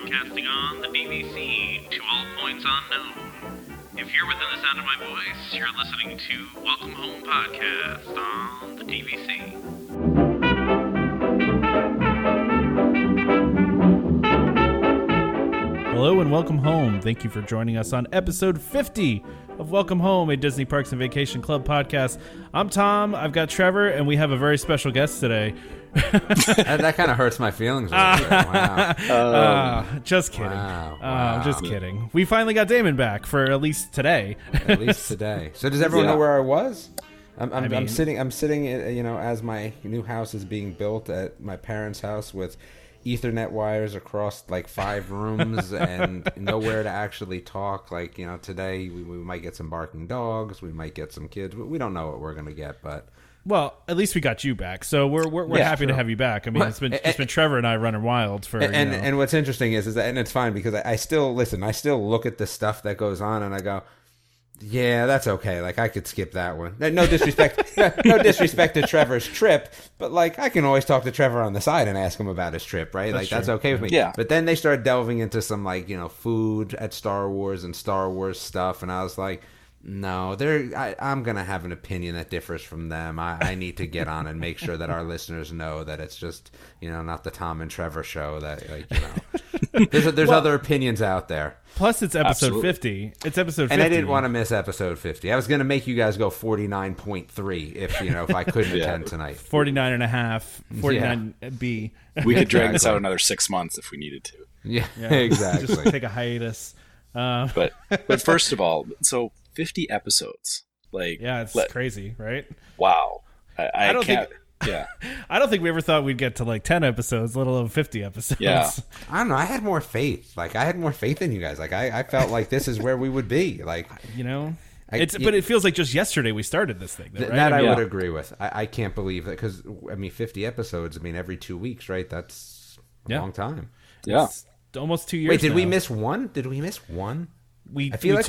broadcasting on the BBC to all points unknown. If you're within the sound of my voice, you're listening to Welcome Home Podcast on the DVC. Hello and welcome home. Thank you for joining us on episode 50 of Welcome Home, a Disney Parks and Vacation Club podcast. I'm Tom, I've got Trevor, and we have a very special guest today. That kind of hurts my feelings. Wow. Just kidding. Wow. Just kidding. We finally got Damon back for at least today. So does everyone know where I was? I'm sitting, you know, as my new house is being built at my parents' house with Ethernet wires across like five rooms and nowhere to actually talk. Like, you know, today we might get some barking dogs, we might get some kids. We don't know what we're gonna get, but well, at least we got you back, so we're happy to have you back. I mean, it's been Trevor and I running wild for. And what's interesting is that, and it's fine because I still look at the stuff that goes on and I go, yeah, that's okay. Like, I could skip that one. No disrespect to Trevor's trip, but, like, I can always talk to Trevor on the side and ask him about his trip, right? That's like, true. That's okay with me. Yeah. But then they started delving into some, like, you know, food at Star Wars and Star Wars stuff, and I was like, no, I'm going to have an opinion that differs from them. I need to get on and make sure that our listeners know that it's just, you know, not the Tom and Trevor show that, like, you know. There's other opinions out there. Plus, it's episode 50. It's episode 50. And I didn't want to miss episode 50. I was going to make you guys go 49.3 if I couldn't attend tonight. 49 and a half, 49B. Yeah. We could drag this out another 6 months if we needed to. Yeah. Exactly. Just take a hiatus. But first of all, so 50 episodes. Like, yeah, it's crazy, right? Wow. I don't think we ever thought we'd get to like 10 episodes, let alone 50 episodes. Yeah. I don't know. I had more faith. Like, I had more faith in you guys. Like, I felt like this is where we would be. Like, you know, but it feels like just yesterday we started this thing. Though, right? I would agree with. I can't believe that because, I mean, 50 episodes, I mean, every 2 weeks, right? That's a long time. Yeah. It's almost 2 years. Wait, did we miss one? I feel like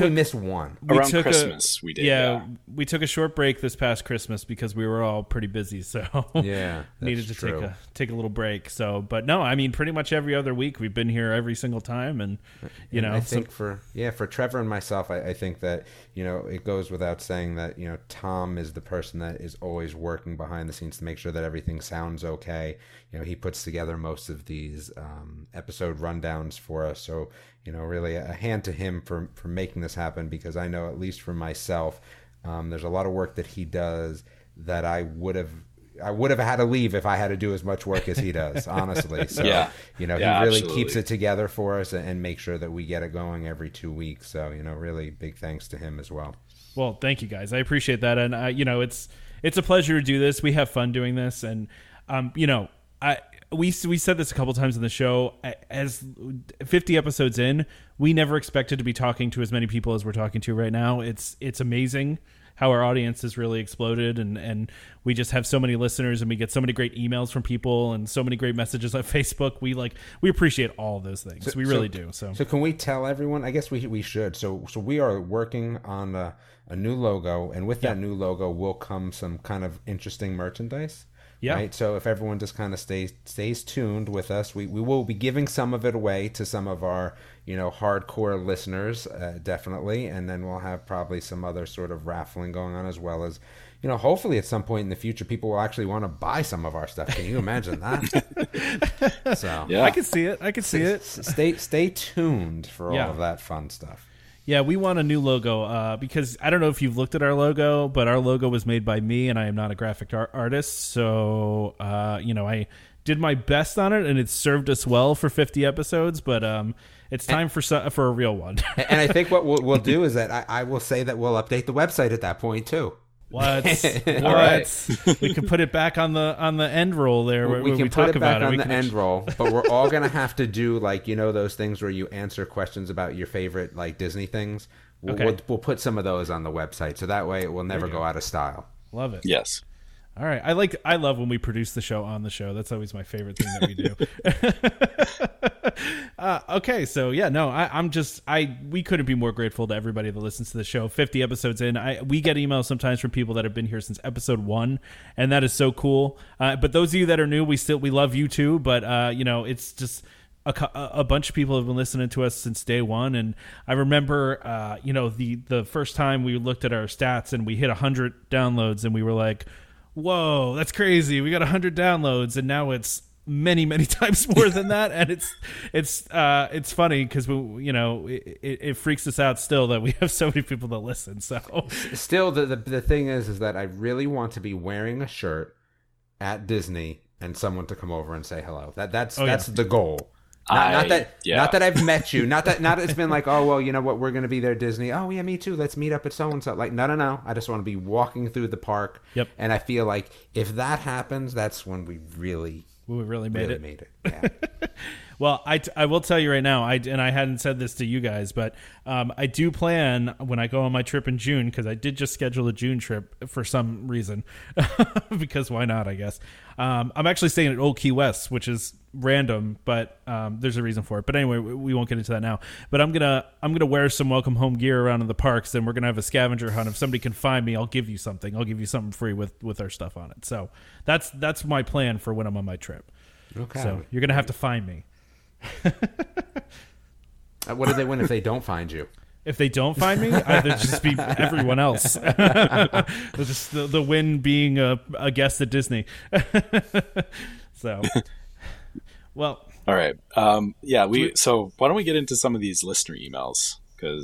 we missed one. Around Christmas, we did. Yeah, we took a short break this past Christmas because we were all pretty busy, so needed to take a little break. So, but no, I mean, pretty much every other week we've been here every single time, and you know, I think for Trevor and myself, I think that, you know, it goes without saying that, you know, Tom is the person that is always working behind the scenes to make sure that everything sounds okay. You know, he puts together most of these episode rundowns for us, so. You know, really a hand to him for making this happen, because I know, at least for myself, there's a lot of work that he does that I would have had to leave if I had to do as much work as he does, honestly. So, you know, he really keeps it together for us and makes sure that we get it going every 2 weeks. So, you know, really big thanks to him as well. Well, thank you guys. I appreciate that. And, you know, it's a pleasure to do this. We have fun doing this. And, you know, We said this a couple times in the show. As 50 episodes in, we never expected to be talking to as many people as we're talking to right now. It's amazing how our audience has really exploded, and we just have so many listeners, and we get so many great emails from people and so many great messages on Facebook. We appreciate all of those things. We really do. So can we tell everyone? I guess we should. So we are working on a new logo, and with that new logo will come some kind of interesting merchandise. Yeah. Right? So if everyone just kind of stays tuned with us, we will be giving some of it away to some of our, you know, hardcore listeners, definitely. And then we'll have probably some other sort of raffling going on, as well as, you know, hopefully at some point in the future, people will actually want to buy some of our stuff. Can you imagine that? So yeah. I can see it. Stay tuned for all of that fun stuff. Yeah, we want a new logo because I don't know if you've looked at our logo, but our logo was made by me, and I am not a graphic artist. So, you know, I did my best on it, and it's served us well for 50 episodes, but it's time for a real one. And I think what we'll do is that I will say that we'll update the website at that point, too. All right. We can put it back on the end roll there. We can put it back on the end roll, but we're all going to have to do, like, you know, those things where you answer questions about your favorite, like, Disney things. We'll put some of those on the website, so that way it will never go out of style. Love it. Yes. All right. I love when we produce the show on the show. That's always my favorite thing that we do. Okay. So yeah, no, we couldn't be more grateful to everybody that listens to the show. 50 episodes in, we get emails sometimes from people that have been here since episode 1, and that is so cool. But those of you that are new, we love you too. But you know, it's just a bunch of people have been listening to us since day one. And I remember, the first time we looked at our stats and we hit 100 downloads and we were like, whoa, that's crazy. We got 100 downloads. And now it's many, many times more than that. And it's funny because we, it freaks us out still that we have so many people that listen. So still the thing is that I really want to be wearing a shirt at Disney and someone to come over and say hello. That's the goal. Not that I've met you. Not that it's been like, oh, well, you know what? We're going to be there, Disney. Oh, yeah, me too. Let's meet up at so-and-so. Like, no. I just want to be walking through the park. Yep. And I feel like if that happens, that's when we really made it. Yeah. Well, I will tell you right now, I hadn't said this to you guys, but I do plan when I go on my trip in June, because I did just schedule a June trip for some reason, because why not, I guess. I'm actually staying at Old Key West, which is random, but there's a reason for it. But anyway, we won't get into that now. But I'm gonna wear some Welcome Home gear around in the parks, and we're gonna have a scavenger hunt. If somebody can find me, I'll give you something. I'll give you something free with our stuff on it. So that's my plan for when I'm on my trip. Okay. So you're gonna have to find me. What do they win if they don't find you? If they don't find me, either just be everyone else. Just the win being a guest at Disney. So. Well, all right. So why don't we get into some of these listener emails? Because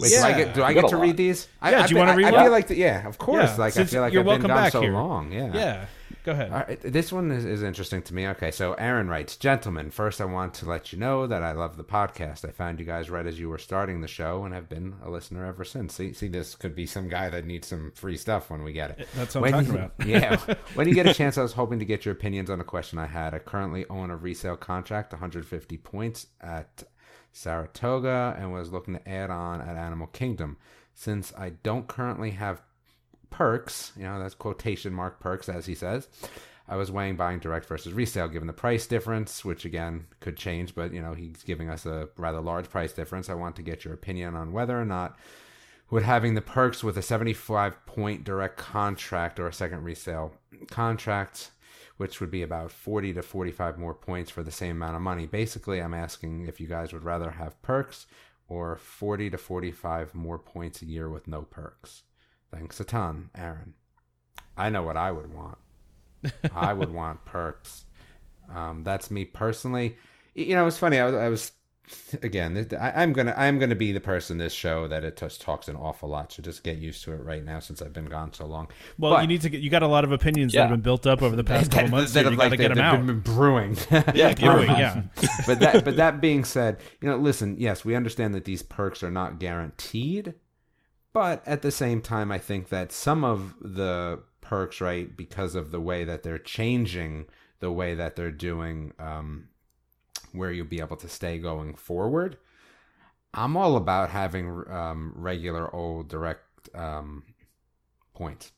do I get to read these? Do you want to read them? I feel like, of course. Yeah. Like since I feel like I've been gone so long. Yeah. Go ahead. All right. This one is interesting to me. Okay, so Aaron writes, "Gentlemen, first I want to let you know that I love the podcast. I found you guys right as you were starting the show, and I've been a listener ever since." See, this could be some guy that needs some free stuff when we get it. That's what I'm talking about. Yeah. When you get a chance, I was hoping to get your opinions on a question I had. I currently own a resale contract, 150 points at Saratoga, and was looking to add on at Animal Kingdom. Since I don't currently have perks, that's quotation mark perks, as he says, I was weighing buying direct versus resale given the price difference, which again could change, but he's giving us a rather large price difference. I want to get your opinion on whether or not would having the perks with a 75 point direct contract or a second resale contract, which would be about 40 to 45 more points for the same amount of money. Basically, I'm asking if you guys would rather have perks or 40 to 45 more points a year with no perks. Thanks a ton, Aaron. I know what I would want. I would want perks. That's me personally. It's funny. I was again. I'm gonna be the person this show that it just talks an awful lot. So just get used to it right now, since I've been gone so long. Well, but, you got a lot of opinions that have been built up over the past couple months. That have got to get them out. Been brewing. Brewing. Yeah. But that being said, listen. Yes, we understand that these perks are not guaranteed. But at the same time, I think that some of the perks, right, because of the way that they're changing, the way that they're doing where you'll be able to stay going forward, I'm all about having regular old direct points.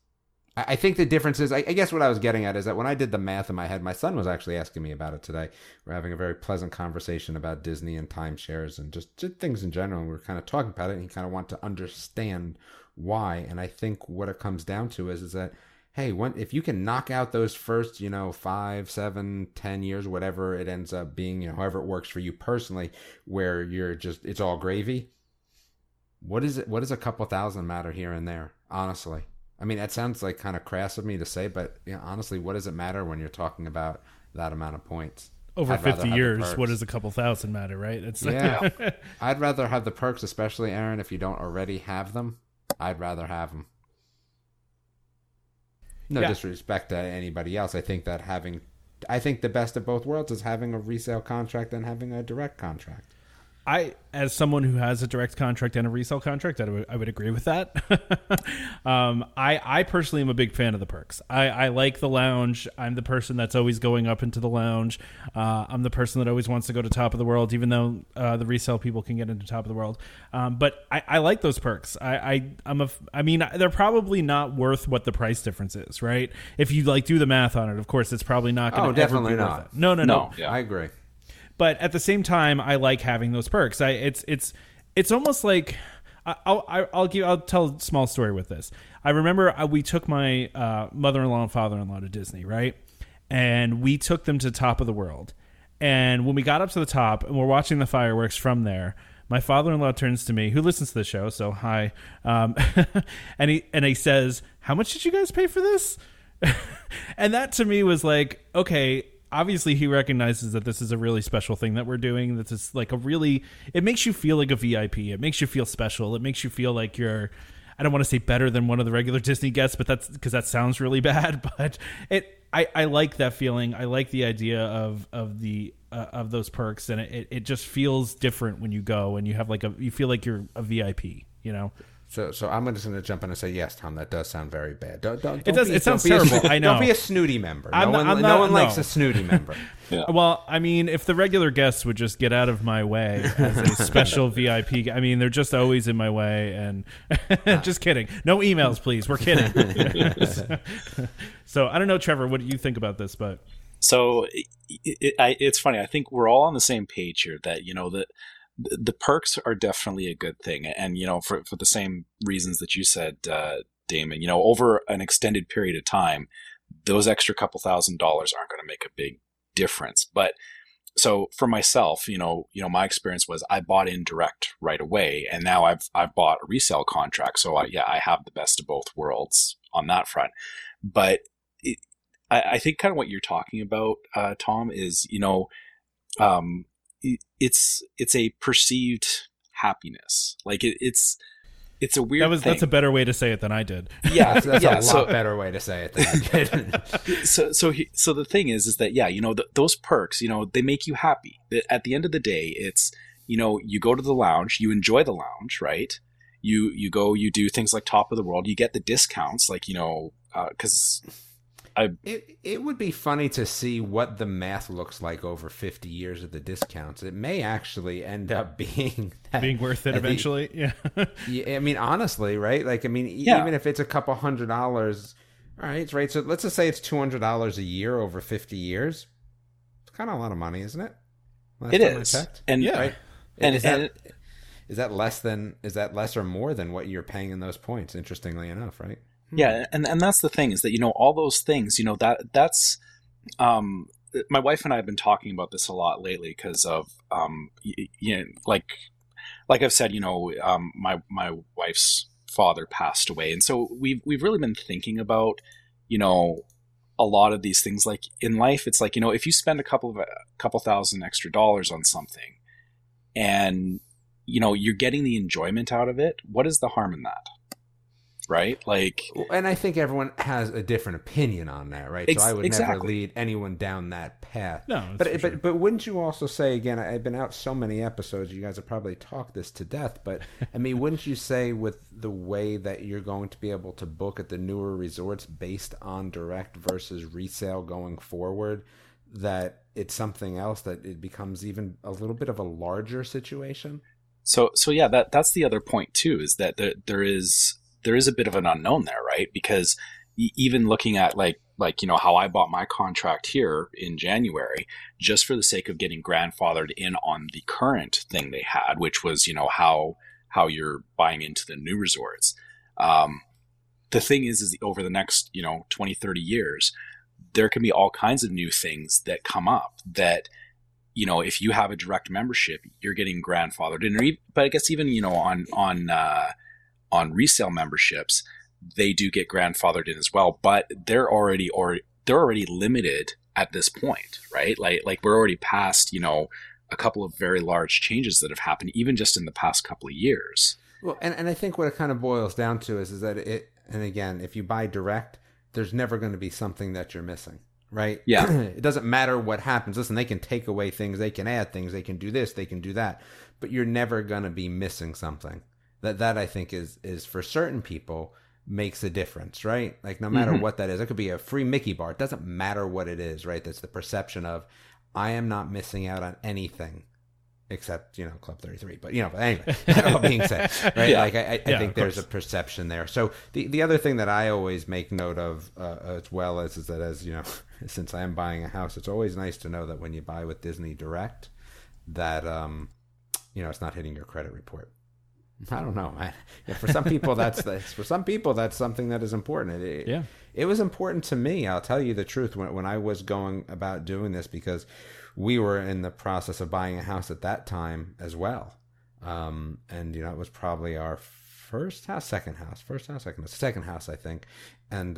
I think the difference is, I guess what I was getting at is that when I did the math in my head, my son was actually asking me about it today. We're having a very pleasant conversation about Disney and timeshares and just things in general. And we were kind of talking about it, and he kind of wanted to understand why. And I think what it comes down to is that, hey, if you can knock out those first, 5, 7, 10 years, whatever it ends up being, however it works for you personally, where you're just, it's all gravy. What does a couple thousand matter here and there, honestly? I mean, that sounds like kind of crass of me to say, but honestly, what does it matter when you're talking about that amount of points? Over 50 years, what does a couple thousand matter, right? I'd rather have the perks, especially, Aaron, if you don't already have them. I'd rather have them. No disrespect to anybody else. I think the best of both worlds is having a resale contract and having a direct contract. As someone who has a direct contract and a resale contract, I would agree with that. I personally am a big fan of the perks. I like the lounge. I'm the person that's always going up into the lounge. I'm the person that always wants to go to Top of the World, even though the resale people can get into Top of the World. But I like those perks. They're probably not worth what the price difference is, right? If you do the math on it, of course, it's probably not going to ever be worth it. Oh, definitely not. No. Yeah. I agree. But at the same time, I like having those perks. It's almost like I'll tell a small story with this. I remember we took my mother-in-law and father-in-law to Disney, right? And we took them to Top of the World. And when we got up to the top and we're watching the fireworks from there, my father-in-law turns to me, who listens to the show, so hi, and he says, "How much did you guys pay for this?" And that to me was like, okay, obviously he recognizes that this is a really special thing that we're doing. This is like a really, it makes you feel like a VIP. It makes you feel special. It makes you feel like you're, I don't want to say better than one of the regular Disney guests, but that's because that sounds really bad. But I like that feeling. I like the idea of those perks, and it just feels different when you go and you have like you feel like you're a VIP, you know. So I'm just going to jump in and say yes, Tom. That does sound very bad. It sounds terrible. I know. Don't be a snooty member. No one likes a snooty member. Yeah. Well, I mean, if the regular guests would just get out of my way as a special VIP, I mean, they're just always in my way. And just kidding. No emails, please. We're kidding. So I don't know, Trevor, what do you think about this? But so it's funny. I think we're all on the same page here that, you know, that the perks are definitely a good thing. And, you know, for the same reasons that you said, Damon, you know, over an extended period of time, those extra $2,000 aren't going to make a big difference. But so for myself, you know, my experience was I bought in direct right away, and now I've bought a resale contract. So I have the best of both worlds on that front. But I think kind of what you're talking about, Tom, is, you know, it's a perceived happiness. Like it's a weird thing. That's a better way to say it than I did. Yeah. that's a lot better way to say it than I did. So the thing is that, yeah, you know, those perks, you know, they make you happy. At the end of the day, it's, you know, you go to the lounge, you enjoy the lounge, right? You go, you do things like Top of the World, you get the discounts, like, you know, because it would be funny to see what the math looks like over 50 years of the discounts. It may actually end up being worth it eventually. Yeah. I mean, honestly, right? Like, I mean, even if it's a couple $100, all right, right? So let's just say it's $200 a year over 50 years. It's kind of a lot of money, isn't it? It is. And yeah, right? And is that less or more than what you're paying in those points? Interestingly enough, right? Yeah, and that's the thing is that, you know, all those things, you know, that's my wife and I have been talking about this a lot lately because of you know, like I've said, you know, my wife's father passed away, and so we've really been thinking about, you know, a lot of these things. Like in life, it's like, you know, if you spend a couple thousand extra dollars on something, and you know you're getting the enjoyment out of it, what is the harm in that? Right, like, and I think everyone has a different opinion on that, right? So I would never lead anyone down that path. No, but wouldn't you also say, again, I've been out so many episodes, you guys have probably talked this to death, but I mean, wouldn't you say with the way that you're going to be able to book at the newer resorts based on direct versus resale going forward, that it's something else, that it becomes even a little bit of a larger situation? So yeah, that's the other point too, is that there is a bit of an unknown there, right? Because even looking at like, you know, how I bought my contract here in January, just for the sake of getting grandfathered in on the current thing they had, which was, you know, how you're buying into the new resorts. The thing is over the next, you know, 20, 30 years, there can be all kinds of new things that come up that, you know, if you have a direct membership, you're getting grandfathered in. But I guess even, you know, on resale memberships, they do get grandfathered in as well, but they're already limited at this point, right? Like we're already past, you know, a couple of very large changes that have happened even just in the past couple of years. Well, and I think what it kind of boils down to is that it, and again, if you buy direct, there's never going to be something that you're missing, right? Yeah. It doesn't matter what happens. Listen, they can take away things, they can add things, they can do this, they can do that, but you're never going to be missing something. That I think is for certain people makes a difference, right? Like no matter what that is, it could be a free Mickey bar. It doesn't matter what it is, right? That's the perception of I am not missing out on anything except, you know, Club 33. But, you know, but anyway, that all being said, right? Yeah. Like I think there's a perception there. So the other thing that I always make note of as well is that, as you know, since I am buying a house, it's always nice to know that when you buy with Disney Direct that, you know, it's not hitting your credit report. I don't know, man. Yeah, for some people, that's something that is important. It was important to me. I'll tell you the truth. When I was going about doing this, because we were in the process of buying a house at that time as well, and it was probably our second house, I think. And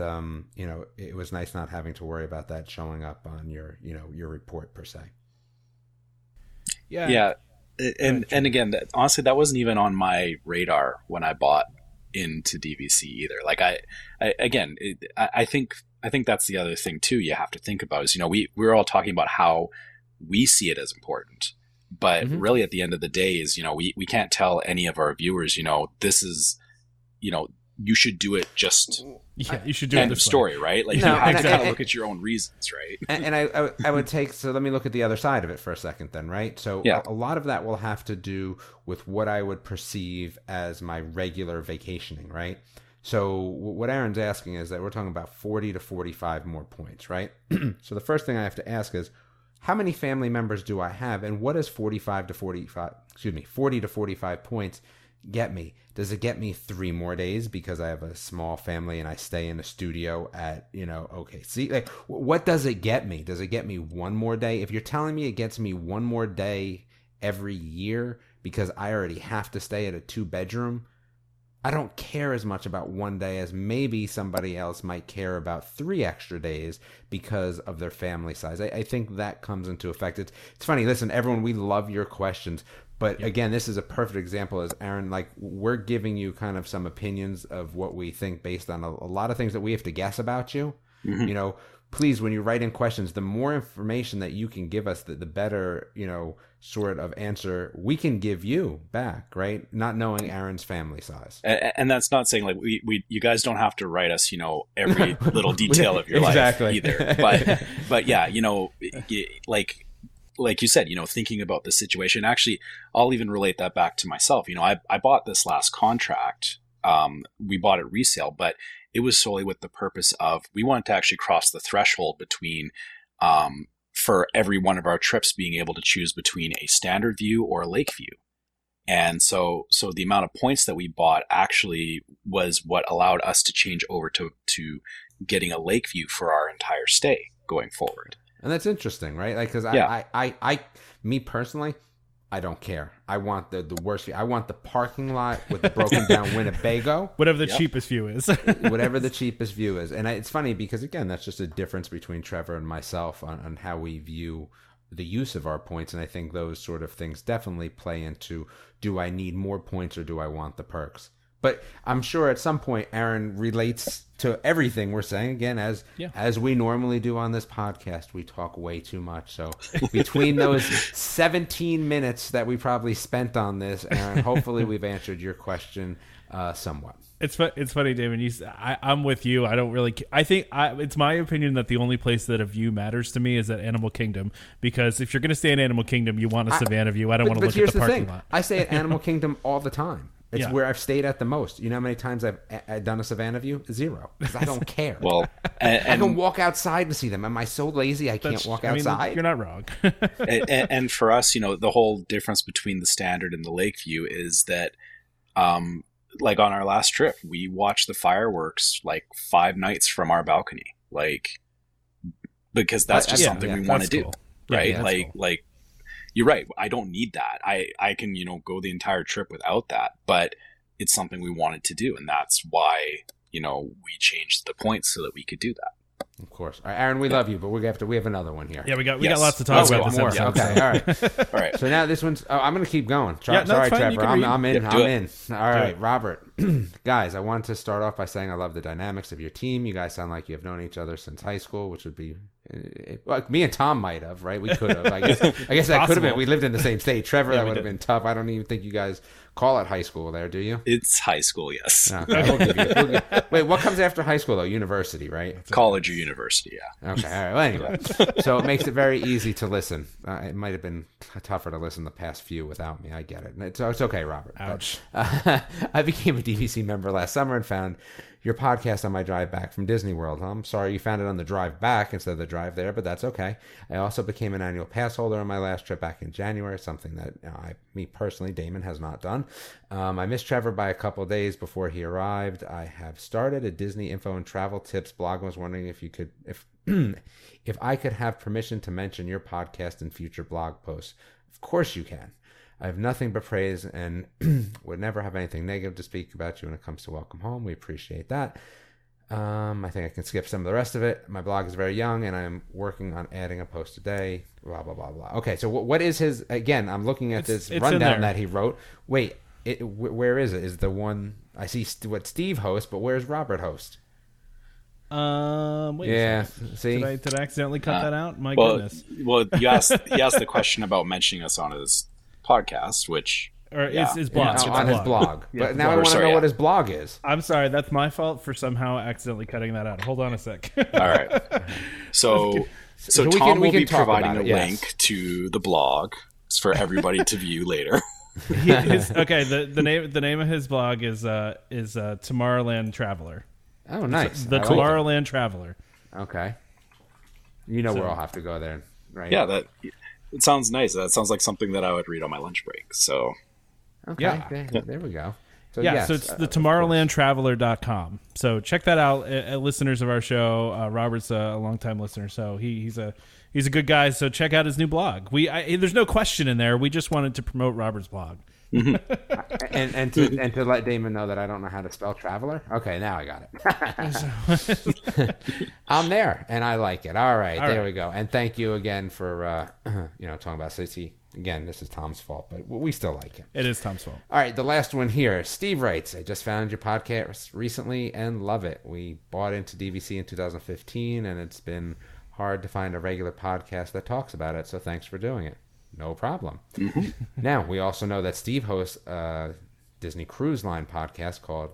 it was nice not having to worry about that showing up on your report per se. Yeah. Yeah. And again, honestly, that wasn't even on my radar when I bought into DVC either. Like I think that's the other thing too. You have to think about is, we're all talking about how we see it as important, but really at the end of the day is, we can't tell any of our viewers, this is, you should do it just. Yeah, you should do end it. End of story, right? Like you have to kind of look at your own reasons, right? And I would take. So let me look at the other side of it for a second, then, right? So a lot of that will have to do with what I would perceive as my regular vacationing, right? So what Aaron's asking is that we're talking about 40 to 45 more points, right? So the first thing I have to ask is, how many family members do I have, and what does 40 to 45 points get me? Does it get me 3 more days because I have a small family and I stay in a studio at OKC? Like, what does it get me? Does it get me 1 more day? If you're telling me it gets me 1 more day every year because I already have to stay at a 2-bedroom, I don't care as much about 1 day as maybe somebody else might care about 3 extra days because of their family size. I think that comes into effect. It's funny. Listen, everyone, we love your questions. But again, this is a perfect example, as Aaron, like, we're giving you kind of some opinions of what we think based on a lot of things that we have to guess about you. Mm-hmm. Please, when you write in questions, the more information that you can give us, the better, sort of answer we can give you back, right? Not knowing Aaron's family size. And that's not saying, like, you guys don't have to write us, every little detail of your life either. But yeah, like you said, thinking about the situation, actually, I'll even relate that back to myself. I bought this last contract. We bought it resale, but it was solely with the purpose of, we wanted to actually cross the threshold between, for every one of our trips, being able to choose between a standard view or a lake view. And so the amount of points that we bought actually was what allowed us to change over to getting a lake view for our entire stay going forward. And that's interesting, right? Like, because me personally, I don't care. I want the worst view. I want the parking lot with the broken down Winnebago. Whatever the cheapest view is. Whatever the cheapest view is. And it's funny because, again, that's just a difference between Trevor and myself on how we view the use of our points. And I think those sort of things definitely play into, do I need more points or do I want the perks? But I'm sure at some point Aaron relates to everything we're saying, again, as we normally do on this podcast. We talk way too much. So between those 17 minutes that we probably spent on this, Aaron, hopefully we've answered your question somewhat. It's funny, David. I'm with you. I don't really. It's my opinion that the only place that a view matters to me is at Animal Kingdom, because if you're going to stay in Animal Kingdom, you want a Savannah view. I don't want to look at the parking lot. I stay at Animal Kingdom all the time. It's where I've stayed at the most. You know how many times I've done a Savannah view? 0. Because I don't care. Well, I can walk outside to see them. Am I so lazy I can't walk outside? You're not wrong. And for us, the whole difference between the standard and the lake view is that, like on our last trip, we watched the fireworks like 5 nights from our balcony, like, because that's just something we want to do, right? Yeah, like. You're right. I don't need that. I can, go the entire trip without that, but it's something we wanted to do. And that's why, we changed the points so that we could do that. Of course. All right, Aaron, we love you, but we have another one here. Yeah, we got lots to talk about. This episode. Okay. All right. All right. So now this one's, I'm going to keep going. Sorry, Trevor. I'm in. All right, Robert. Guys, I want to start off by saying I love the dynamics of your team. You guys sound like you have known each other since high school, which would be, like, me and Tom might have, right? We could have. I guess that could have been. We lived in the same state. Trevor, that would have been tough. I don't even think you guys call it high school there, do you? It's high school, yes. Okay, wait, what comes after high school, though? University, right? College or university, yeah. Okay, all right. Well, anyway. So it makes it very easy to listen. It might have been tougher to listen the past few without me. I get it. It's okay, Robert. Ouch. But, I became a DVC member last summer and found your podcast on my drive back from Disney World. I'm sorry you found it on the drive back instead of the drive drive there, but that's okay. I also became an annual pass holder on my last trip back in January, something that me personally, Damon, has not done. I missed Trevor by a couple of days before he arrived. I have started a Disney info and travel tips blog. I was wondering if you could, if I could have permission to mention your podcast in future blog posts. Of course you can. I have nothing but praise and would never have anything negative to speak about you when it comes to Welcome Home. We appreciate that. I think I can skip some of the rest of it. My blog is very young, and I'm working on adding a post a day. Blah, blah, blah, blah. Okay, so what is his... Again, I'm looking at this rundown that he wrote. Wait, where is it? Is the one... I see what Steve hosts, but where's Robert host? Wait, yeah, see? Did I accidentally cut that out? My goodness. Well, you asked the question about mentioning us on his podcast, which... His blog. Yeah, on his blog. But now I want to know what his blog is. I'm sorry, that's my fault for somehow accidentally cutting that out. Hold on a sec. All right. So Tom will be providing a link to the blog. It's for everybody to view later. The name of his blog is Tomorrowland Traveler. Oh, nice. The Tomorrowland Traveler. Okay. We'll all have to go there, right? Yeah, it sounds nice. That sounds like something that I would read on my lunch break. So okay, there we go. So, so it's the TomorrowlandTraveler.com. So check that out, listeners of our show. Robert's a longtime listener, so he's a good guy. So check out his new blog. There's no question in there. We just wanted to promote Robert's blog. and to let Damon know that I don't know how to spell traveler. Okay, now I got it. I'm there, and I like it. All right, we go. And thank you again for talking about Sissy. Again, this is Tom's fault, but we still like him. It is Tom's fault. All right, the last one here. Steve writes, I just found your podcast recently and love it. We bought into DVC in 2015, and it's been hard to find a regular podcast that talks about it, so thanks for doing it. No problem. Mm-hmm. Now, we also know that Steve hosts a Disney Cruise Line podcast called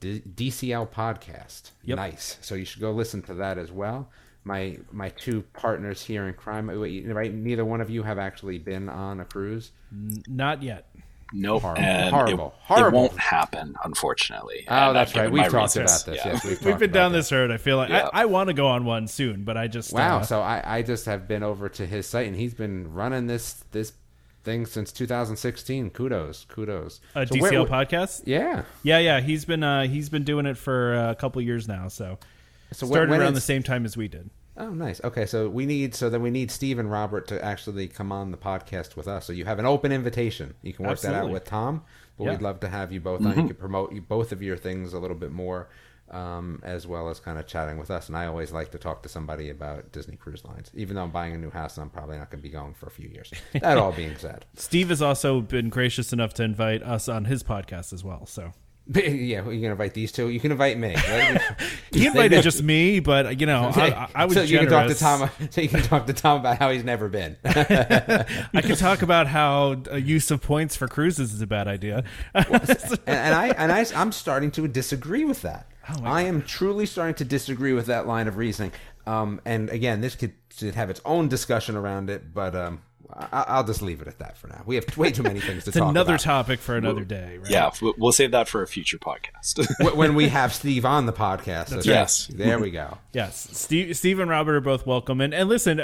DCL Podcast. Yep. Nice. So you should go listen to that as well. My two partners here in crime, right? Neither one of you have actually been on a cruise? Not yet. Nope. Horrible. It won't happen, unfortunately. Oh, that's right. We've talked about this. Yeah. Yes, we've been down this road. I feel like I want to go on one soon, but I just... Wow. So I just have been over to his site, and he's been running this thing since 2016. Kudos. A DCL podcast? Yeah. Yeah. He's been doing it for a couple years now, so... So started around the same time as we did. Oh, nice. Okay, so we need Steve and Robert to actually come on the podcast with us. So you have an open invitation. You can work that out with Tom, but we'd love to have you both on. You can promote both of your things a little bit more, as well as kind of chatting with us. And I always like to talk to somebody about Disney Cruise Lines, even though I'm buying a new house and I'm probably not going to be going for a few years. That all being said, Steve has also been gracious enough to invite us on his podcast as well, so... Yeah, you can invite these two. You can invite me. Right? He invited just me, but I was generous. You can talk to Tom about how he's never been. I can talk about how use of points for cruises is a bad idea. I'm starting to disagree with that. Oh, I am truly starting to disagree with that line of reasoning. And again, this should have its own discussion around it, but. I'll just leave it at that for now. We have way too many things to talk about. It's another topic for another day. Right? Yeah, we'll save that for a future podcast. When we have Steve on the podcast. That's right. Yes. There we go. Yes. Steve and Robert are both welcome. And listen,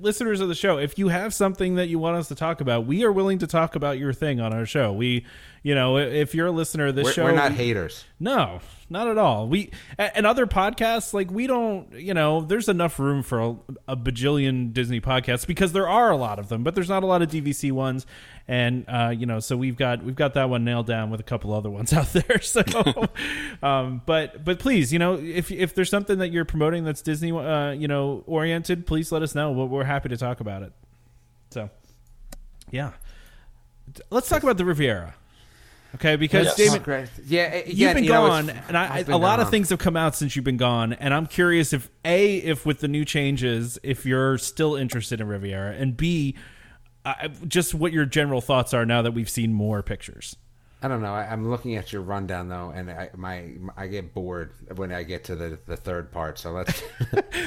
listeners of the show, if you have something that you want us to talk about, we are willing to talk about your thing on our show. If you're a listener of this show... We're not haters. No, not at all. And other podcasts, like, we don't... there's enough room for a bajillion Disney podcasts because there are a lot of them, but there's not a lot of DVC ones. And, so we've got that one nailed down with a couple other ones out there. So, but please, if there's something that you're promoting that's Disney, oriented, please let us know. We're happy to talk about it. So, yeah. Let's talk about the Riviera. Okay, because Damon, you've been gone, and a lot of things have come out since you've been gone, and I'm curious if with the new changes, if you're still interested in Riviera, and B, just what your general thoughts are now that we've seen more pictures. I don't know. I'm looking at your rundown though, and I get bored when I get to the third part. So let's.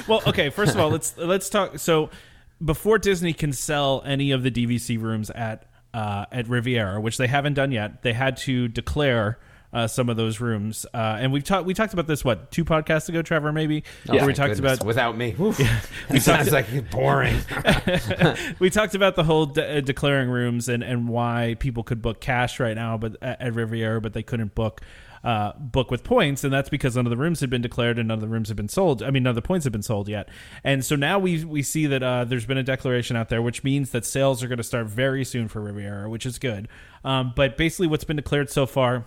Well, okay. First of all, let's talk. So before Disney can sell any of the DVC rooms at Riviera, which they haven't done yet, they had to declare some of those rooms. And we talked about this, what, 2 podcasts ago, Trevor, maybe? Oh, yeah, we talked about without me. Yeah, it sounds like boring. We talked about the whole declaring rooms and why people could book cash right now but at Riviera, but they couldn't book with points, and that's because none of the rooms had been declared and none of the rooms have been sold. I mean, none of the points have been sold yet. And so now we see that there's been a declaration out there, which means that sales are going to start very soon for Riviera, which is good. But basically what's been declared so far,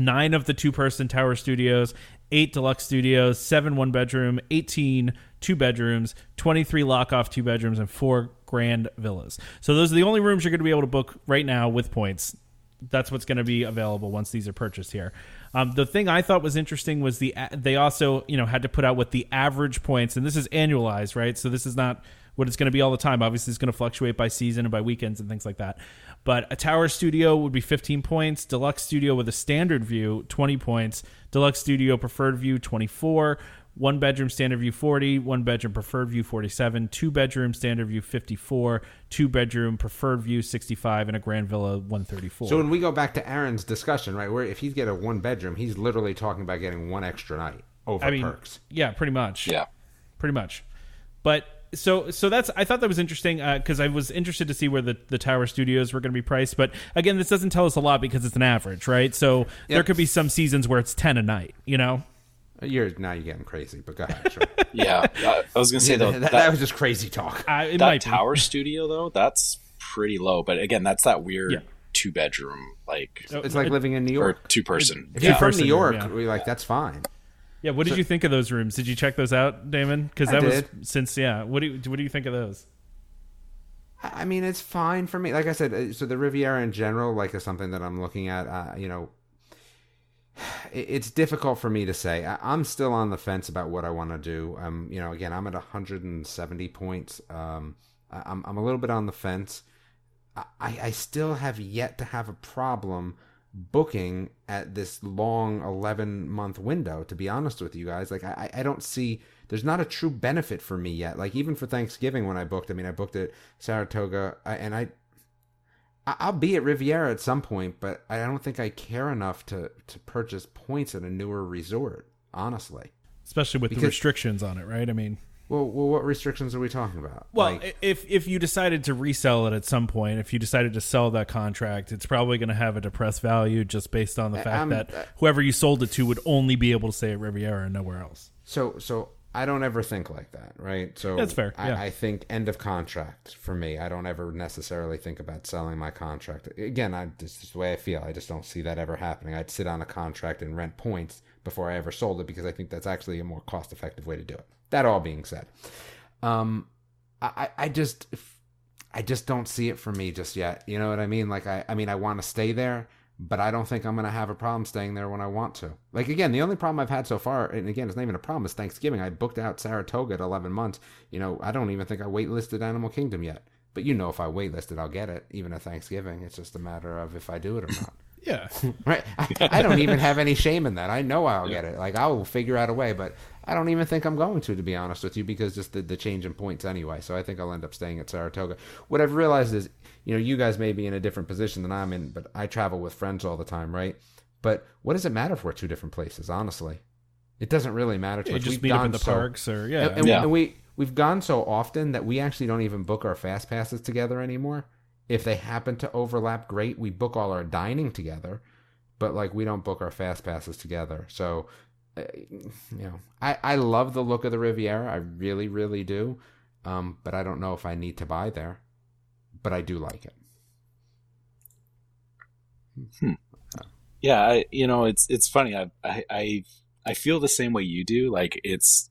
9 of the 2-person tower studios, 8 deluxe studios, 7 one-bedroom, 18 two-bedrooms, 23 lock-off two-bedrooms, and 4 grand villas. So those are the only rooms you're going to be able to book right now with points. That's what's going to be available once these are purchased here. The thing I thought was interesting was they also, you know, had to put out what the average points, and this is annualized, right? So this is not what it's going to be all the time. Obviously, it's going to fluctuate by season and by weekends and things like that. But a tower studio would be 15 points, deluxe studio with a standard view, 20 points, deluxe studio preferred view, 24, one-bedroom standard view, 40, one-bedroom preferred view, 47, two-bedroom standard view, 54, two-bedroom preferred view, 65, and a grand villa, 134. So when we go back to Aaron's discussion, right, where if he's get a one-bedroom, he's literally talking about getting one extra night over perks. Yeah, pretty much. Yeah. Pretty much. But... So that's, I thought that was interesting because I was interested to see where the tower studios were going to be priced. But again, this doesn't tell us a lot because it's an average, right? So yep. There could be some seasons where it's 10 a night, you know? Now you're getting crazy, but go ahead. Sure. Yeah. I was going to say, though. That was just crazy talk. That tower studio, though, that's pretty low. But again, that's that weird... Yeah. 2-bedroom, like... It's like living in New York. Or 2-person. If you're from New York, we're like, that's fine. Yeah, what did you think of those rooms? Did you check those out, Damon? Because what do you think of those? I mean, it's fine for me. Like I said, so the Riviera in general, like, is something that I'm looking at. It's difficult for me to say. I'm still on the fence about what I want to do. Again, I'm at 170 points. I'm a little bit on the fence. I still have yet to have a problem booking at this long 11-month window, to be honest with you guys. Like, I don't see, there's not a true benefit for me yet. Like, even for Thanksgiving when I booked, I booked at Saratoga, and I'll be at Riviera at some point, but I don't think I care enough to purchase points at a newer resort, honestly. Especially with the restrictions on it, right? I mean... Well, what restrictions are we talking about? Well, like, if you decided to resell it at some point, if you decided to sell that contract, it's probably going to have a depressed value just based on the fact that whoever you sold it to would only be able to stay at Riviera and nowhere else. So I don't ever think like that, right? So that's fair. Yeah. I think end of contract for me. I don't ever necessarily think about selling my contract. Again, this is the way I feel. I just don't see that ever happening. I'd sit on a contract and rent points before I ever sold it because I think that's actually a more cost-effective way to do it. That all being said, I just don't see it for me just yet. You know what I mean? Like, I want to stay there, but I don't think I'm going to have a problem staying there when I want to. Like, again, the only problem I've had so far, and again, it's not even a problem, is Thanksgiving. I booked out Saratoga at 11 months. You know, I don't even think I waitlisted Animal Kingdom yet. But you know, if I waitlisted, I'll get it, even at Thanksgiving. It's just a matter of if I do it or not. Yeah. Right? I don't even have any shame in that. I know I'll get it. Like, I will figure out a way, but... I don't even think I'm going to be honest with you, because just the change in points anyway. So I think I'll end up staying at Saratoga. What I've realized is, you know, you guys may be in a different position than I'm in, but I travel with friends all the time, right? But what does it matter if we're two different places, honestly? It doesn't really matter to us. Just meet up in the parks or, yeah. And we've gone so often that we actually don't even book our fast passes together anymore. If they happen to overlap, great. We book all our dining together, but, like, we don't book our fast passes together. So... You know, I love the look of the Riviera. I really, really do. But I don't know if I need to buy there. But I do like it. Yeah, it's funny. I feel the same way you do. Like, it's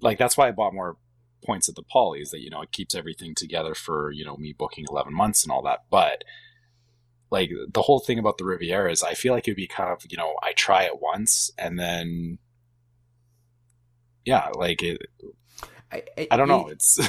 like that's why I bought more points at the Poly, is that, you know, it keeps everything together for, you know, me booking 11 months and all that. But like, the whole thing about the Riviera is I feel like it'd be kind of, you know, I try it once and then, yeah, like, I don't know. It's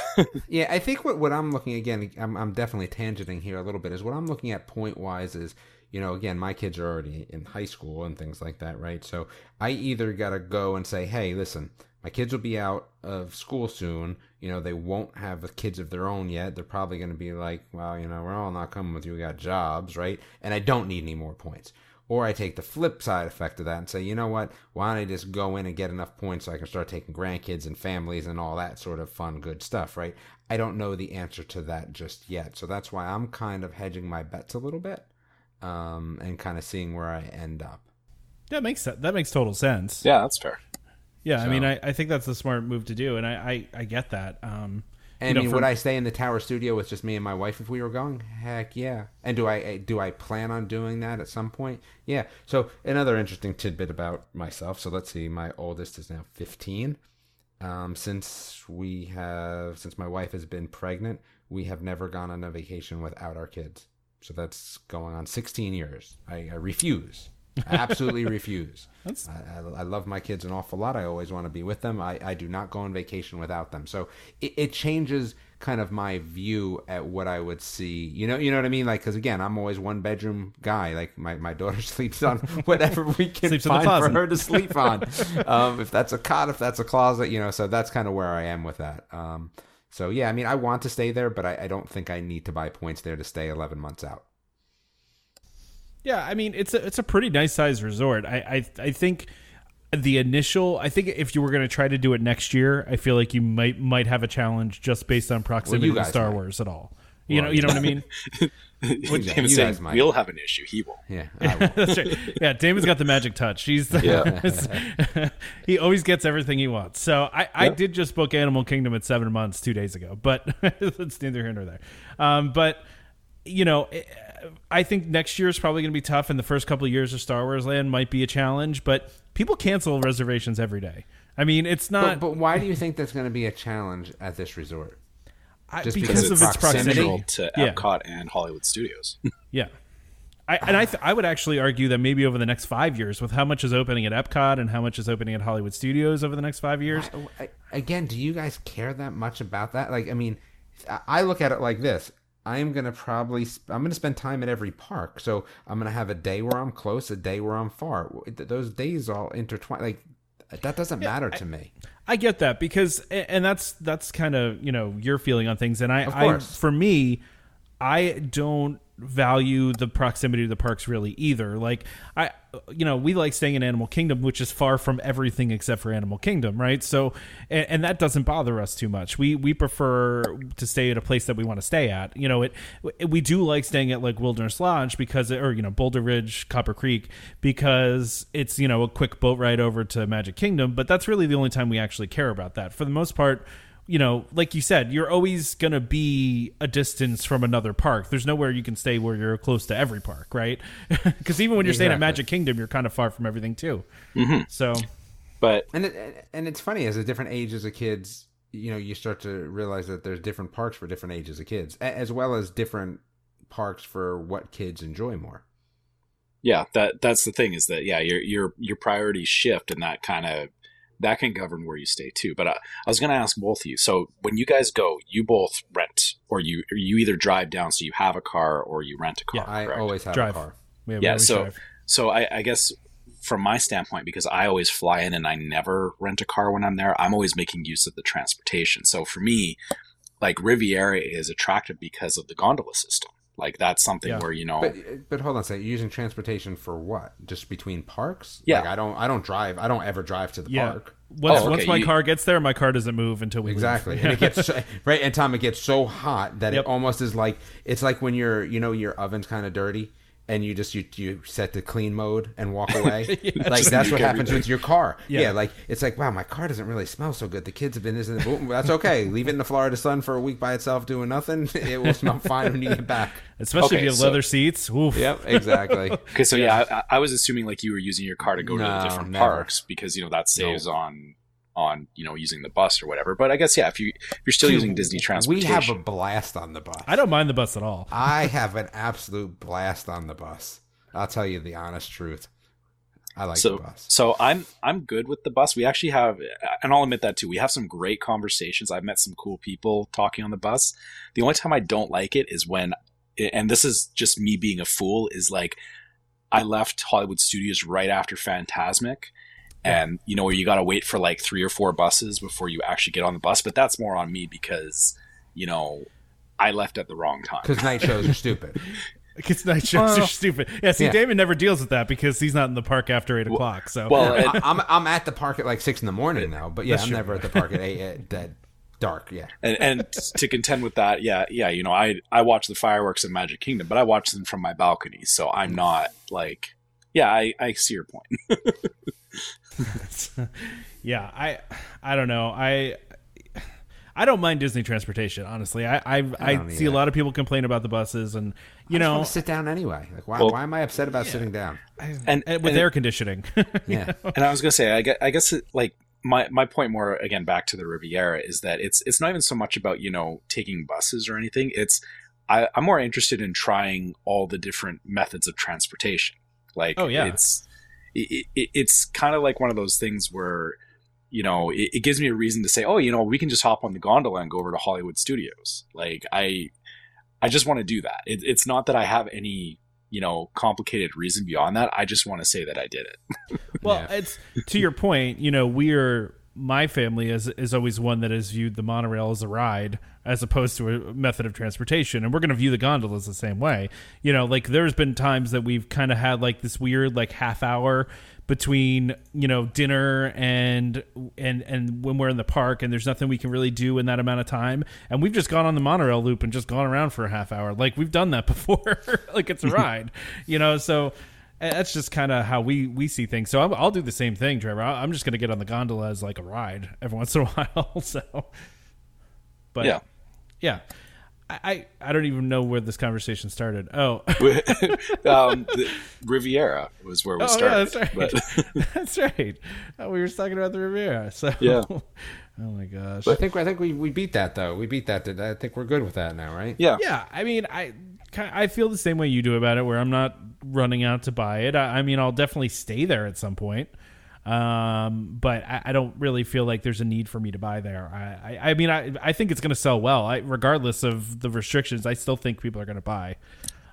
yeah, I think what I'm looking, again, I'm definitely tangenting here a little bit, is what I'm looking at point wise is, you know, again, my kids are already in high school and things like that, right? So I either got to go and say, hey, listen, my kids will be out of school soon. You know, they won't have kids of their own yet. They're probably going to be like, well, you know, we're all not coming with you. We got jobs, right? And I don't need any more points. Or I take the flip side effect of that and say, you know what, why don't I just go in and get enough points so I can start taking grandkids and families and all that sort of fun, good stuff, right? I don't know the answer to that just yet. So that's why I'm kind of hedging my bets a little bit and kind of seeing where I end up. That makes total sense. Yeah, that's fair. Yeah, so, I mean, I think that's the smart move to do, and I get that. And I mean, would I stay in the Tower Studio with just me and my wife if we were going? Heck yeah. And do I plan on doing that at some point? Yeah. So another interesting tidbit about myself. So let's see. My oldest is now 15. Since my wife has been pregnant, we have never gone on a vacation without our kids. So that's going on 16 years. I refuse. I absolutely refuse. I love my kids an awful lot. I always want to be with them. I do not go on vacation without them. So it changes kind of my view at what I would see. You know what I mean? Like, because again, I'm always one bedroom guy. Like my daughter sleeps on whatever we can find for her to sleep on. If that's a cot, if that's a closet, so that's kind of where I am with that. So yeah, I mean, I want to stay there, but I don't think I need to buy points there to stay 11 months out. Yeah, I mean, it's a pretty nice sized resort. I think I think if you were going to try to do it next year, I feel like you might have a challenge just based on proximity to Star Wars at all. You know what I mean? We'll have an issue. He will. Yeah, I will. That's right. Yeah, Damon's got the magic touch. He always gets everything he wants. So I did just book Animal Kingdom at 7 months 2 days ago, but it's neither here nor there. But I think next year is probably going to be tough, and the first couple of years of Star Wars Land might be a challenge, but people cancel reservations every day. I mean, it's not... But why do you think that's going to be a challenge at this resort? Because of its proximity to Epcot and Hollywood Studios. Yeah. I would actually argue that maybe over the next 5 years, with how much is opening at Epcot and how much is opening at Hollywood Studios over the next 5 years... Again, do you guys care that much about that? Like, I mean, I look at it like this. I'm going to spend time at every park. So I'm going to have a day where I'm close, a day where I'm far. Those days all intertwine. Like that doesn't matter to me. I get that because, and that's kind of, your feeling on things. And for me, I don't value the proximity to the parks really either. Like we like staying in Animal Kingdom, which is far from everything except for Animal Kingdom, right? So, and that doesn't bother us too much. We prefer to stay at a place that we want to stay at. We do like staying at like Wilderness Lodge or Boulder Ridge, Copper Creek, because it's, a quick boat ride over to Magic Kingdom, but that's really the only time we actually care about that. For the most part, like you said, you're always going to be a distance from another park. There's nowhere you can stay where you're close to every park, right? Because even when you're staying at Magic Kingdom, you're kind of far from everything too. Mm-hmm. So, and it's funny, as the different ages of kids, you start to realize that there's different parks for different ages of kids, as well as different parks for what kids enjoy more. Yeah, that's the thing is that your priorities shift, and that kind of. That can govern where you stay too. But I was going to ask both of you. So when you guys go, you both rent, or you either drive down, so you have a car, or you rent a car. Yeah, correct? I always have a car. Yeah. So I guess from my standpoint, because I always fly in and I never rent a car when I'm there, I'm always making use of the transportation. So for me, like Riviera is attractive because of the gondola system. Like that's something where But hold on a second. You're using transportation for what? Just between parks? Yeah. Like I don't drive. I don't ever drive to the park. Once my car gets there, my car doesn't move until we leave. And it gets right. And Tom, it gets so hot that it almost is like it's like when your oven's kind of dirty and you just you set the clean mode and walk away. Like that's what happens with your car. Yeah. Like it's like wow, my car doesn't really smell so good. The kids have been that's okay. Leave it in the Florida sun for a week by itself doing nothing. It will smell fine when you get back. Especially if you have leather seats. Oof. Yep, exactly. Okay, so I was assuming like you were using your car to go to the different parks because that saves on using the bus or whatever. But I guess if you're still using Disney transportation, we have a blast on the bus. I don't mind the bus at all. I have an absolute blast on the bus. I'll tell you the honest truth. I like the bus. So I'm good with the bus. We actually have, and I'll admit that too, we have some great conversations. I've met some cool people talking on the bus. The only time I don't like it is when, and this is just me being a fool, is like I left Hollywood Studios right after Fantasmic, and you got to wait for like 3 or 4 buses before you actually get on the bus. But that's more on me because I left at the wrong time. Because night shows are stupid. Kids' night shows are stupid. Yeah, see, yeah. David never deals with that because he's not in the park after 8 o'clock. So. Well, I'm at the park at like 6 in the morning now. But yeah, I'm never at the park at 8 at that dark, yeah. And to contend with that, yeah, you know, I watch the fireworks in Magic Kingdom, but I watch them from my balcony. So I'm not like, yeah, I see your point. Yeah, I don't know. I don't mind Disney transportation, honestly. I see a lot of people complain about the buses, and you know, want to sit down anyway. Like, why am I upset about sitting down? And with air conditioning, yeah. And I was gonna say, I guess it, like my point more again back to the Riviera is that it's not even so much about taking buses or anything. It's I'm more interested in trying all the different methods of transportation. Like, oh yeah, it's kind of like one of those things where. You know, it gives me a reason to say, oh, we can just hop on the gondola and go over to Hollywood Studios. Like, I just want to do that. It's not that I have any, complicated reason beyond that. I just want to say that I did it. Well, yeah. It's to your point, my family is always one that has viewed the monorail as a ride as opposed to a method of transportation. And we're going to view the gondolas the same way. Like there's been times that we've kind of had like this weird, like half hour between, dinner and when we're in the park and there's nothing we can really do in that amount of time. And we've just gone on the monorail loop and just gone around for a half hour. Like we've done that before, like it's a ride, so that's just kind of how we see things. So I'll do the same thing, Trevor. I'm just going to get on the gondola as like a ride every once in a while. So, but yeah, I don't even know where this conversation started. Oh, the Riviera was where we started. Yeah, that's right. But... that's right. We were talking about the Riviera. So yeah. Oh my gosh. But I think we beat that though. We beat that. I think we're good with that now, right? Yeah. Yeah. I mean, I feel the same way you do about it, where I'm not running out to buy it. I mean, I'll definitely stay there at some point, but I don't really feel like there's a need for me to buy there. I mean, I think it's going to sell well, regardless of the restrictions. I still think people are going to buy,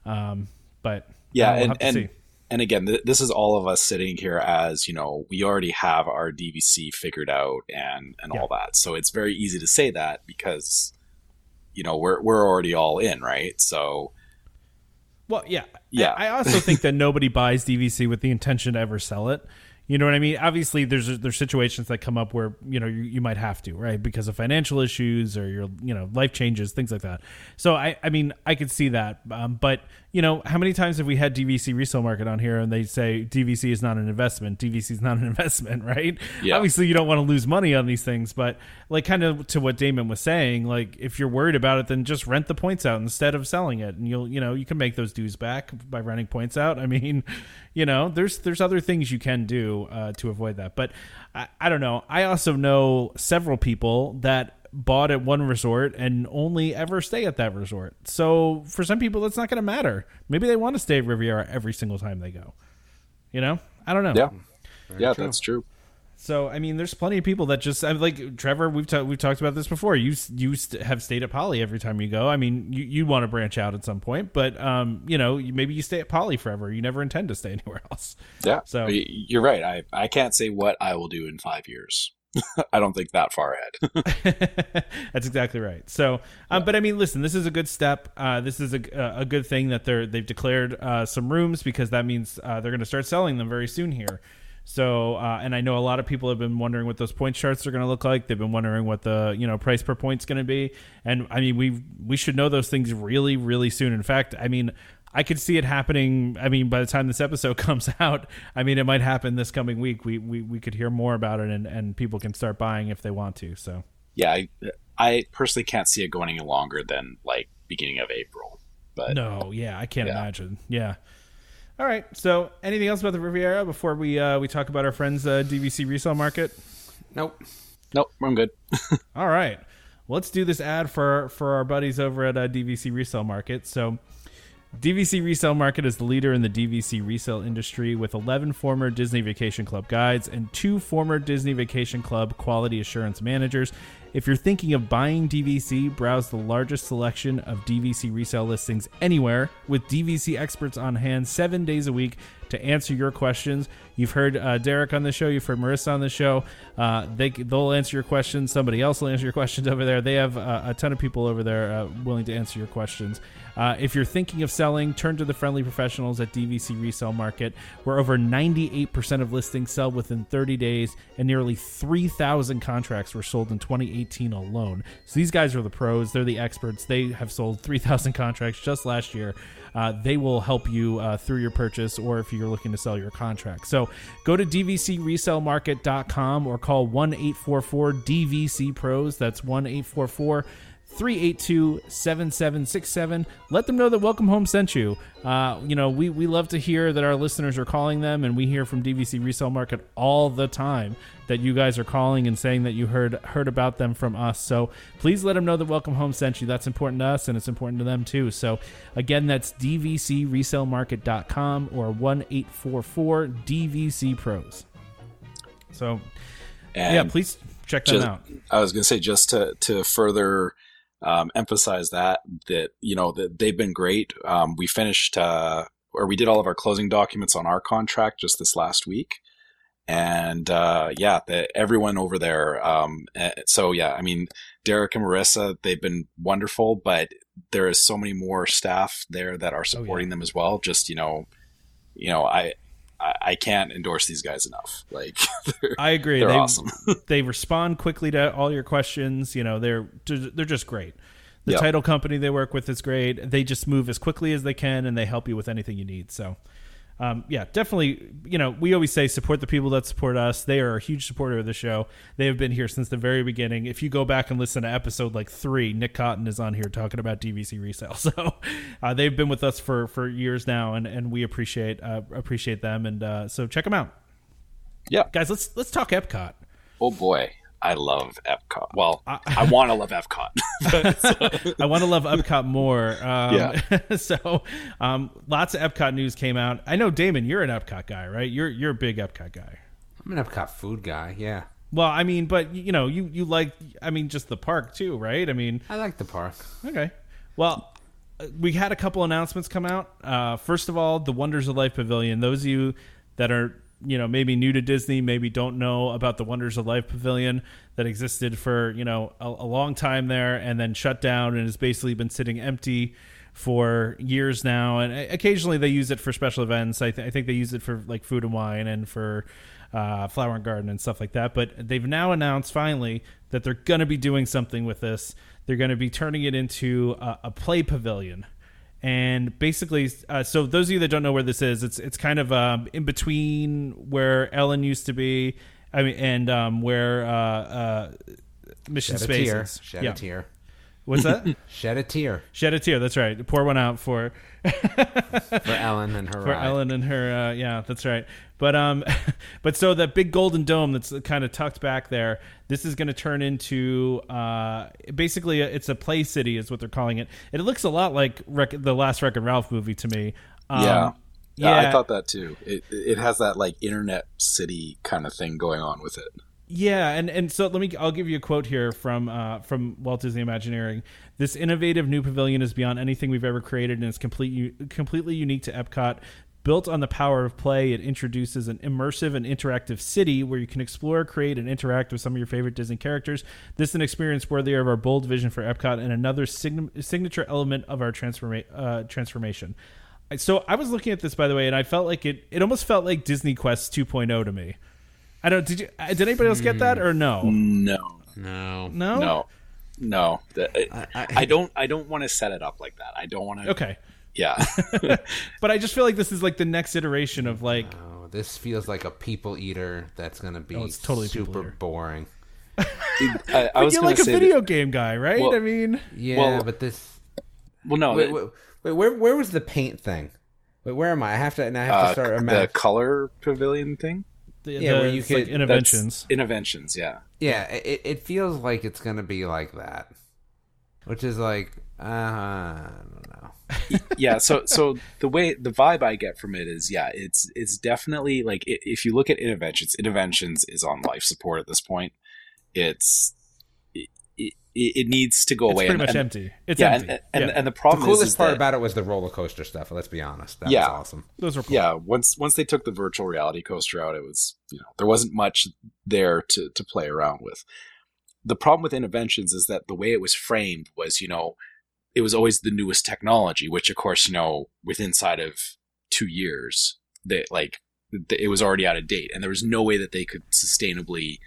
but yeah, we'll have to see. And again, this is all of us sitting here as, we already have our DVC figured out and all that. So it's very easy to say that because, we're already all in, right? So. Well, yeah. Yeah. I also think that nobody buys DVC with the intention to ever sell it. You know what I mean? Obviously, there's situations that come up where, you might have to, right? Because of financial issues or your, life changes, things like that. So, I mean, I could see that. But, how many times have we had DVC Resale Market on here and they say DVC is not an investment. DVC is not an investment, right? Yeah. Obviously, you don't want to lose money on these things. But, like, kind of to what Damon was saying, like, if you're worried about it, then just rent the points out instead of selling it. And, you can make those dues back by renting points out. I mean, there's other things you can do. To avoid that. But I don't know. I also know several people that bought at one resort and only ever stay at that resort. So for some people, it's not going to matter. Maybe they want to stay at Riviera every single time they go. I don't know. Yeah, Very true. That's true. So, I mean, there's plenty of people that just, like Trevor, we've talked about this before. You have stayed at Poly every time you go. I mean, you want to branch out at some point, but, maybe you stay at Poly forever. You never intend to stay anywhere else. Yeah. So you're right. I can't say what I will do in 5 years. I don't think that far ahead. That's exactly right. So, but I mean, listen, this is a good step. This is a good thing that they've declared some rooms because that means they're going to start selling them very soon here. So, and I know a lot of people have been wondering what those point charts are going to look like. They've been wondering what the, price per point is going to be. And I mean, we should know those things really, really soon. In fact, I mean, I could see it happening. I mean, by the time this episode comes out, I mean, it might happen this coming week. We could hear more about it and people can start buying if they want to. So, yeah, I personally can't see it going any longer than like beginning of April, but no, yeah, I can't imagine. Yeah. All right. So, anything else about the Riviera before we talk about our friends DVC Resale Market? Nope. I'm good. All right. Well, let's do this ad for our buddies over at DVC Resale Market. So, DVC Resale Market is the leader in the DVC resale industry with 11 former Disney Vacation Club guides and 2 former Disney Vacation Club quality assurance managers If you're thinking of buying DVC, browse the largest selection of DVC resale listings anywhere with DVC experts on hand 7 days a week to answer your questions. You've heard Derek on the show. You've heard Marissa on the show. They'll answer your questions. Somebody else will answer your questions over there. They have a ton of people over there willing to answer your questions. If you're thinking of selling, turn to the friendly professionals at DVC Resale Market, where over 98% of listings sell within 30 days and nearly 3,000 contracts were sold in 2018 alone. So these guys are the pros. They're the experts. They have sold 3,000 contracts just last year. They will help you through your purchase or if you're looking to sell your contract. So go to dvcresalemarket.com or call 1-844-DVC-PROS. That's 1-844-DVC-PROS. 382-7767. Let them know that Welcome Home sent you. We love to hear that our listeners are calling them, and we hear from DVC Resale Market all the time that you guys are calling and saying that you heard about them from us. So please let them know that Welcome Home sent you. That's important to us, and it's important to them too. So again, that's dvcresalemarket.com or 1-844-DVC-PROS. So please check them out. I was going to say, just to further emphasize that they've been great. We finished we did all of our closing documents on our contract just this last week. And everyone over there. Derek and Marissa, they've been wonderful, but there is so many more staff there that are supporting them as well. Just, I can't endorse these guys enough. Like, I agree. They're awesome. They respond quickly to all your questions. They're just great. The title company they work with is great. They just move as quickly as they can, and they help you with anything you need. So, definitely. We always say support the people that support us. They are a huge supporter of the show. They have been here since the very beginning. If you go back and listen to episode 3, Nick Cotton is on here talking about DVC resale. So they've been with us for years now, and we appreciate them. And so check them out. Yeah, guys, let's talk Epcot. Oh boy, I love Epcot. Well, I want to love Epcot. I want to love Epcot more. Lots of Epcot news came out. I know, Damon, you're an Epcot guy, right? You're a big Epcot guy. I'm an Epcot food guy. Yeah. Well, I mean, but you like, I mean, just the park too, right? I mean, I like the park. Okay. Well, we had a couple announcements come out. First of all, the Wonders of Life Pavilion. Those of you that are maybe new to Disney, maybe don't know about the Wonders of Life Pavilion that existed for, a long time there and then shut down and has basically been sitting empty for years now. And occasionally they use it for special events. I think they use it for like food and wine and for flower and garden and stuff like that. But they've now announced finally that they're going to be doing something with this. They're going to be turning it into a play pavilion. And basically, so those of you that don't know where this is, it's kind of in between where Ellen used to be, where Mission Space. Shed a tear. What's that? Shed a tear. Shed a tear. That's right. Pour one out for Ellen and her. For ride. Ellen and her. Yeah, that's right. But so that big golden dome that's kind of tucked back there, this is going to turn into basically it's a play city is what they're calling it. And it looks a lot like the last Wreck-It Ralph movie to me. I thought that too. It has that like internet city kind of thing going on with it. Yeah, and so I'll give you a quote here from Walt Disney Imagineering. This innovative new pavilion is beyond anything we've ever created and is completely unique to Epcot. Built on the power of play, it introduces an immersive and interactive city where you can explore, create, and interact with some of your favorite Disney characters. This is an experience worthy of our bold vision for Epcot and another signature element of our transformation. So I was looking at this, by the way, and I felt like it almost felt like Disney Quest 2.0 to me. I don't. Did anybody else get that or no? No. I don't want to set it up like that. I don't want to. Okay. Yeah. But I just feel like this is like the next iteration of like... Oh, this feels like a people eater that's going to be totally super boring. I was you're like a video game guy, right? Well, I mean... Yeah, but this... Well, no. Wait, where was the paint thing? Wait, where am I? I have to start... The color pavilion thing? Where you could... Like interventions. Interventions, yeah. Yeah, it feels like it's going to be like that. Which is like... I don't know. Yeah, so the vibe I get from it is, it's definitely like if you look at Interventions is on life support at this point. It's it needs to go away. It's pretty much empty. It's empty. And the problem is, the coolest part about it was the roller coaster stuff. Let's be honest, that was awesome. Those were cool. Yeah. Once they took the virtual reality coaster out, it was, there wasn't much there to play around with. The problem with Interventions is that the way it was framed was, it was always the newest technology, which of course, within inside of 2 years, it was already out of date, and there was no way that they could sustainably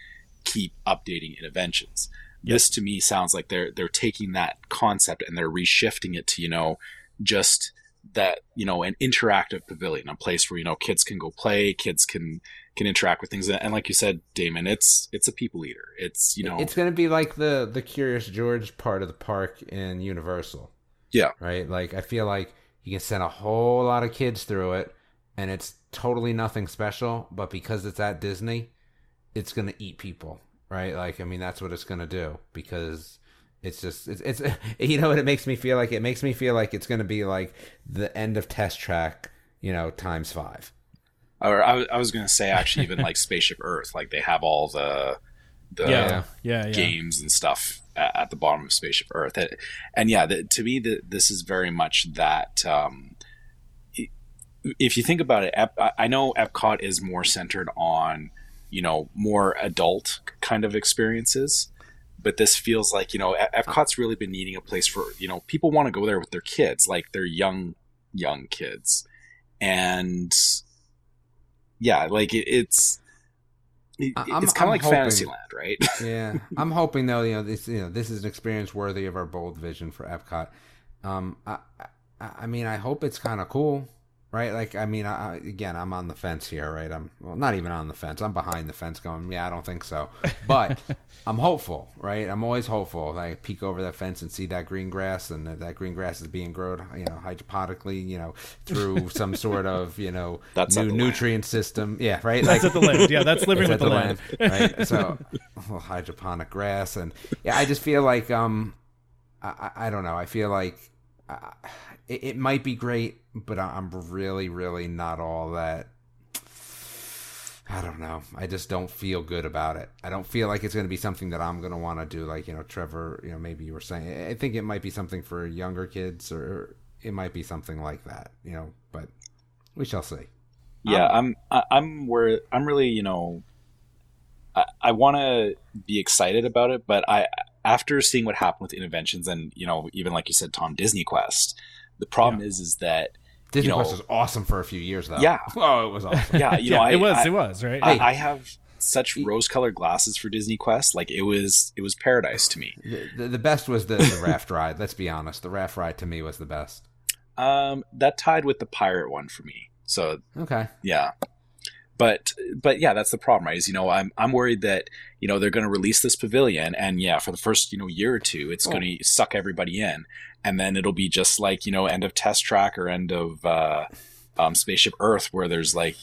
keep updating Interventions. Yep. This to me sounds like they're taking that concept and they're reshifting it to, just that, an interactive pavilion, a place where, kids can go play, kids can interact with things. And like you said, Damon, it's a people eater. It's, it's going to be like the Curious George part of the park in Universal. Yeah. Right. Like, I feel like you can send a whole lot of kids through it and it's totally nothing special, but because it's at Disney, it's going to eat people. Right. Like, I mean, that's what it's going to do, because it's just, it's, what it makes me feel like it's going to be like the end of Test Track, times 5. Or I was going to say, actually, even like Spaceship Earth, like they have all the games and stuff at the bottom of Spaceship Earth. And to me, this is very much that, if you think about it, I know Epcot is more centered on, more adult kind of experiences, but this feels like, Epcot's really been needing a place for, people want to go there with their kids, like their young kids. And it's kind of like hoping, Fantasyland, right? Yeah. I'm hoping though, this is an experience worthy of our bold vision for Epcot. I hope it's kind of cool. Right, like, I mean, again, I'm on the fence here, right? Not even on the fence. I'm behind the fence going, I don't think so. But I'm hopeful, right? I'm always hopeful. Like, peek over that fence and see that green grass, and that green grass is being grown, hydroponically, through some sort of, that's new nutrient land. System. Yeah, right? Like, that's at the land. Yeah, that's living with the land. Right? So, hydroponic grass. And, I just feel like, I don't know. I feel like it might be great, but I'm really, really not all that. I don't know. I just don't feel good about it. I don't feel like it's going to be something that I'm going to want to do. Like, Trevor, maybe you were saying, I think it might be something for younger kids, or it might be something like that, but we shall see. Yeah. I'm really, I want to be excited about it, but after seeing what happened with Interventions and, even like you said, Tom, Disney Quest, the problem is that Disney Quest was awesome for a few years, though. Yeah. Oh, it was awesome. Yeah, it was right. I have such rose-colored glasses for Disney Quest. Like, it was paradise to me. The best was the raft ride. Let's be honest, the raft ride to me was the best. That tied with the pirate one for me. So okay, yeah, but yeah, that's the problem, right? Is I'm worried that they're going to release this pavilion, and for the first year or two, it's going to suck everybody in. And then it'll be just like, end of Test Track or end of Spaceship Earth, where there's like,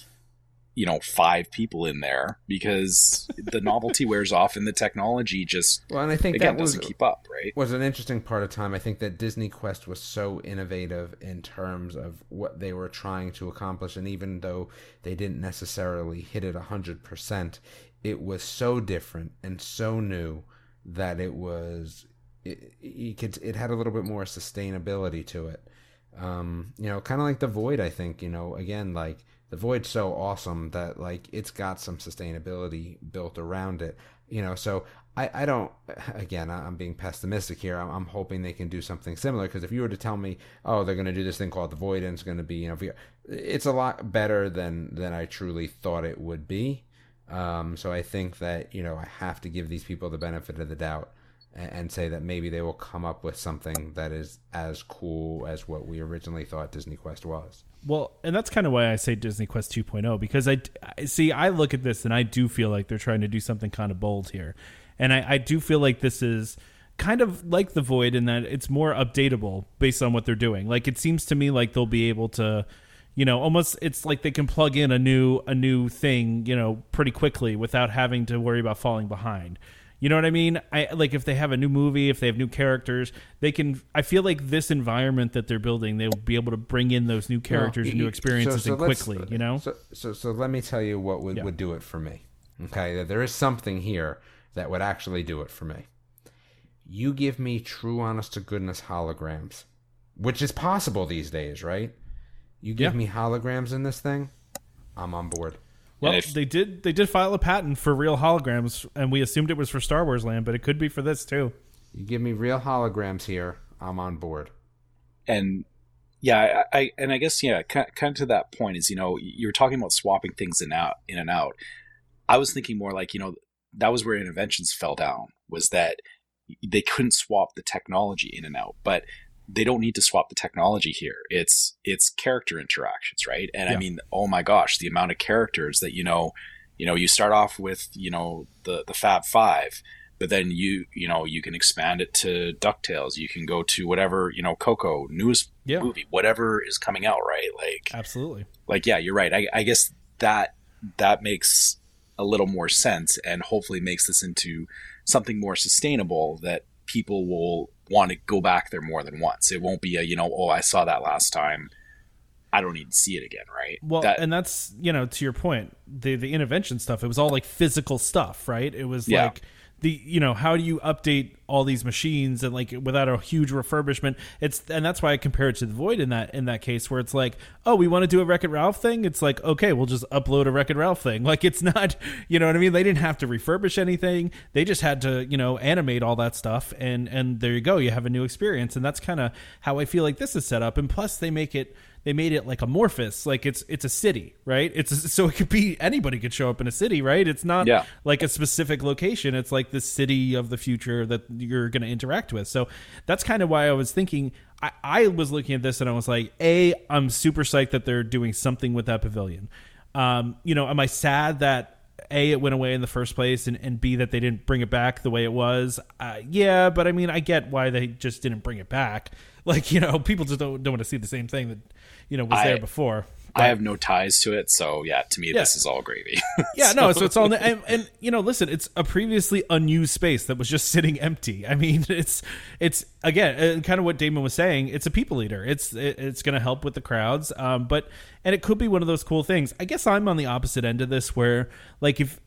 5 people in there, because the novelty wears off and the technology just, well, and I think again, doesn't keep up, right? Was an interesting part of time. I think that Disney Quest was so innovative in terms of what they were trying to accomplish. And even though they didn't necessarily hit it 100%, it was so different and so new that it was... It had a little bit more sustainability to it, kind of like The Void. I think again, like The Void's so awesome that like it's got some sustainability built around it. So I don't. Again, I'm being pessimistic here. I'm hoping they can do something similar, because if you were to tell me, oh, they're going to do this thing called The Void and it's going to be it's a lot better than I truly thought it would be. So I think that I have to give these people the benefit of the doubt and say that maybe they will come up with something that is as cool as what we originally thought Disney Quest was. Well, and that's kind of why I say Disney Quest 2.0, because I look at this and I do feel like they're trying to do something kind of bold here. And I do feel like this is kind of like The Void in that it's more updatable based on what they're doing. Like, it seems to me like they'll be able to, almost it's like they can plug in a new thing, pretty quickly without having to worry about falling behind. You know what I mean? Like, if they have a new movie, if they have new characters, they can. I feel like this environment that they're building, they will be able to bring in those new characters and new experiences in quickly. So let me tell you what would do it for me. Okay, there is something here that would actually do it for me. you give me true, honest-to-goodness holograms, which is possible these days, right? You give me holograms in this thing, I'm on board. Well, they did file a patent for real holograms, and we assumed it was for Star Wars Land, but it could be for this, too. You give me real holograms here, I'm on board. And... yeah, I guess, kind of to that point is, you know, you were talking about swapping things in and out. I was thinking more like, you know, that was where Interventions fell down, was that they couldn't swap the technology in and out, but they don't need to swap the technology here. It's character interactions, right? And I mean, oh my gosh, the amount of characters that, you know, you start off with, you know, the Fab Five, but then you know, you can expand it to DuckTales. You can go to whatever, you know, Coco, newest movie, whatever is coming out, right? Like, absolutely. Like, yeah, you're right. I guess that makes a little more sense, and hopefully makes this into something more sustainable that people will want to go back there more than once. It won't be a, you know, oh, I saw that last time, I don't need to see it again, right? Well, and that's, you know, to your point, the Intervention stuff, it was all like physical stuff, right? It was like... the, you know, how do you update all these machines and like without a huge refurbishment? And that's why I compare it to The Void in that case, where it's like, oh, we want to do a Wreck-It Ralph thing. It's like, okay, we'll just upload a Wreck-It Ralph thing. Like, it's not, you know what I mean? They didn't have to refurbish anything. They just had to, you know, animate all that stuff. And there you go. You have a new experience. And that's kind of how I feel like this is set up. And plus they made it like amorphous, like it's a city, right? So it could be, anybody could show up in a city, right? It's not like a specific location. It's like the city of the future that you're going to interact with. So that's kind of why I was thinking, I was looking at this and I was like, I'm super psyched that they're doing something with that pavilion. You know, am I sad that A, it went away in the first place, and B, that they didn't bring it back the way it was? Yeah, but I mean, I get why they just didn't bring it back. Like, you know, people just don't want to see the same thing that, you know, was there before. But I have no ties to it, so yeah, to me, this is all gravy. So it's all... And, you know, listen, it's a previously unused space that was just sitting empty. I mean, it's again, kind of what Damon was saying, it's a people eater. It's going to help with the crowds, and it could be one of those cool things. I guess I'm on the opposite end of this, where, like, if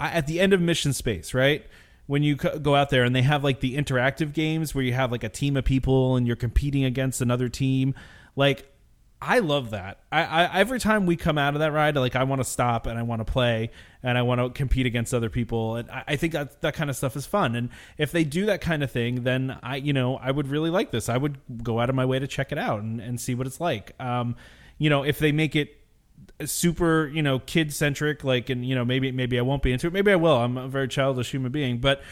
at the end of Mission Space, right, when you go out there and they have, like, the interactive games where you have, like, a team of people and you're competing against another team, like... I love that. I every time we come out of that ride, like, I want to stop and I want to play and I want to compete against other people. And I think that kind of stuff is fun. And if they do that kind of thing, then I would really like this. I would go out of my way to check it out and see what it's like. You know, if they make it super, you know, kid centric, like, and, you know, maybe I won't be into it. Maybe I will. I'm a very childish human being, but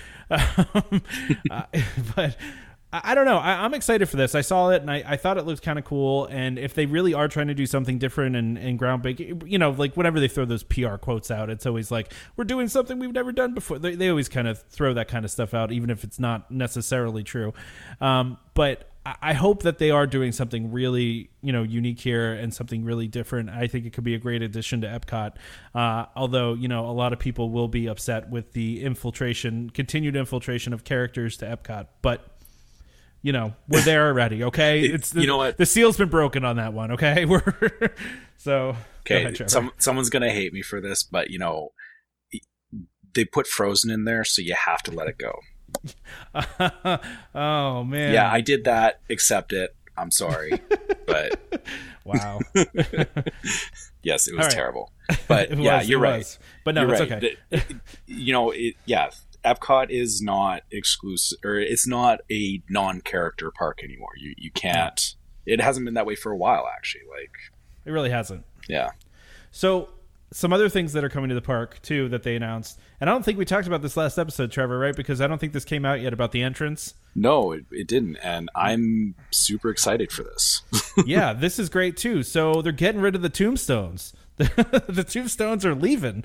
I don't know. I'm excited for this. I saw it and I thought it looked kind of cool. And if they really are trying to do something different and groundbreaking, you know, like whenever they throw those PR quotes out, it's always like, we're doing something we've never done before. They always kind of throw that kind of stuff out, even if it's not necessarily true. But I hope that they are doing something really, you know, unique here and something really different. I think it could be a great addition to Epcot. Although, you know, a lot of people will be upset with the continued infiltration of characters to Epcot, but you know, we're there already, okay? It's the, you know what? The seal's been broken on that one, okay? We're so... okay, ahead, someone's going to hate me for this, but, you know, they put Frozen in there, so you have to let it go. Oh, man. Yeah, I did that. Accept it. I'm sorry, but... wow. Yes, it was terrible. But, you're right. But no, it's right. Okay. You know, Epcot is not exclusive, or it's not a non-character park anymore. You can't. It hasn't been that way for a while, actually. Like, it really hasn't. Yeah. So some other things that are coming to the park too that they announced, and I don't think we talked about this last episode, Trevor, right? Because I don't think this came out yet about the entrance. No, it didn't, and I'm super excited for this. Yeah, this is great too. So they're getting rid of the tombstones. The tombstones are leaving.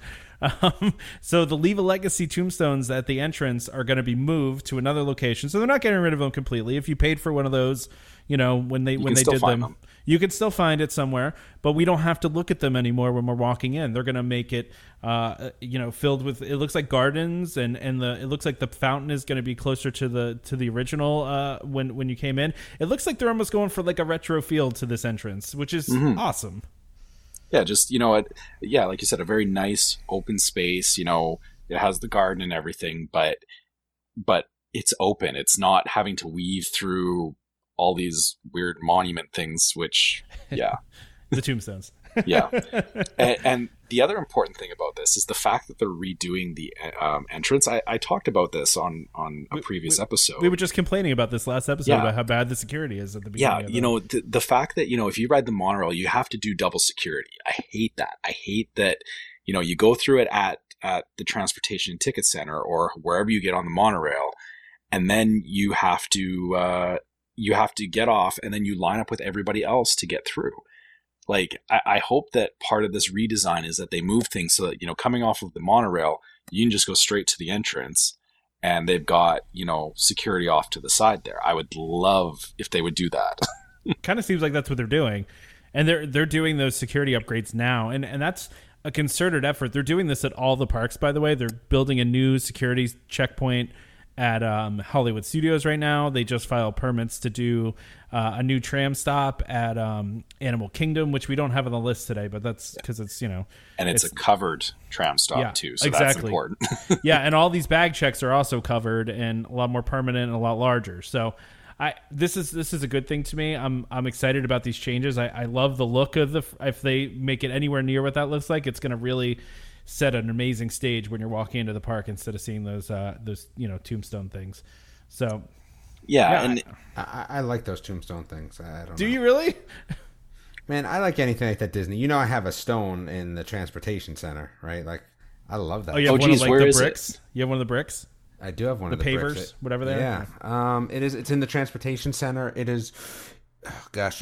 So the Leave a Legacy tombstones at the entrance are going to be moved to another location. So they're not getting rid of them completely. If you paid for one of those, you know, when they did them, you can still find it somewhere, but we don't have to look at them anymore when we're walking in. They're going to make it, you know, filled with, it looks like gardens, and it looks like the fountain is going to be closer to the original when you came in. It looks like they're almost going for like a retro feel to this entrance, which is awesome. Yeah, just, you know, like you said, a very nice open space. You know, it has the garden and everything, but it's open. It's not having to weave through all these weird monument things, which, yeah. The tombstones. Yeah. And the other important thing about this is the fact that they're redoing the entrance. I talked about this on a previous episode. We were just complaining about this last episode, yeah, about how bad the security is at the beginning. Yeah, the fact that, if you ride the monorail, you have to do double security. I hate that. I hate that, you go through it at the transportation and ticket center or wherever you get on the monorail, and then you have to get off, and then you line up with everybody else to get through. Like, I hope that part of this redesign is that they move things so that, coming off of the monorail, you can just go straight to the entrance, and they've got, security off to the side there. I would love if they would do that. It kind of seems like that's what they're doing. And they're doing those security upgrades now. And that's a concerted effort. They're doing this at all the parks, by the way. They're building a new security checkpoint at Hollywood Studios right now. They just filed permits to do a new tram stop at Animal Kingdom, which we don't have on the list today, but that's because it's, And it's a covered tram stop, yeah, too, so exactly. That's important. Yeah, and all these bag checks are also covered and a lot more permanent and a lot larger. So this is a good thing to me. I'm excited about these changes. I love the look of if they make it anywhere near what that looks like, it's going to really set an amazing stage when you're walking into the park instead of seeing those tombstone things. So, yeah, and I like those tombstone things. I don't know. Do you really? Man, I like anything like that Disney. I have a stone in the transportation center, right? Like, I love that. Oh, you have one of the bricks? You have one of the bricks? I do have one of the pavers, bricks. Whatever they are. Yeah, it's in the transportation center. It is. Oh, gosh,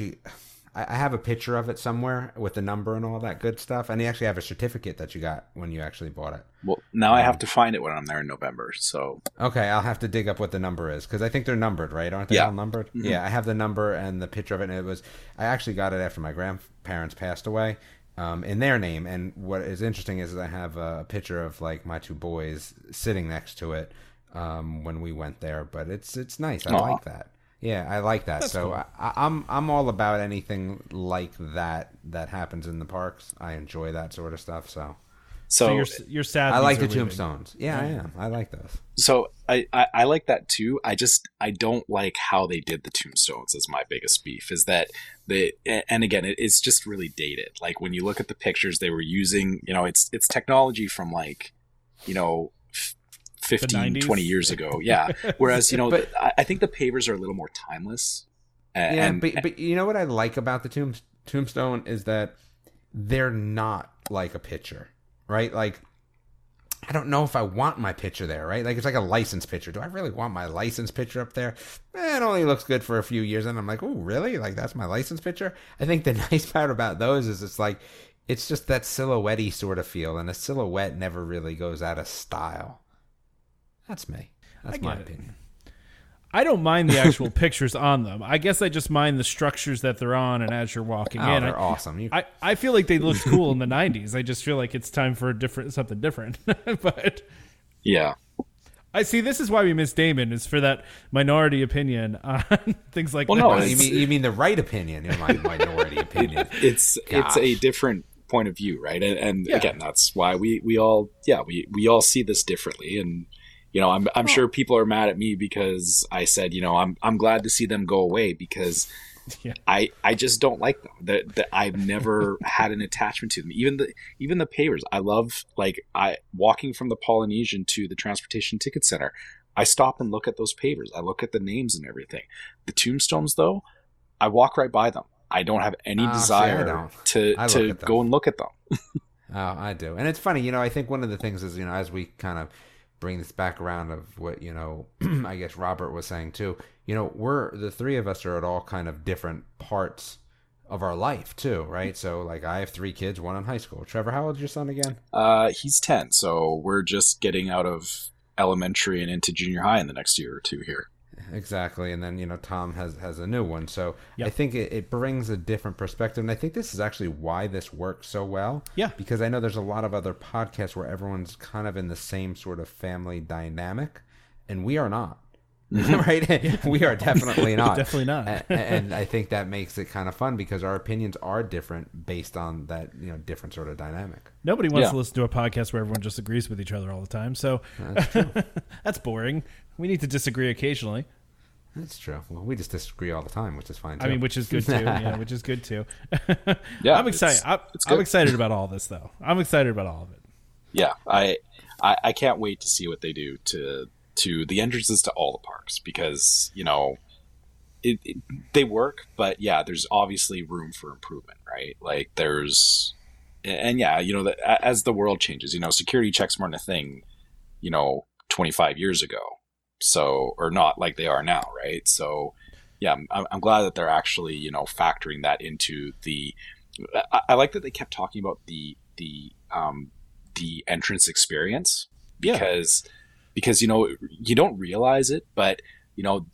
I have a picture of it somewhere with the number and all that good stuff. And you actually have a certificate that you got when you actually bought it. Well, now I have to find it when I'm there in November. So okay, I'll have to dig up what the number is because I think they're numbered, right? Aren't they all numbered? Mm-hmm. Yeah, I have the number and the picture of it. And I actually got it after my grandparents passed away in their name. And what is interesting is I have a picture of like my two boys sitting next to it when we went there. But it's nice. I like that. Yeah, I like that. That's so cool. I'm all about anything like that happens in the parks. I enjoy that sort of stuff. So you're sad. I like the tombstones. Yeah, I am. I like those. So I like that too. I don't like how they did the tombstones. Is my biggest beef is that it's just really dated. Like when you look at the pictures they were using, it's technology from 15, 20 years ago. Yeah. Whereas, but, I think the pavers are a little more timeless. But you know what I like about the tombstone is that they're not like a picture, right? Like, I don't know if I want my picture there, right? Like, it's like a license picture. Do I really want my license picture up there? It only looks good for a few years. And I'm like, oh, really? Like, that's my license picture? I think the nice part about those is it's like, it's just that silhouette-y sort of feel. And a silhouette never really goes out of style. That's me. That's my opinion. I don't mind the actual pictures on them. I guess I just mind the structures that they're on, and as you're walking in, they're awesome. I feel like they looked cool in the 90s. I just feel like it's time for something different. But yeah, I see. This is why we miss Damon, is for that minority opinion on things like. Well, that. No, you mean the right opinion, my minority opinion. It's a different point of view, right? And yeah. Again, that's why we all see this differently. And. I'm sure people are mad at me because I said, I'm glad to see them go away because I just don't like them. I've never had an attachment to them. Even the pavers, I love walking from the Polynesian to the transportation ticket center. I stop and look at those pavers. I look at the names and everything. The tombstones, though, I walk right by them. I don't have any desire to go and look at them. I do, and it's funny. I think one of the things is as we kind of bring this back around of what I guess Robert was saying too, we're the three of us are at all kind of different parts of our life too, right? So like I have three kids, one in high school. Trevor, how old is your son again? He's 10, so we're just getting out of elementary and into junior high in the next year or two here. Exactly. And then Tom has a new one, so yep. I think it brings a different perspective, and I think this is actually why this works so well, because I know there's a lot of other podcasts where everyone's kind of in the same sort of family dynamic, and we are not. right? Yeah. We are definitely not. Definitely not. And I think that makes it kind of fun because our opinions are different based on that, you know, different sort of dynamic. Nobody wants to listen to a podcast where everyone just agrees with each other all the time. So that's true. That's boring. We need to disagree occasionally. That's true. Well, we just disagree all the time, which is fine too. I mean, which is good too. Yeah, which is good too. Yeah, I'm excited. I'm excited about all this, though. I'm excited about all of it. Yeah, I can't wait to see what they do to the entrances to all the parks because, you know, they work, but yeah, there's obviously room for improvement, right? Like you know, as the world changes, you know, security checks weren't a thing, you know, 25 years ago. So, or not like they are now, right? So, yeah, I'm glad that they're actually, you know, factoring that into the. I like that they kept talking about the entrance experience because you know you don't realize it, but you know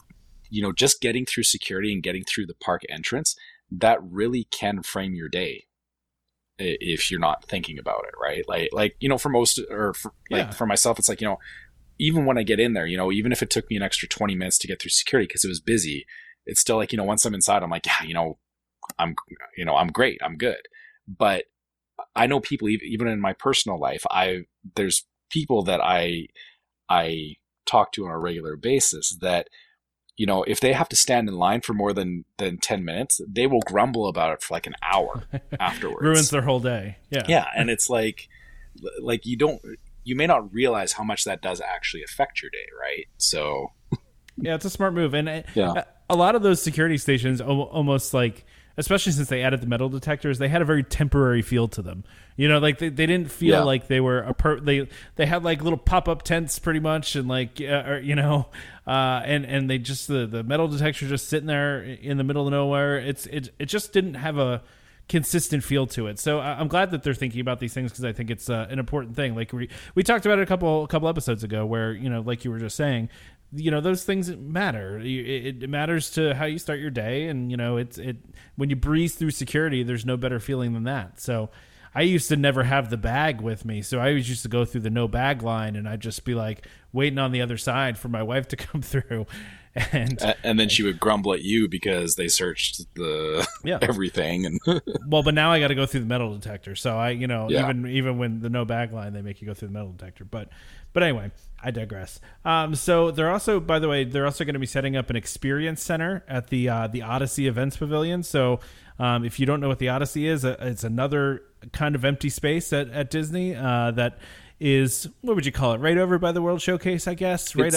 just getting through security and getting through the park entrance, that really can frame your day if you're not thinking about it, right? Like you know, for myself, it's like, you know. Even when I get in there, you know, even if it took me an extra 20 minutes to get through security because it was busy, it's still like, you know, once I'm inside, I'm like, yeah, you know, I'm great, I'm good. But I know people, even in my personal life, there's people that I talk to on a regular basis that, you know, if they have to stand in line for more than 10 minutes, they will grumble about it for like an hour afterwards. Ruins their whole day. Yeah. Yeah. And it's like you may not realize how much that does actually affect your day, right? So, yeah, it's a smart move, and a lot of those security stations almost like, especially since they added the metal detectors, they had a very temporary feel to them. You know, like they didn't feel like they were they had like little pop-up tents pretty much, and like you know, and they just the metal detector just sitting there in the middle of nowhere. It just didn't have a consistent feel to it. So I'm glad that they're thinking about these things because I think it's an important thing. Like we talked about it a couple episodes ago where, you know, like you were just saying, you know, those things matter. It matters to how you start your day. And, you know, when you breeze through security, there's no better feeling than that. So I used to never have the bag with me. So I always used to go through the no bag line and I'd just be like waiting on the other side for my wife to come through. And then she would grumble at you because they searched everything. And well, but now I got to go through the metal detector. So I, you know, even when the no bag line, they make you go through the metal detector. But anyway, I digress. So they're also going to be setting up an experience center at the Odyssey Events Pavilion. So if you don't know what the Odyssey is, it's another kind of empty space at Disney that is, what would you call it? Right over by the World Showcase, I guess. Right,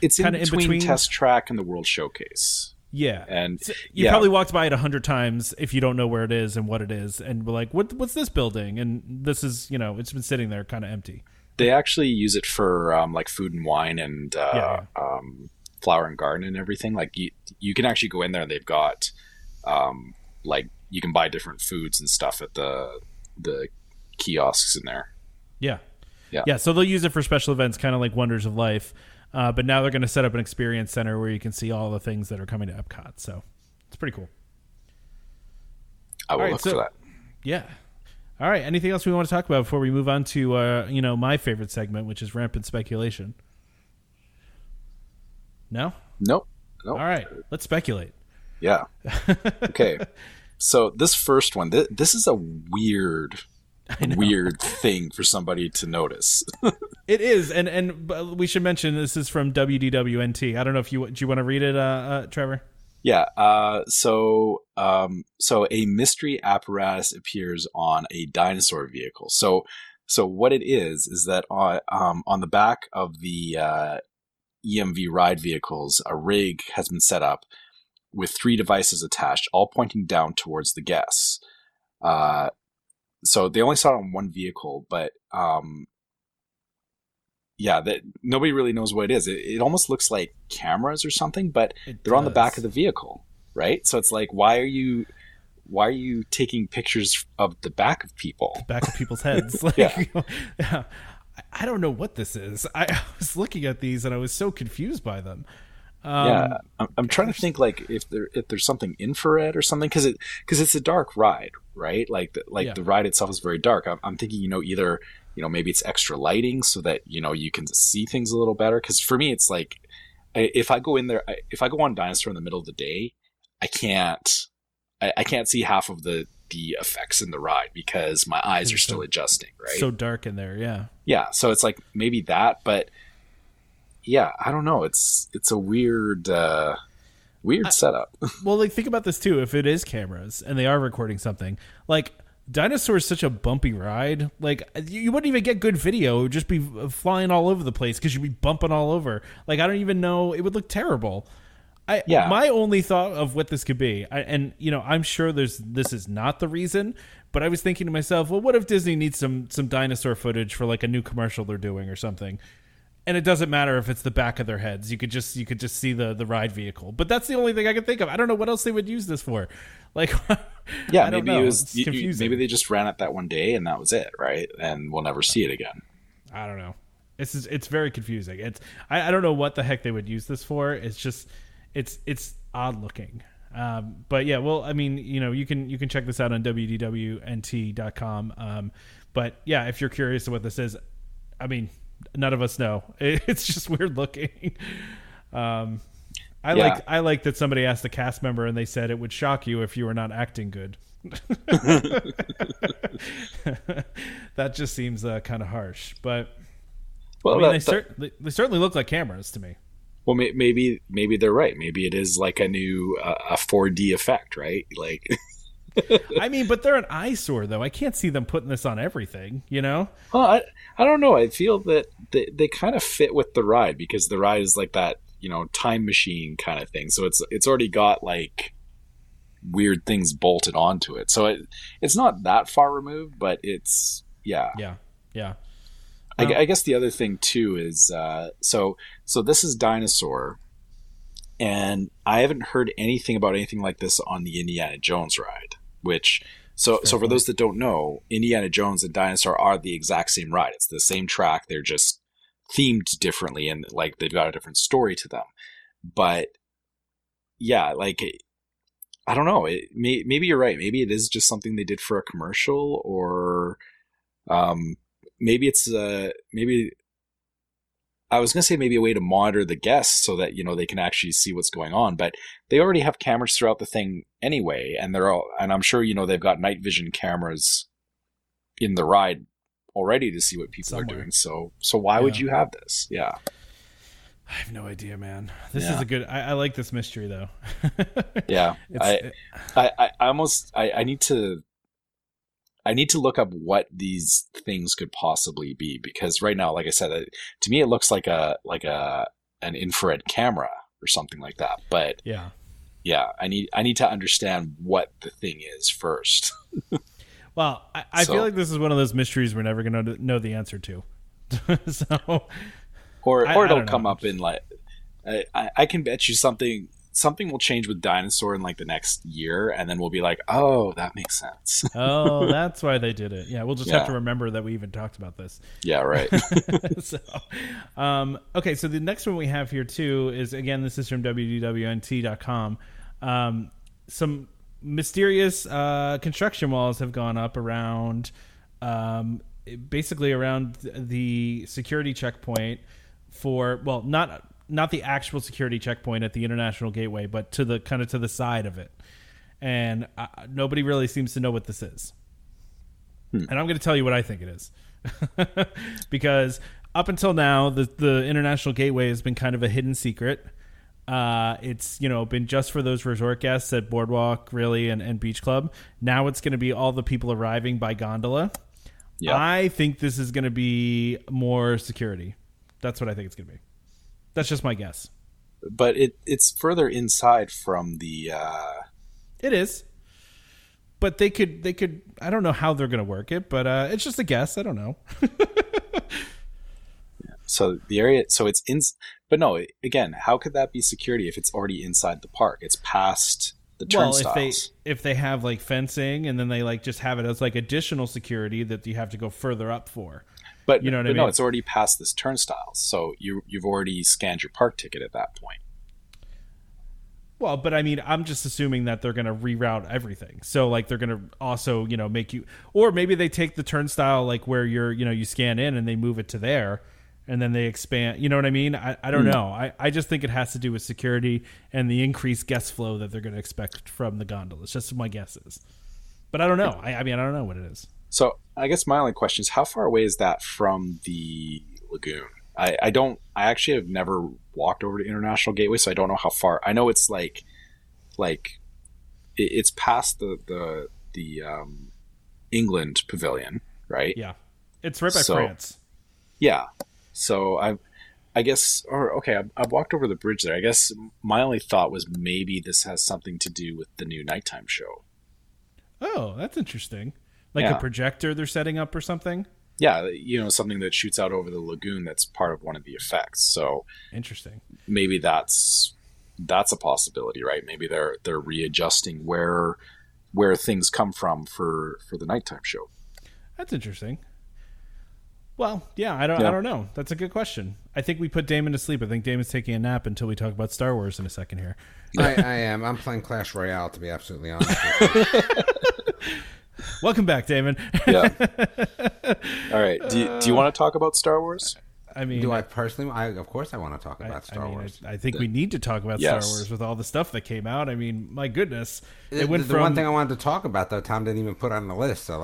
it's kind of in between Test Track and the World Showcase. Yeah, and so you probably walked by it 100 times if you don't know where it is and what it is, and we're like, "What's this building?" And this is, you know, it's been sitting there kind of empty. They actually use it for like food and wine and flower and garden and everything. Like you can actually go in there, and they've got like you can buy different foods and stuff at the kiosks in there. Yeah. Yeah, so they'll use it for special events, kind of like Wonders of Life. But now they're going to set up an experience center where you can see all the things that are coming to Epcot. So it's pretty cool. I will look for that. Yeah. All right. Anything else we want to talk about before we move on to, you know, my favorite segment, which is rampant speculation? No? Nope. All right. Let's speculate. Yeah. Okay. So this first one, this is a weird thing for somebody to notice. It is, and we should mention this is from WDWNT. I don't know if do you want to read it, Trevor? Yeah. So a mystery apparatus appears on a dinosaur vehicle. So what it is that on the back of the EMV ride vehicles, a rig has been set up with 3 devices attached, all pointing down towards the guests. So they only saw it on one vehicle, but nobody really knows what it is. It almost looks like cameras or something, but they're on the back of the vehicle, right? So it's like, why are you taking pictures of the back of people? The back of people's heads. Like, yeah. I don't know what this is. I was looking at these and I was so confused by them. Yeah, I'm trying to think like if there's something infrared or something because it's a dark ride, right? The ride itself is very dark. I'm thinking, you know, either, you know, maybe it's extra lighting so that, you know, you can see things a little better. Because for me, it's like if I go in there, if I go on Dinosaur in the middle of the day, I can't see half of the effects in the ride because my eyes are still adjusting, right? So dark in there, yeah. Yeah, so it's like maybe that, but yeah, I don't know. It's a weird setup. Well, like think about this too. If it is cameras and they are recording something, like Dinosaur is such a bumpy ride. Like you wouldn't even get good video. It would just be flying all over the place because you'd be bumping all over. Like I don't even know. It would look terrible. My only thought of what this could be, I'm sure this is not the reason, but I was thinking to myself, well, what if Disney needs some dinosaur footage for like a new commercial they're doing or something? And it doesn't matter if it's the back of their heads. You could just see the ride vehicle. But that's the only thing I could think of. I don't know what else they would use this for. Like, yeah, maybe it was confusing. Maybe they just ran it that one day and that was it, right? And we'll never see it again. I don't know. It's very confusing. I don't know what the heck they would use this for. It's just. It's odd looking. But yeah, well, I mean, you can check this out on WDWNT.com. But yeah, if you're curious to what this is, I mean, none of us know. It's just weird looking. I like that somebody asked the cast member and they said it would shock you if you were not acting good. That just seems kind of harsh, but well, I mean, they certainly look like cameras to me. Well, maybe they're right. Maybe it is like a new a 4D effect, right? Like, I mean, but they're an eyesore, though. I can't see them putting this on everything, you know? Well, I don't know. I feel that they kind of fit with the ride because the ride is like that, time machine kind of thing. So it's already got like weird things bolted onto it. So it's not that far removed, but it's yeah, yeah, yeah. I guess the other thing too is so this is Dinosaur, and I haven't heard anything about anything like this on the Indiana Jones ride. Which so for those that don't know, Indiana Jones and Dinosaur are the exact same ride. It's the same track. They're just themed differently, and like they've got a different story to them. But yeah, like I don't know. Maybe you're right. Maybe it is just something they did for a commercial or. Maybe it's maybe a way to monitor the guests so that, they can actually see what's going on, but they already have cameras throughout the thing anyway. And and I'm sure, they've got night vision cameras in the ride already to see what people are doing. So why would you have this? Yeah. I have no idea, man. This is a good, I like this mystery though. Yeah. I need to look up what these things could possibly be, because right now, like I said, to me it looks like an infrared camera or something like that. But yeah, I need to understand what the thing is first. Well, I feel like this is one of those mysteries we're never going to know the answer to. So, or it'll come up in like I can bet you something will change with Dinosaur in like the next year, and then we'll be like, oh, that makes sense. Oh, that's why they did it. Yeah, we'll just have to remember that we even talked about this. Yeah, right. So, okay, so the next one we have here too is, again, this is from WDWNT.com. Some mysterious construction walls have gone up around, basically around the security checkpoint for, well, not the actual security checkpoint at the International Gateway, but to the side of it. And nobody really seems to know what this is. And I'm going to tell you what I think it is. Because up until now, the International Gateway has been kind of a hidden secret. It's, been just for those resort guests at Boardwalk, really, and Beach Club. Now it's going to be all the people arriving by gondola. Yep. I think this is going to be more security. That's what I think it's going to be. That's just my guess. But it's further inside from the... It is. But they could... I don't know how they're going to work it, but it's just a guess. I don't know. So the area... So it's in... But no, again, how could that be security if it's already inside the park? It's past the turnstiles. Well, if they have like fencing and then they like just have it as like additional security that you have to go further up for. But, I mean? No, it's already past this turnstile. So you've already scanned your park ticket at that point. Well, but I mean, I'm just assuming that they're going to reroute everything. So like they're going to also, make you, or maybe they take the turnstile, like where you're, you scan in and they move it to there and then they expand. You know what I mean? I don't know. I just think it has to do with security and the increased guest flow that they're going to expect from the gondola. It's just my guesses. But I don't know. I mean, I don't know what it is. So I guess my only question is, how far away is that from the lagoon? I actually have never walked over to International Gateway, so I don't know how far. I know it's like it's past the England Pavilion, right? Yeah. It's right by France. Yeah. So I've walked over the bridge there. I guess my only thought was maybe this has something to do with the new nighttime show. Oh, that's interesting. Like a projector they're setting up or something? Yeah, something that shoots out over the lagoon that's part of one of the effects. So interesting. Maybe that's a possibility, right? Maybe they're readjusting where things come from for the nighttime show. That's interesting. Well, yeah, I don't know. That's a good question. I think we put Damon to sleep. I think Damon's taking a nap until we talk about Star Wars in a second here. I am. I'm playing Clash Royale, to be absolutely honest with you. Welcome back, Damon. Yeah. All right. Do you want to talk about Star Wars? I mean, do I personally? Of course I want to talk about Star Wars. I think we need to talk about Star Wars with all the stuff that came out. I mean, my goodness. The one thing I wanted to talk about, though, Tom didn't even put on the list. So,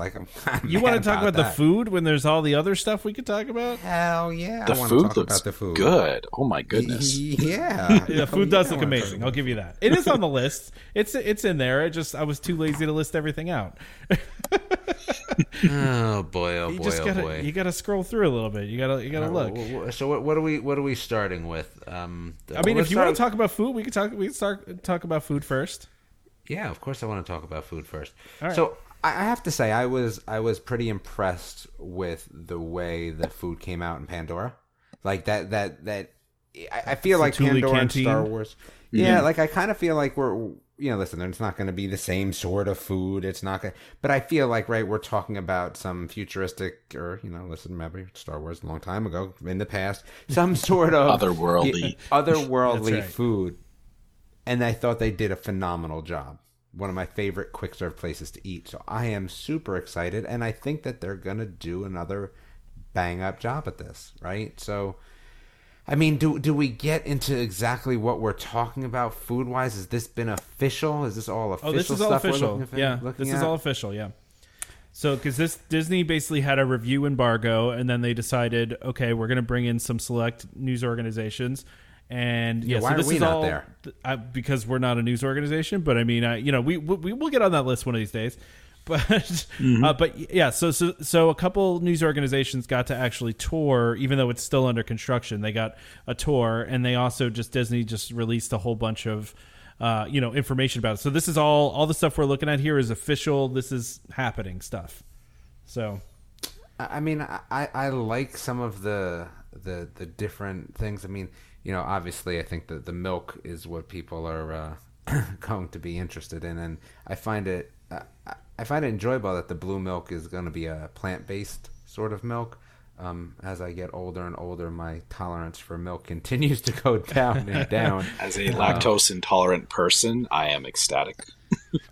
you want to talk about the food when there's all the other stuff we could talk about? Hell yeah. The food looks good. Oh, my goodness. Yeah. The food does look amazing. I'll give you that. It is on the list. It's in there. I was too lazy to list everything out. Oh boy! You got to scroll through a little bit. You got to look. So what are we starting with? If you want to talk about food, we can talk. We can talk about food first. Yeah, of course, I want to talk about food first. Right. So I have to say, I was pretty impressed with the way the food came out in Pandora. Like that I feel like Pandora canteen. And Star Wars. Yeah, yeah. I kind of feel like we're. Listen, it's not going to be the same sort of food. It's not going to... But I feel like, right, we're talking about some futuristic or, remember Star Wars a long time ago, in the past, some sort of... Otherworldly right. food. And I thought they did a phenomenal job. One of my favorite quick-serve places to eat. So I am super excited, and I think that they're going to do another bang-up job at this, right? So... I mean, do we get into exactly what we're talking about food-wise? Has this been official? Is this all official? Oh, this is all official. Yeah, this is all official, yeah. So, because Disney basically had a review embargo, and then they decided, okay, we're going to bring in some select news organizations. And yeah, why so this are we is not all, there? Because we're not a news organization, but I mean, we'll get on that list one of these days. But so a couple news organizations got to actually tour, even though it's still under construction. They got a tour, and they also Disney released a whole bunch of information about it. So this is all the stuff we're looking at here is official. This is happening stuff. So, I mean, I like some of the different things. I mean, obviously, I think that the milk is what people are going to be interested in, and I find it. I find it enjoyable that the blue milk is going to be a plant-based sort of milk. As I get older and older, my tolerance for milk continues to go down and down. As a lactose intolerant person, I am ecstatic.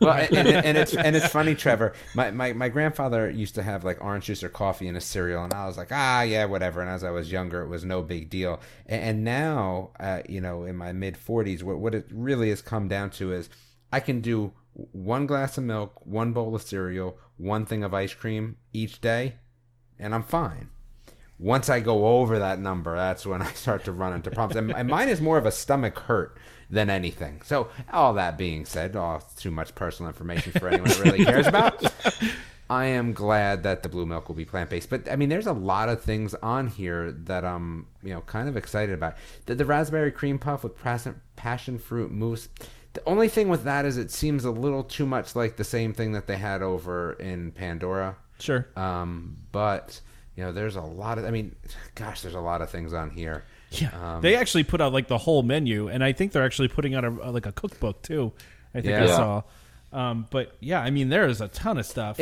Well, and it's funny, Trevor. My grandfather used to have orange juice or coffee in a cereal, and I was like, yeah, whatever. And as I was younger, it was no big deal. And now, in my mid-40s, what it really has come down to is I can do one glass of milk, one bowl of cereal, one thing of ice cream each day, and I'm fine. Once I go over that number, that's when I start to run into problems. And mine is more of a stomach hurt than anything. So all that being said, too much personal information for anyone that really cares about, I am glad that the blue milk will be plant-based. But, I mean, there's a lot of things on here that I'm kind of excited about. The raspberry cream puff with passion fruit mousse. The only thing with that is it seems a little too much like the same thing that they had over in Pandora. Sure. But, there's a lot of... I mean, gosh, there's a lot of things on here. Yeah. They actually put out, the whole menu, and I think they're actually putting out, a cookbook, too, I think I saw. But, yeah, I mean, there is a ton of stuff. And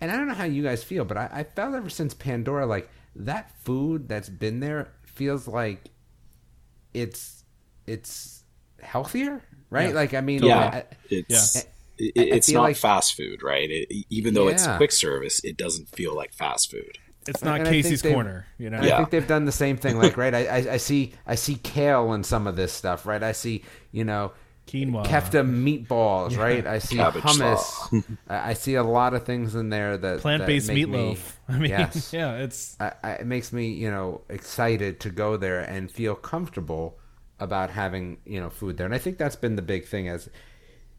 I don't know how you guys feel, but I felt ever since Pandora, that food that's been there feels like it's healthier. Right? Yeah. It's not fast food, right? Even though it's quick service, it doesn't feel like fast food. It's not Casey's Corner, you know. Yeah. I think they've done the same thing, like right. I see kale in some of this stuff, right? I see, you know, quinoa, kefta meatballs, yeah. right? I see cabbage hummus. I see a lot of things in there that plant-based that meatloaf. It makes me, you know, excited to go there and feel comfortable about having, you know, food there. And I think that's been the big thing, as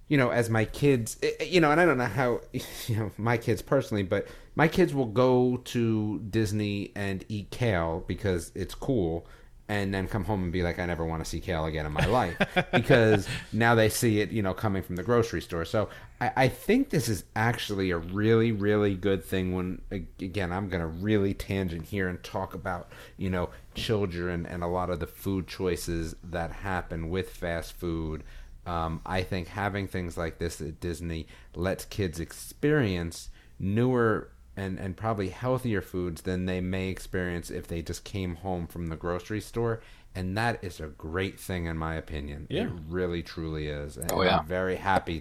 you know, as my kids, you know, and I don't know how, you know, my kids personally, but my kids will go to Disney and eat kale because it's cool, and then come home and be like, I never want to see kale again in my life, because now they see it, you know, coming from the grocery store. So I think this is actually a really, really good thing when, again, I'm going to really tangent here and talk about, you know, children and a lot of the food choices that happen with fast food. I think having things like this at Disney lets kids experience newer and probably healthier foods than they may experience if they just came home from the grocery store. And that is a great thing, in my opinion. Yeah. It really, truly is. And I'm very happy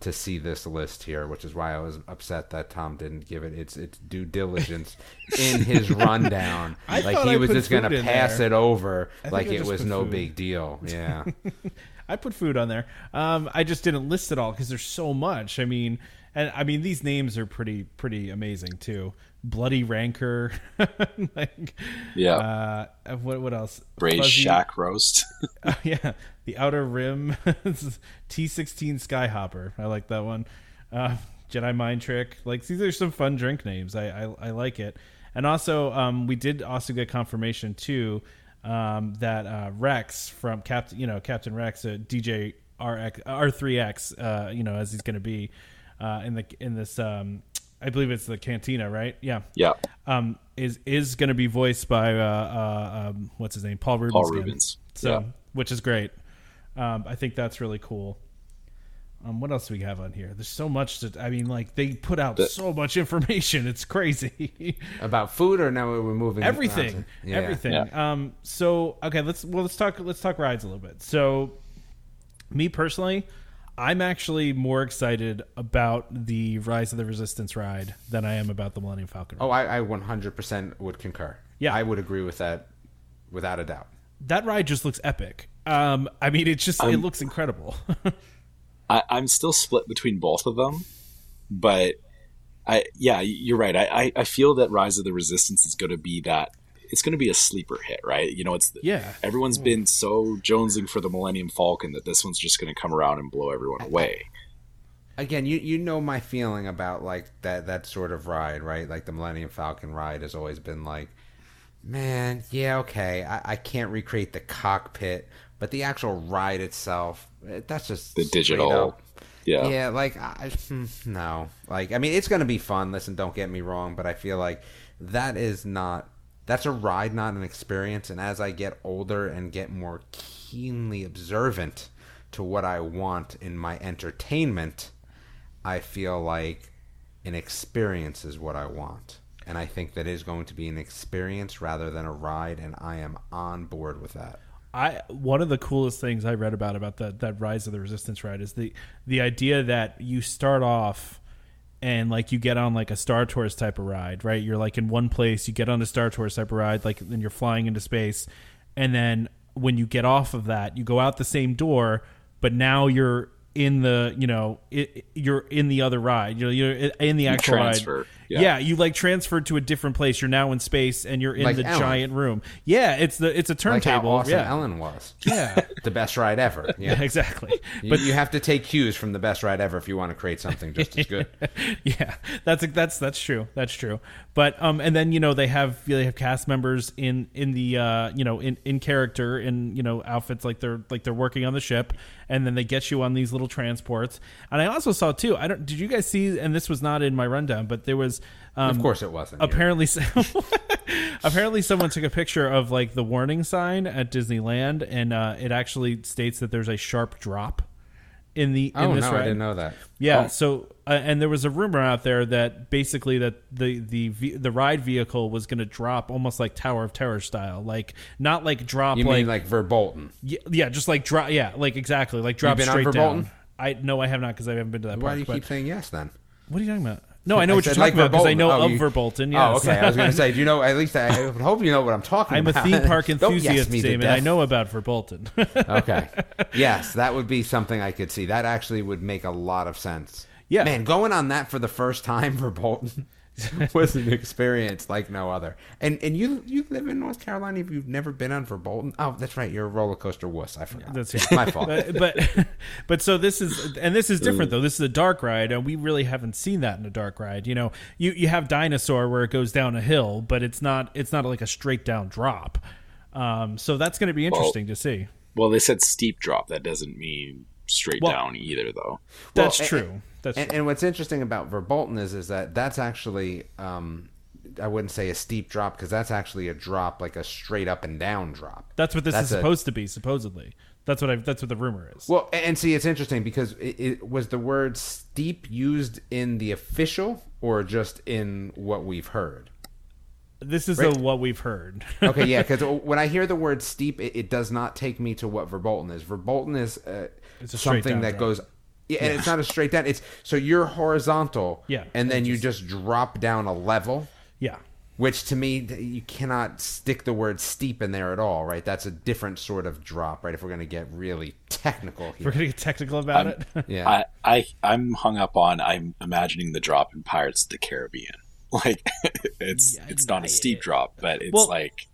to see this list here, which is why I was upset that Tom didn't give it its due diligence in his rundown. He was just going to pass it over like it was no big deal. Yeah. I put food on there. I just didn't list it all because there's so much. I mean, these names are pretty amazing too. Bloody Rancor, What else? Braised Shack Roast. Yeah, the Outer Rim. T16 Skyhopper. I like that one. Jedi Mind Trick. Like, these are some fun drink names. I like it. And also, we did also get confirmation too. That Rex from Captain Rex, DJ R3X, as he's going to be in this, I believe it's the Cantina, right? Yeah, yeah. Is going to be voiced by what's his name, Paul Rubens. Paul Rubens. So, which is great. I think that's really cool. What else do we have on here? There's so much that, I mean, like, they put out so much information. It's crazy. About food, or now we're moving everything. Everything. Yeah. So okay, let's talk rides a little bit. So, me personally, I'm actually more excited about the Rise of the Resistance ride than I am about the Millennium Falcon ride. Oh, I 100% would concur. Yeah, I would agree with that, without a doubt. That ride just looks epic. I mean, it just it looks incredible. I'm still split between both of them, but you're right. I feel that Rise of the Resistance is going to be that. It's going to be a sleeper hit, right? You know, everyone's been so jonesing for the Millennium Falcon that this one's just going to come around and blow everyone away. Again, you know my feeling about like that sort of ride, right? Like the Millennium Falcon ride has always been like, man, yeah, okay, I can't recreate the cockpit, but the actual ride itself, that's just the digital. Yeah. Like, no, like, I mean, it's going to be fun. Listen, don't get me wrong, but I feel like that's a ride, not an experience. And as I get older and get more keenly observant to what I want in my entertainment, I feel like an experience is what I want. And I think that is going to be an experience rather than a ride. And I am on board with that. One of the coolest things I read about that Rise of the Resistance ride is the idea that you start off and like you get on like a Star Tours type of ride, right? You're like in one place, you get on a Star Tours type of ride, like then you're flying into space, and then when you get off of that, you go out the same door, but now you're in the you're in the other ride, you're in the actual ride. You like transferred to a different place, you're now in space, and you're in like the Ellen. Giant room. It's a turntable, like how awesome Ellen was. The best ride ever. Exactly. But you have to take cues from the best ride ever if you want to create something just as good. That's true. But and then they have cast members in the in character, in outfits, like they're working on the ship, and then they get you on these little transports. And I also saw too, did you guys see, and this was not in my rundown, but there was of course it wasn't, apparently someone took a picture of like the warning sign at Disneyland, and it actually states that there's a sharp drop in this ride. I didn't know that. And there was a rumor out there that basically that the ride vehicle was going to drop almost like Tower of Terror style, like not like drop. You mean like Verbolten? Yeah, just like drop. Yeah, like exactly, like drop. You've been straight on Verbolten? Down. No, I have not, because I haven't been to that park. Why do you keep saying yes then? What are you talking about? No, I know what you're talking about because I know of Verbolten. Yes. Oh, okay. I was going to say, do you know? At least I hope you know what I'm talking about. I'm a theme park enthusiast, Damon. I know about Verbolten. Okay. Yes, that would be something I could see. That actually would make a lot of sense. Yeah. Man, going on that for the first time for Bolton was an experience like no other. And you live in North Carolina if you've never been on Verbolten. Oh, that's right. You're a roller coaster wuss. I forgot. That's right. My fault. But so this is different though. This is a dark ride, and we really haven't seen that in a dark ride. You know, you have Dinosaur where it goes down a hill, but it's not like a straight down drop. So that's going to be interesting to see. Well, they said steep drop. That doesn't mean straight down either, though. That's true. And what's interesting about Verbolten is that that's actually, I wouldn't say a steep drop because that's actually a drop, like a straight up and down drop. That's what that's is supposed to be, supposedly. That's what the rumor is. Well, and see, it's interesting because it was the word steep used in the official or just in what we've heard? This is what we've heard. Okay, yeah, because when I hear the word steep, it does not take me to what Verbolten is. Verbolten is something that goes... Yeah, and it's not a straight down. It's so you're horizontal, and then you just drop down a level. Yeah. Which to me, you cannot stick the word steep in there at all, right? That's a different sort of drop, right? If we're going to get really technical here. If we're going to get technical about it? Yeah. I'm hung up on, I'm imagining the drop in Pirates of the Caribbean. Like, it's not a steep drop, but it's like...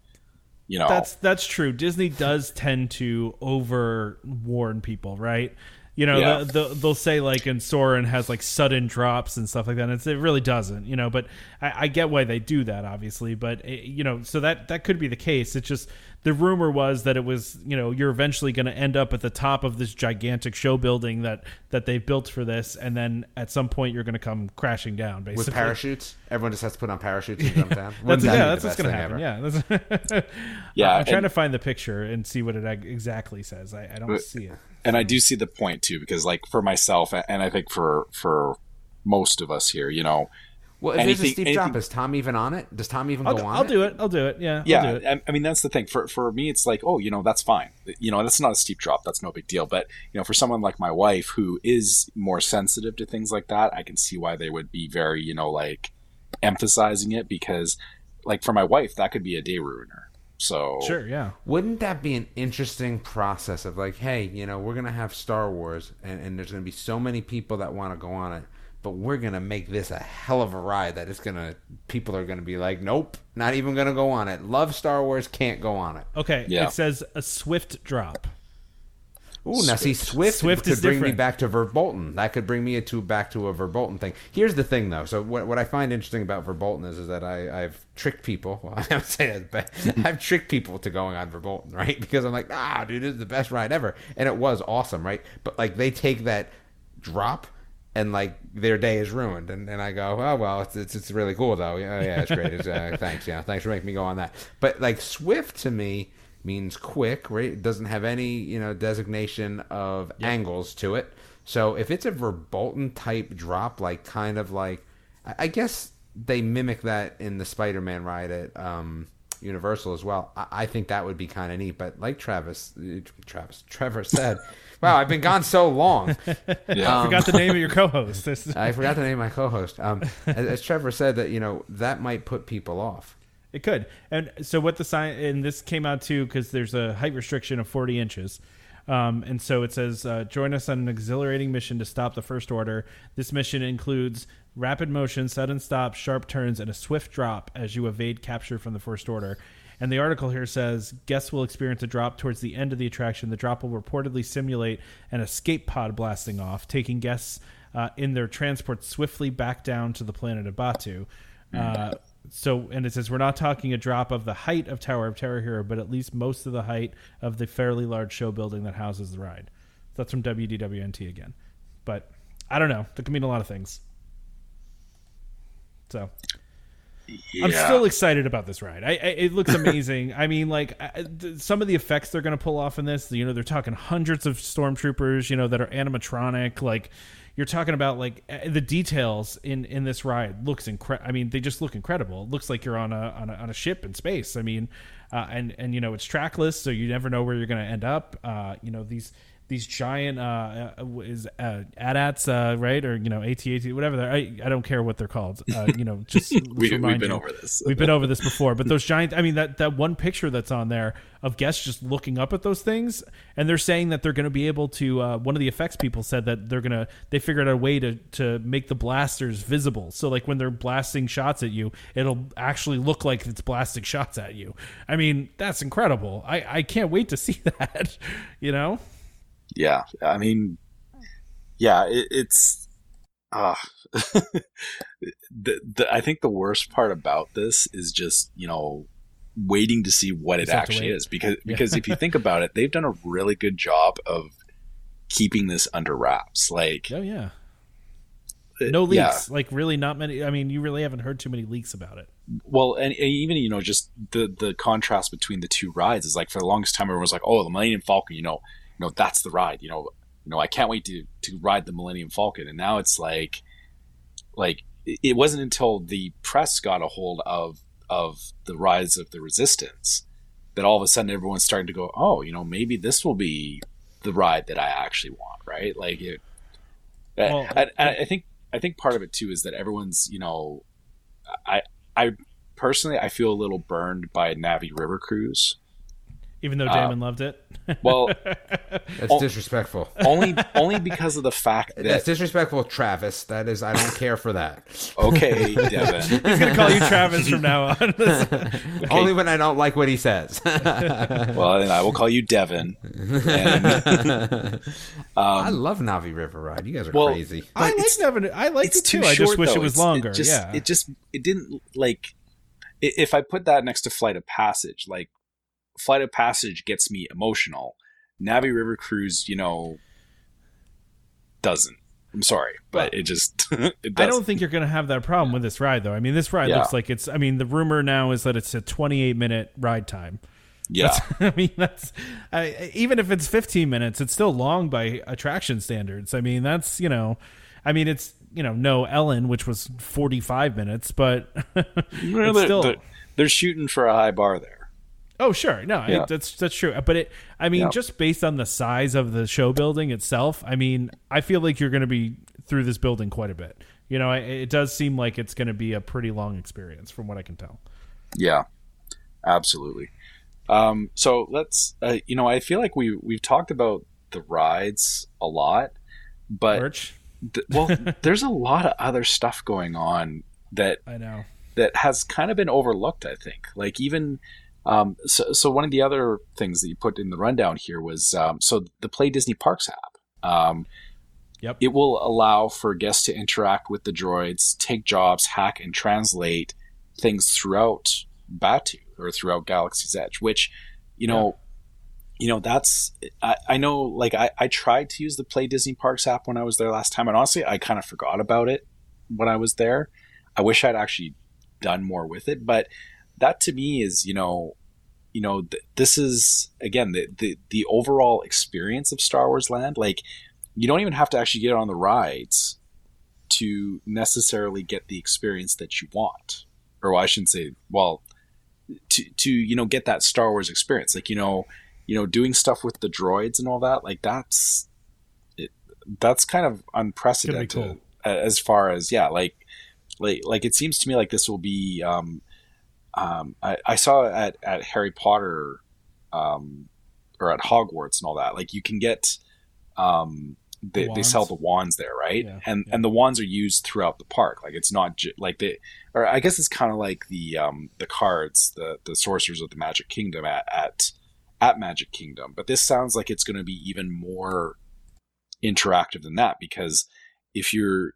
You know. That's true. Disney does tend to over warn people, right? You know, they'll say like, and Soarin' has like sudden drops and stuff like that. And it really doesn't, you know, but I get why they do that, obviously. But, you know, so that could be the case. It's just the rumor was that it was, you know, you're eventually going to end up at the top of this gigantic show building that they've built for this. And then at some point you're going to come crashing down, basically. With parachutes? Everyone just has to put on parachutes and come down? That's what's going to happen. Ever. Yeah. I'm trying to find the picture and see what it exactly says. I don't see it. And I do see the point too, because like for myself, and I think for most of us here, you know, well, if there's a steep drop, is Tom even on it? Does Tom even go on? I'll do it. Yeah. I'll do it. I mean, that's the thing. For me, it's like, oh, you know, that's fine. You know, that's not a steep drop. That's no big deal. But you know, for someone like my wife who is more sensitive to things like that, I can see why they would be very, you know, like emphasizing it because, like, for my wife, that could be a day ruiner. So sure, yeah. Wouldn't that be an interesting process of like, hey, you know, we're gonna have Star Wars, and there's gonna be so many people that want to go on it, but we're gonna make this a hell of a ride that people are gonna be like, nope, not even gonna go on it. Love Star Wars, can't go on it. Okay, yeah. It says a swift drop. Ooh, now see, Swift could bring me back to Verbolten. That could bring me back to a Verbolten thing. Here's the thing, though. So what I find interesting about Verbolten is that I've tricked people. Well, I don't say that, but I've tricked people to going on Verbolten, right? Because I'm like, dude, this is the best ride ever. And it was awesome, right? But, like, they take that drop and, like, their day is ruined. And I go, oh, well, it's really cool, though. Yeah, it's great. It's, thanks, yeah. Thanks for making me go on that. But, like, Swift to me... means quick, right? It doesn't have any, you know, designation of angles to it. So if it's a Verbolten type drop, like kind of like, I guess they mimic that in the Spider-Man ride at Universal as well. I think that would be kind of neat. But like Trevor said, wow, I've been gone so long. Yeah. I forgot the name of your co-host. I forgot the name of my co-host. As Trevor said, that, you know, that might put people off. It could. And so what the sign, and this came out too, because there's a height restriction of 40 inches. And so it says, join us on an exhilarating mission to stop the First Order. This mission includes rapid motion, sudden stops, sharp turns, and a swift drop as you evade capture from the First Order. And the article here says, guests will experience a drop towards the end of the attraction. The drop will reportedly simulate an escape pod blasting off, taking guests in their transport swiftly back down to the planet of Batu. So, and it says, we're not talking a drop of the height of Tower of Terror here, but at least most of the height of the fairly large show building that houses the ride. That's from WDWNT again. But I don't know. That can mean a lot of things. So yeah. I'm still excited about this ride. It looks amazing. I mean, like some of the effects they're going to pull off in this, you know, they're talking hundreds of stormtroopers, you know, that are animatronic, like, you're talking about like the details in this ride looks incredible. I mean, they just look incredible. It looks like you're on a ship in space. I mean, and you know, it's trackless, so you never know where you're going to end up. You know, these these giant AT-ATs, right? Or, you know, AT-AT, whatever. I don't care what they're called. You know, just We've been over this. We've been over this before. But those giant, I mean, that one picture that's on there of guests just looking up at those things, and they're saying that they're going to be able to, one of the effects people said that they figured out a way to make the blasters visible. So like when they're blasting shots at you, it'll actually look like it's blasting shots at you. I mean, that's incredible. I can't wait to see that, you know? Yeah. I mean, yeah, it's, I think the worst part about this is just, you know, waiting to see what it actually is, because if you think about it, they've done a really good job of keeping this under wraps. Like, oh yeah, no leaks. Yeah. Like really not many. I mean, you really haven't heard too many leaks about it. Well, and even, you know, just the contrast between the two rides is like, for the longest time, everyone was like, oh, the Millennium Falcon, you know, that's the ride, you know, I can't wait to ride the Millennium Falcon. And now it's like it wasn't until the press got a hold of the Rise of the Resistance that all of a sudden everyone's starting to go, oh, you know, maybe this will be the ride that I actually want, right? Like, I think part of it too is that everyone's, you know, I personally, I feel a little burned by Navi River Cruise, even though Damon loved it. Well, that's disrespectful. Only because of the fact that that's disrespectful, Travis. That is, I don't care for that. Okay, Devin. He's gonna call you Travis from now on. Okay. Only when I don't like what he says. Well, then I will call you Devin. I love Navi River Ride. You guys are crazy. I like Devin. I liked it too. Short, I just wish it was longer. It didn't like. If I put that next to Flight of Passage, like. Flight of Passage gets me emotional. Navi River Cruise, you know, doesn't. I'm sorry, but it just it doesn't. I don't think you're going to have that problem with this ride, though. I mean, this ride looks like it's... I mean, the rumor now is that it's a 28-minute ride time. Yeah. Even if it's 15 minutes, it's still long by attraction standards. I mean, that's, you know... I mean, it's, you know, no Ellen, which was 45 minutes, but still... They're shooting for a high bar there. Oh, sure. No, that's true. But just based on the size of the show building itself, I mean, I feel like you're going to be through this building quite a bit. You know, it does seem like it's going to be a pretty long experience from what I can tell. Yeah, absolutely. So let's, you know, I feel like we've talked about the rides a lot, but there's a lot of other stuff going on that I know that has kind of been overlooked, I think. Like even... So one of the other things that you put in the rundown here was, so the Play Disney Parks app, it will allow for guests to interact with the droids, take jobs, hack and translate things throughout Batuu or throughout Galaxy's Edge, which, you know, that's, I know, like I tried to use the Play Disney Parks app when I was there last time. And honestly, I kind of forgot about it when I was there. I wish I'd actually done more with it, but that to me is, you know, this is again the overall experience of Star Wars Land. Like, you don't even have to actually get on the rides to necessarily get the experience that you want, or I shouldn't say, well, to you know, get that Star Wars experience. Like, you know, doing stuff with the droids and all that. Like that's kind of unprecedented. Cool. As far as like it seems to me like this will be. I saw at Harry Potter, or at Hogwarts and all that, like you can get, they sell the wands there. Right. Yeah, and the wands are used throughout the park. Like it's not or I guess it's kind of like the cards, the sorcerers of the Magic Kingdom at Magic Kingdom. But this sounds like it's going to be even more interactive than that, because if you're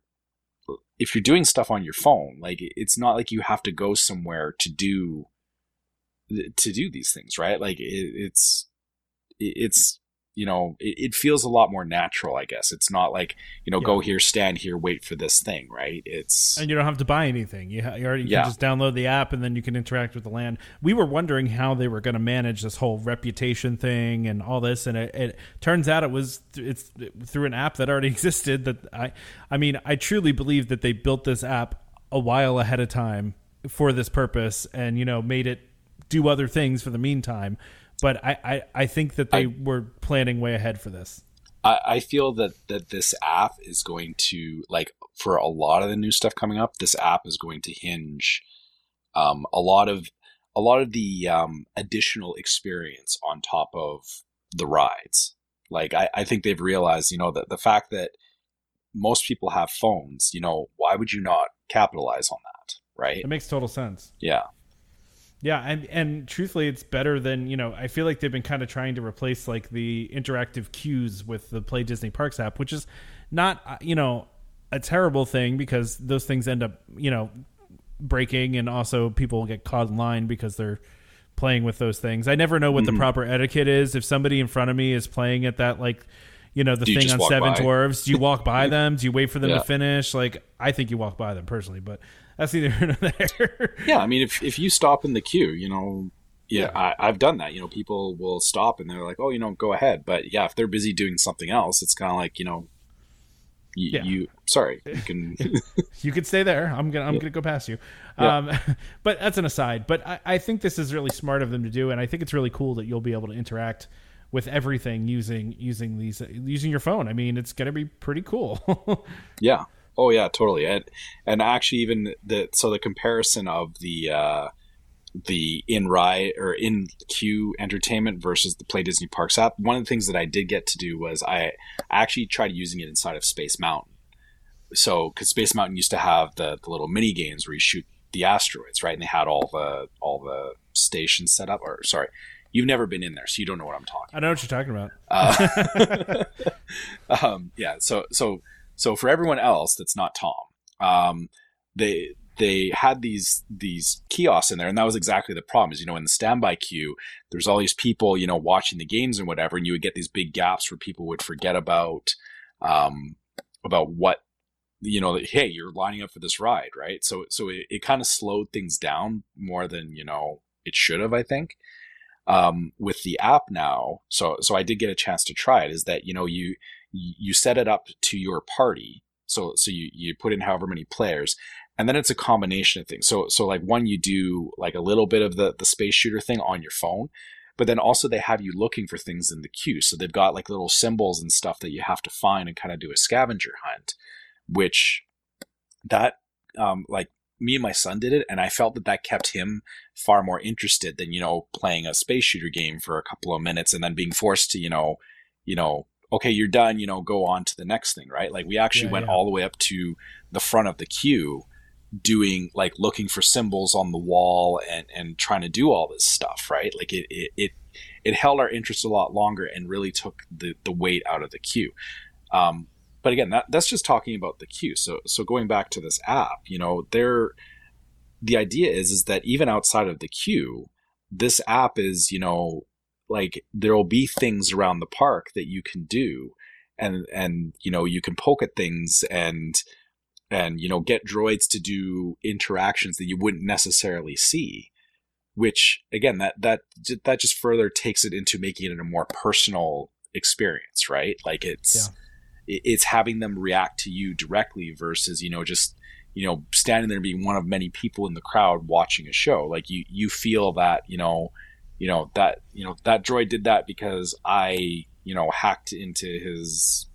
doing stuff on your phone, like it's not like you have to go somewhere to do these things, right? Like it's you know, it feels a lot more natural, I guess. It's not like, you know, go here, stand here, wait for this thing, right? And you don't have to buy anything. You can just download the app and then you can interact with the land. We were wondering how they were going to manage this whole reputation thing and all this, and it turns out it's through an app that already existed. That I mean, I truly believe that they built this app a while ahead of time for this purpose, and you know, made it do other things for the meantime. But I think that they were planning way ahead for this. I feel that this app is going to, like, for a lot of the new stuff coming up, this app is going to hinge a lot of the additional experience on top of the rides. Like, I think they've realized, you know, that the fact that most people have phones, you know, why would you not capitalize on that, right? It makes total sense. Yeah. Yeah, and truthfully, it's better than, you know, I feel like they've been kind of trying to replace, like, the interactive cues with the Play Disney Parks app, which is not, you know, a terrible thing, because those things end up, you know, breaking, and also people get caught in line because they're playing with those things. I never know what the proper etiquette is. If somebody in front of me is playing at that, like, you know, the thing on Seven Dwarves, do you walk by them? Do you wait for them to finish? Like, I think you walk by them personally, but that's either here or there. Yeah, I mean, if you stop in the queue, you know, I've done that. You know, people will stop and they're like, oh, you know, go ahead. But yeah, if they're busy doing something else, it's kind of like, you know, you can stay there. I'm gonna go past you. Yeah. But that's an aside. But I think this is really smart of them to do, and I think it's really cool that you'll be able to interact with everything using your phone. I mean, it's gonna be pretty cool. Yeah. Oh yeah, totally. And actually, even the comparison of the in ride or in queue entertainment versus the Play Disney Parks app. One of the things that I did get to do was I actually tried using it inside of Space Mountain. So, because Space Mountain used to have the little mini games where you shoot the asteroids, right? And they had all the stations set up. Or sorry, you've never been in there, so you don't know what I'm talking about. I know what you're talking about. Yeah. So for everyone else that's not Tom, they had these kiosks in there, and that was exactly the problem. Is, you know, in the standby queue, there's all these people, you know, watching the games and whatever, and you would get these big gaps where people would forget about what, you know, hey, you're lining up for this ride, right? So it kind of slowed things down more than, you know, it should have, I think. With the app now, so I did get a chance to try it. Is that, you know, you set it up to your party, so you put in however many players. And then it's a combination of things. So like, one, you do like a little bit of the space shooter thing on your phone, but then also they have you looking for things in the queue. So they've got like little symbols and stuff that you have to find and kind of do a scavenger hunt, which that, like, me and my son did it, and I felt that kept him far more interested than, you know, playing a space shooter game for a couple of minutes and then being forced to, you know, okay, you're done, you know, go on to the next thing, right? Like, we actually went all the way up to the front of the queue, doing, like, looking for symbols on the wall and trying to do all this stuff, right? Like, it held our interest a lot longer and really took the weight out of the queue. But again, that's just talking about the queue. So going back to this app, you know, the idea is that even outside of the queue, this app is, you know, like, there'll be things around the park that you can do, and you know, you can poke at things and, you know, get droids to do interactions that you wouldn't necessarily see, which, again, that just further takes it into making it a more personal experience, right? Like, it's having them react to you directly versus, you know, just, you know, standing there and being one of many people in the crowd watching a show. Like, you feel that, you know, that, you know, that droid did that because I, you know, hacked into his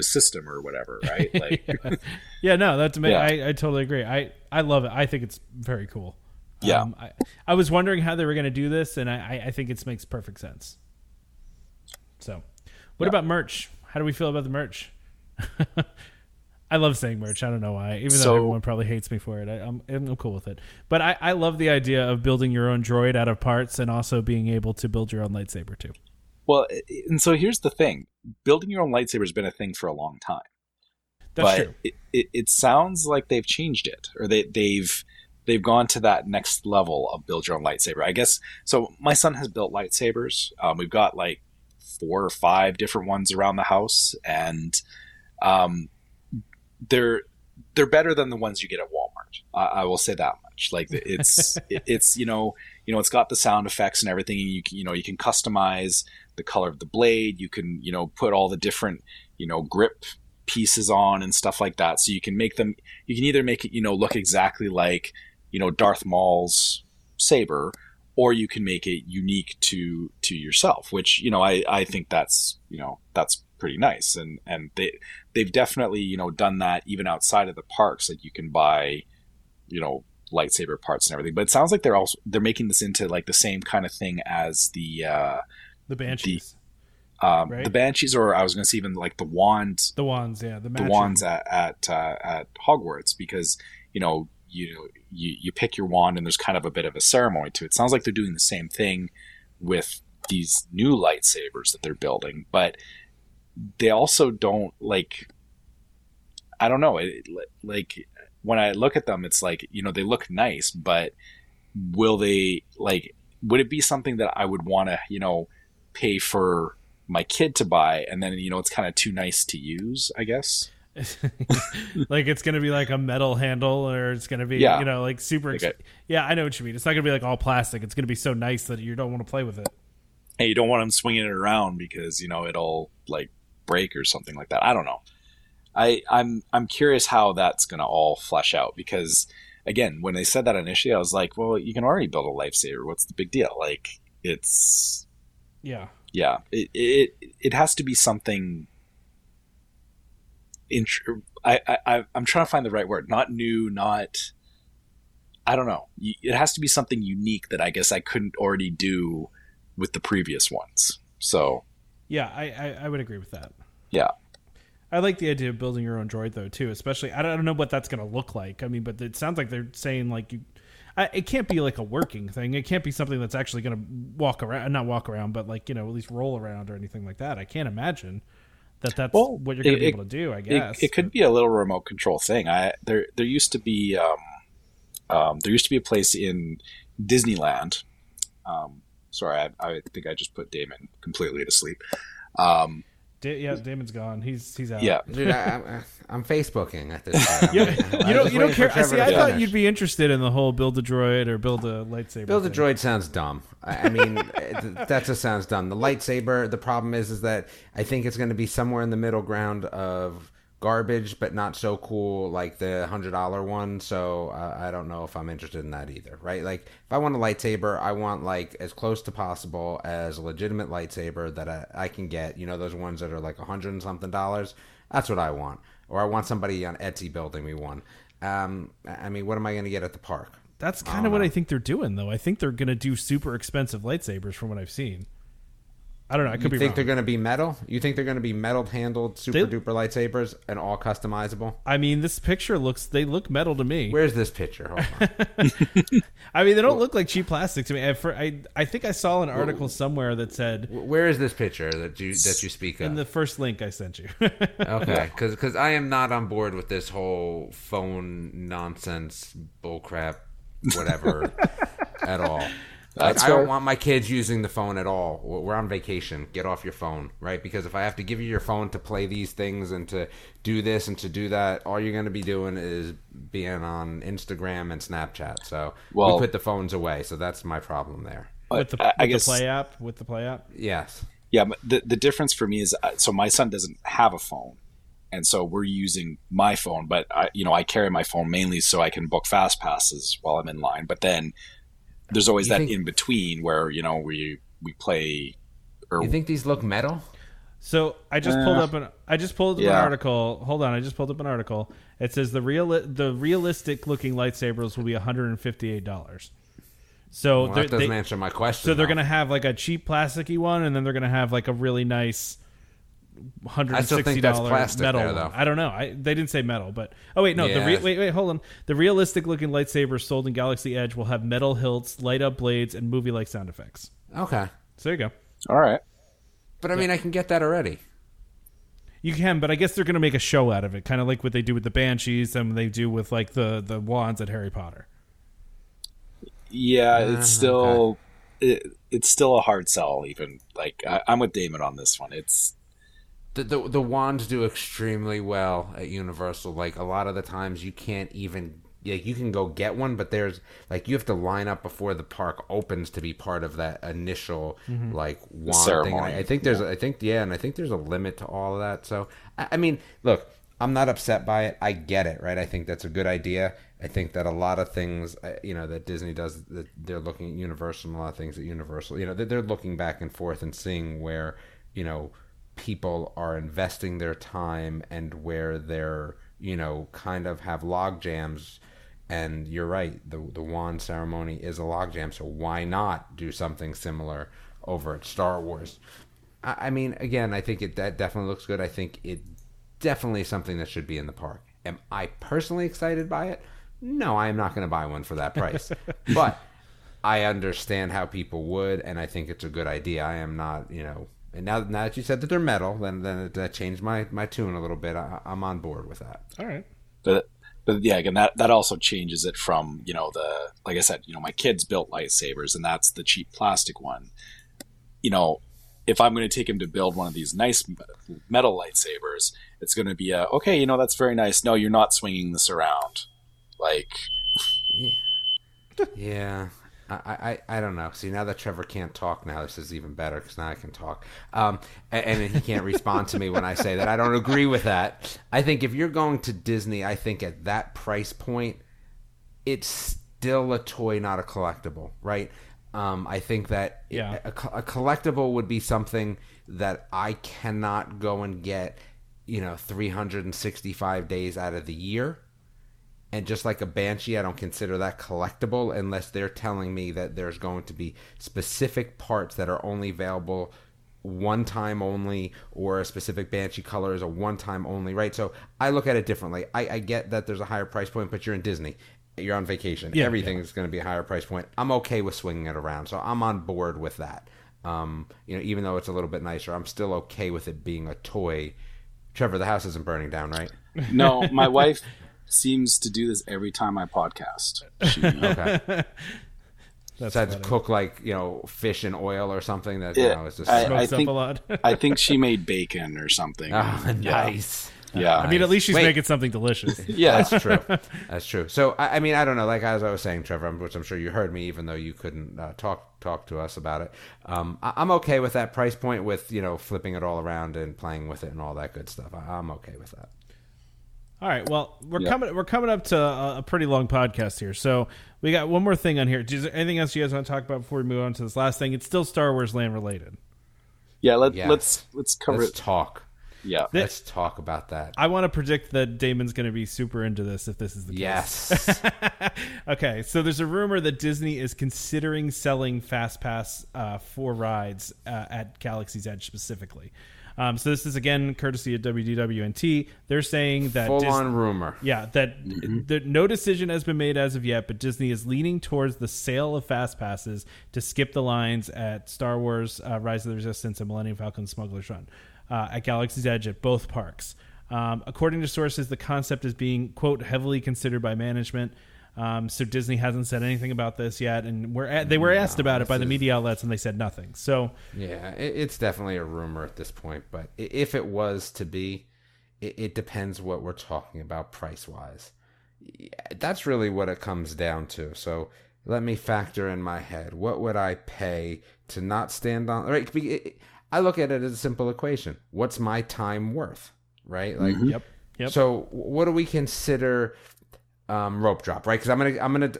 system or whatever, right? Like, yeah, no, that's amazing. Yeah. I totally agree. I love it. I think it's very cool. Yeah. I was wondering how they were going to do this, and I think it makes perfect sense. So what about merch? How do we feel about the merch? I love saying merch. I don't know why, even though everyone probably hates me for it. I'm cool with it, but I love the idea of building your own droid out of parts and also being able to build your own lightsaber too. Well, and so here's the thing. Building your own lightsaber has been a thing for a long time. That's true. It sounds like they've changed it, or they've gone to that next level of build your own lightsaber, I guess. So my son has built lightsabers. We've got like 4 or 5 different ones around the house, and they're better than the ones you get at Walmart. I will say that much. Like, it's you know, it's got the sound effects and everything. And you can customize the color of the blade. You can, you know, put all the different, you know, grip pieces on and stuff like that. So you can make them, you can either make it, you know, look exactly like, you know, Darth Maul's saber, or you can make it unique to yourself, which, you know, I think that's, you know, that's pretty nice. And they've definitely, you know, done that even outside of the parks. Like, you can buy, you know, lightsaber parts and everything. But it sounds like they're making this into like the same kind of thing as the Banshees. The Banshees, or I was going to say even like the wands. The wands, yeah. The wands at Hogwarts, because, you know, you pick your wand and there's kind of a bit of a ceremony to it. It sounds like they're doing the same thing with these new lightsabers that they're building, but they also don't, like, I don't know. Like, when I look at them, it's like, you know, they look nice, but will they, like, would it be something that I would want to, you know, pay for my kid to buy? And then, you know, it's kind of too nice to use, I guess. Like, it's going to be like a metal handle, or it's going to be, you know, like super. Okay. Yeah, I know what you mean. It's not going to be like all plastic. It's going to be so nice that you don't want to play with it. And you don't want them swinging it around because, you know, it'll like break or something like that. I don't know. I'm curious how that's going to all flesh out, because again, when they said that initially, I was like, well, you can already build a lifesaver. What's the big deal? Like, it's. Yeah. Yeah. It has to be something. I'm trying to find the right word. Not new, not, I don't know. It has to be something unique that I guess I couldn't already do with the previous ones. So yeah, I would agree with that. Yeah. I like the idea of building your own droid though too, especially, I don't know what that's going to look like. I mean, but it sounds like they're saying like it can't be like a working thing. It can't be something that's actually going to not walk around, but like, you know, at least roll around or anything like that. I can't imagine that's what you're going to be able to do, I guess. It could be a little remote control thing. There used to be a place in Disneyland. Sorry, I think I just put Damon completely to sleep. Damon's gone. He's out. Yeah, dude, I'm Facebooking at this time. You don't care. See, I thought you'd be interested in the whole build a droid or build a lightsaber. Build a droid sounds dumb. I mean, that just sounds dumb. The lightsaber. The problem is that I think it's going to be somewhere in the middle ground of garbage, but not so cool like the $100 one. So I don't know if I'm interested in that either, right? Like, if I want a lightsaber, I want like as close to possible as a legitimate lightsaber that I can get. You know, those ones that are like $100 and something. That's what I want. Or I want somebody on Etsy building me one. I mean, what am I going to get at the park? That's kind of what I think they're doing, though. I think they're going to do super expensive lightsabers from what I've seen. I don't know. I could be wrong. You think they're going to be metal? You think they're going to be metal-handled super-duper lightsabers and all customizable? I mean, this picture they look metal to me. Where's this picture? Hold on. I mean, they don't look like cheap plastic to me. I think I saw an article somewhere that said... Where is this picture that you speak of? In the first link I sent you. Okay, because I am not on board with this whole phone nonsense bullcrap whatever at all. Like, I don't want my kids using the phone at all. We're on vacation. Get off your phone, right? Because if I have to give you your phone to play these things and to do this and to do that, all you're going to be doing is being on Instagram and Snapchat. So we put the phones away. So that's my problem there. With the Play app? Yes. Yeah, but the difference for me is, so my son doesn't have a phone. And so we're using my phone. But, I carry my phone mainly so I can book fast passes while I'm in line. But then... there's always that in between where, you know, we play. Or you think these look metal? So I just pulled up an article. Hold on, I just pulled up an article. It says the realistic looking lightsabers will be $158. So that doesn't answer my question. So they're going to have like a cheap plasticky one, and then they're going to have like a really nice $160 I still think that's plastic metal there, though. I don't know. They didn't say metal, but... Oh, wait, no. Yeah. Wait, hold on. The realistic-looking lightsabers sold in Galaxy Edge will have metal hilts, light-up blades, and movie-like sound effects. Okay. So there you go. All right. But, I mean, I can get that already. You can, but I guess they're going to make a show out of it, kind of like what they do with the Banshees and they do with, like, the wands at Harry Potter. Yeah, it's still... Okay. It's still a hard sell, even. Like, I'm with Damon on this one. It's... The wands do extremely well at Universal. Like, a lot of the times you can't even, like, you can go get one, but there's like, you have to line up before the park opens to be part of that initial like wand ceremony thing. And I think there's I think there's a limit to all of that. So I mean, look, I'm not upset by it. I get it, right? I think that's a good idea. I think that a lot of things, you know, that Disney does, that they're looking at Universal, and a lot of things at Universal, you know, they're looking back and forth and seeing where, you know, people are investing their time and where they're, you know, kind of have log jams. And you're right, the wand ceremony is a log jam, so why not do something similar over at Star Wars? I mean, again, I think that definitely looks good. I think it definitely is something that should be in the park. Am I personally excited by it? No, I am not going to buy one for that price. But I understand how people would, and I think it's a good idea. I am not, you know... And now that you said that they're metal, then that changed my tune a little bit. I'm on board with that. All right. But yeah, again, that also changes it from, you know, the... Like I said, you know, my kids built lightsabers, and that's the cheap plastic one. You know... If I'm going to take him to build one of these nice metal lightsabers, it's going to be okay, you know, that's very nice. No, you're not swinging this around. Like, yeah, I don't know. See, now that Trevor can't talk, now this is even better because now I can talk. And he can't respond to me when I say that. I don't agree with that. I think if you're going to Disney, I think at that price point, it's still a toy, not a collectible, right? I think that a collectible would be something that I cannot go and get, you know, 365 days out of the year. And just like a Banshee, I don't consider that collectible unless they're telling me that there's going to be specific parts that are only available one time only, or a specific Banshee color is a one time only, right? So I look at it differently. I get that there's a higher price point, but you're in Disney. You're on vacation. Yeah, everything is going to be a higher price point. I'm okay with swinging it around, so I'm on board with that. You know, even though it's a little bit nicer, I'm still okay with it being a toy. Trevor, the house isn't burning down, right? No, my wife seems to do this every time I podcast. Okay. Decides to cook, like, you know, fish in oil or something. That it, you know, is just I think up a lot. I think she made bacon or something. Oh, nice. Yeah. Yeah, I mean, at least she's making something delicious. Yeah, that's true. That's true. So, I mean, I don't know. Like as I was saying, Trevor, which I'm sure you heard me, even though you couldn't talk to us about it. I'm okay with that price point, with, you know, flipping it all around and playing with it and all that good stuff. I'm okay with that. All right. Well, we're coming up to a pretty long podcast here, so we got one more thing on here. Is there anything else you guys want to talk about before we move on to this last thing? It's still Star Wars Land related. Yeah. Let's cover it. Let's talk. Yeah, let's talk about that. I want to predict that Damon's going to be super into this if this is the case. Yes. Okay, so there's a rumor that Disney is considering selling FastPass for rides at Galaxy's Edge specifically. So this is, again, courtesy of WDWNT. They're saying that... Full-on rumor. Yeah, that no decision has been made as of yet, but Disney is leaning towards the sale of Fast Passes to skip the lines at Star Wars, Rise of the Resistance, and Millennium Falcon Smuggler's Run. At Galaxy's Edge at both parks. According to sources, the concept is being, quote, heavily considered by management. So Disney hasn't said anything about this yet, and they were asked about it by the media outlets, and they said nothing. So yeah, it's definitely a rumor at this point, but if it was to be, it depends what we're talking about price-wise. That's really what it comes down to. So let me factor in my head. What would I pay to not stand on... Right, I look at it as a simple equation. What's my time worth, right? Like, Yep. So, what do we consider rope drop, right? Because I'm gonna,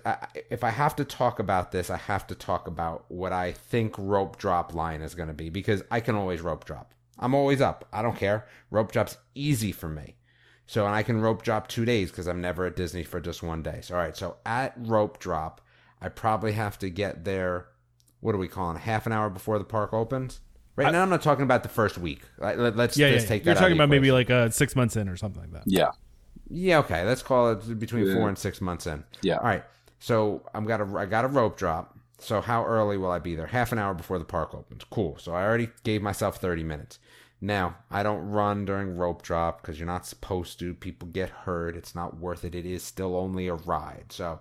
if I have to talk about this, I have to talk about what I think rope drop line is gonna be, because I can always rope drop. I'm always up. I don't care. Rope drop's easy for me. So, and I can rope drop 2 days because I'm never at Disney for just one day. So, all right. So, at rope drop, I probably have to get there. What are we calling? Half an hour before the park opens. Right now, I'm not talking about the first week. Let's just take that. You're talking about maybe like 6 months in or something like that. Yeah. Yeah. Okay. Let's call it between 4 and 6 months in. Yeah. All right. So I got a rope drop. So how early will I be there? Half an hour before the park opens. Cool. So I already gave myself 30 minutes. Now I don't run during rope drop because you're not supposed to. People get hurt. It's not worth it. It is still only a ride. So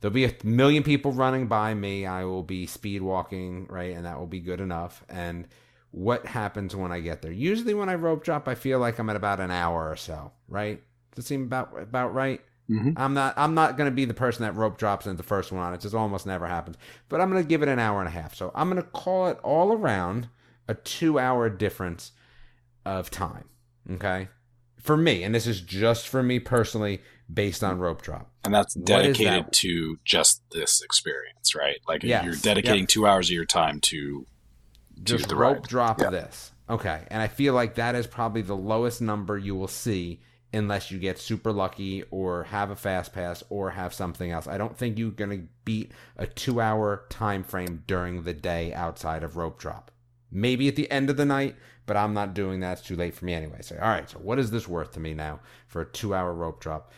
there'll be 1 million people running by me. I will be speed walking, right, and that will be good enough. And what happens when I get there? Usually when I rope drop, I feel like I'm at about an hour or so, right? Does it seem about right? Mm-hmm. I'm not going to be the person that rope drops in the first one. It just almost never happens. But I'm going to give it an hour and a half. So I'm going to call it all around a 2-hour difference of time, okay? For me, and this is just for me personally, based on rope drop. And that's dedicated to just this experience, right? Like, you're dedicating 2 hours of your time to... Just rope drop this. Okay. And I feel like that is probably the lowest number you will see unless you get super lucky or have a fast pass or have something else. I don't think you're going to beat a 2-hour time frame during the day outside of rope drop. Maybe at the end of the night, but I'm not doing that. It's too late for me anyway. So, all right, so what is this worth to me now for a 2-hour rope drop?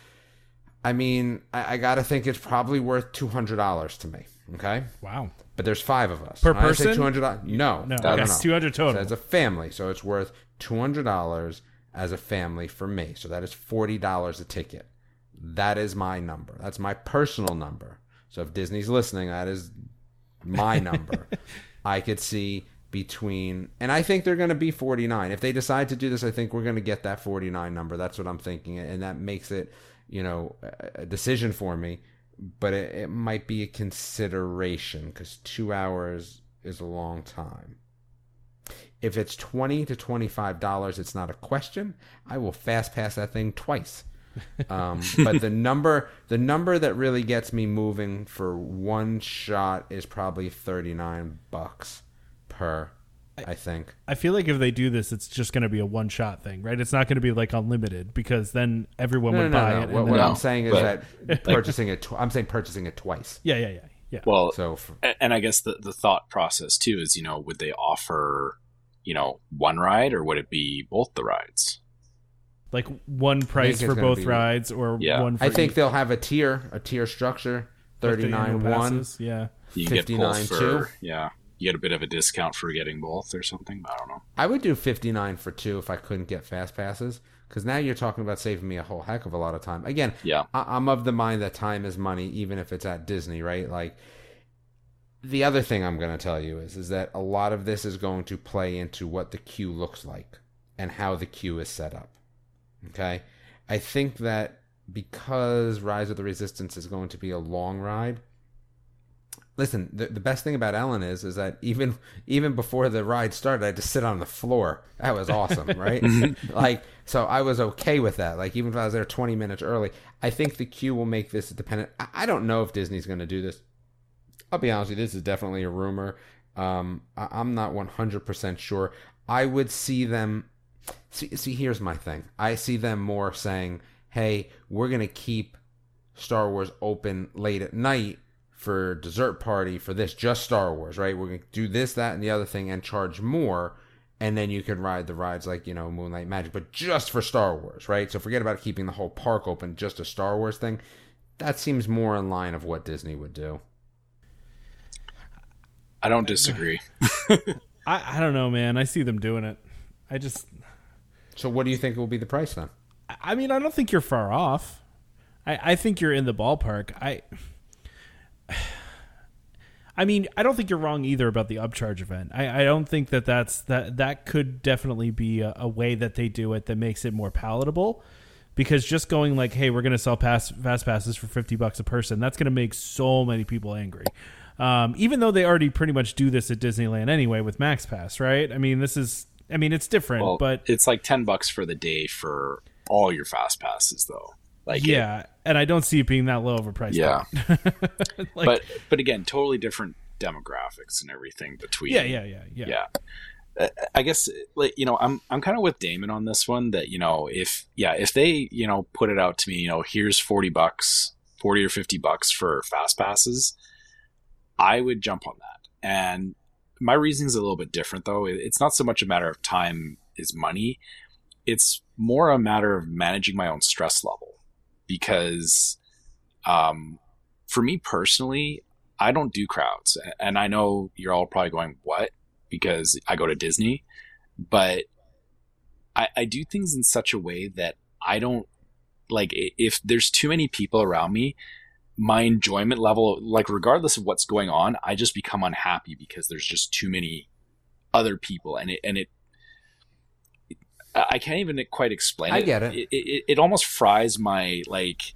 I mean, I got to think it's probably worth $200 to me, okay? Wow. But there's five of us. Per person? I say $200. No. Okay. It's $200 total. So as a family, so it's worth $200 as a family for me. So that is $40 a ticket. That is my number. That's my personal number. So if Disney's listening, that is my number. I could see between, and I think they're going to be 49. If they decide to do this, I think we're going to get that 49 number. That's what I'm thinking. And that makes it, you know, a decision for me, but it might be a consideration because 2 hours is a long time. If it's $20 to $25, it's not a question. I will fast pass that thing twice. But the number that really gets me moving for one shot is probably $39. Per, I think. I feel like if they do this, it's just going to be a one-shot thing, right? It's not going to be like unlimited because then everyone would buy it. What I'm saying is that purchasing it twice. Yeah. Well, so and I guess the thought process too is, you know, would they offer, you know, one ride or would it be both the rides? Like one price for both rides or one for each. I think they'll have a tier structure. 39 1, yeah. 59 2, yeah. You get a bit of a discount for getting both or something. I don't know. I would do 59 for two if I couldn't get fast passes, because now you're talking about saving me a whole heck of a lot of time. Again, yeah. I'm of the mind that time is money, even if it's at Disney, right? Like the other thing I'm going to tell you is that a lot of this is going to play into what the queue looks like and how the queue is set up. Okay. I think that because Rise of the Resistance is going to be a long ride, listen, the best thing about Ellen is that even before the ride started, I had to sit on the floor. That was awesome, right? Like, so I was okay with that. Like, even if I was there 20 minutes early, I think the queue will make this dependent. I don't know if Disney's going to do this. I'll be honest with you, this is definitely a rumor. I'm not 100% sure. I would see them. See, here's my thing. I see them more saying, hey, we're going to keep Star Wars open late at night for dessert party for this, just Star Wars, right? We're going to do this, that, and the other thing and charge more, and then you can ride the rides like, you know, Moonlight Magic, but just for Star Wars, right? So forget about keeping the whole park open, just a Star Wars thing. That seems more in line of what Disney would do. I don't disagree. I don't know, man. I see them doing it. I just... So what do you think will be the price then? I mean, I don't think you're far off. I think you're in the ballpark. I mean, I don't think you're wrong either about the upcharge event. I don't think that could definitely be a way that they do it that makes it more palatable, because just going like, hey, we're going to sell fast passes for $50 a person, that's going to make so many people angry. Even though they already pretty much do this at Disneyland anyway with Max Pass, right? I mean, it's different, but it's like $10 for the day for all your fast passes though. Like and I don't see it being that low of a price. Yeah, but again, totally different demographics and everything between. Yeah. I guess, like, you know, I'm kind of with Damon on this one. That, you know, if they, you know, put it out to me, you know, here's $40 or $50 for fast passes, I would jump on that. And my reasoning's a little bit different though. It's not so much a matter of time is money. It's more a matter of managing my own stress level. Because for me personally, I don't do crowds. And I know you're all probably going, what? Because I go to Disney. But I do things in such a way that I don't, like, if there's too many people around me, my enjoyment level, like, regardless of what's going on, I just become unhappy because there's just too many other people. And it I can't even quite explain it. I get it. It almost fries my, like...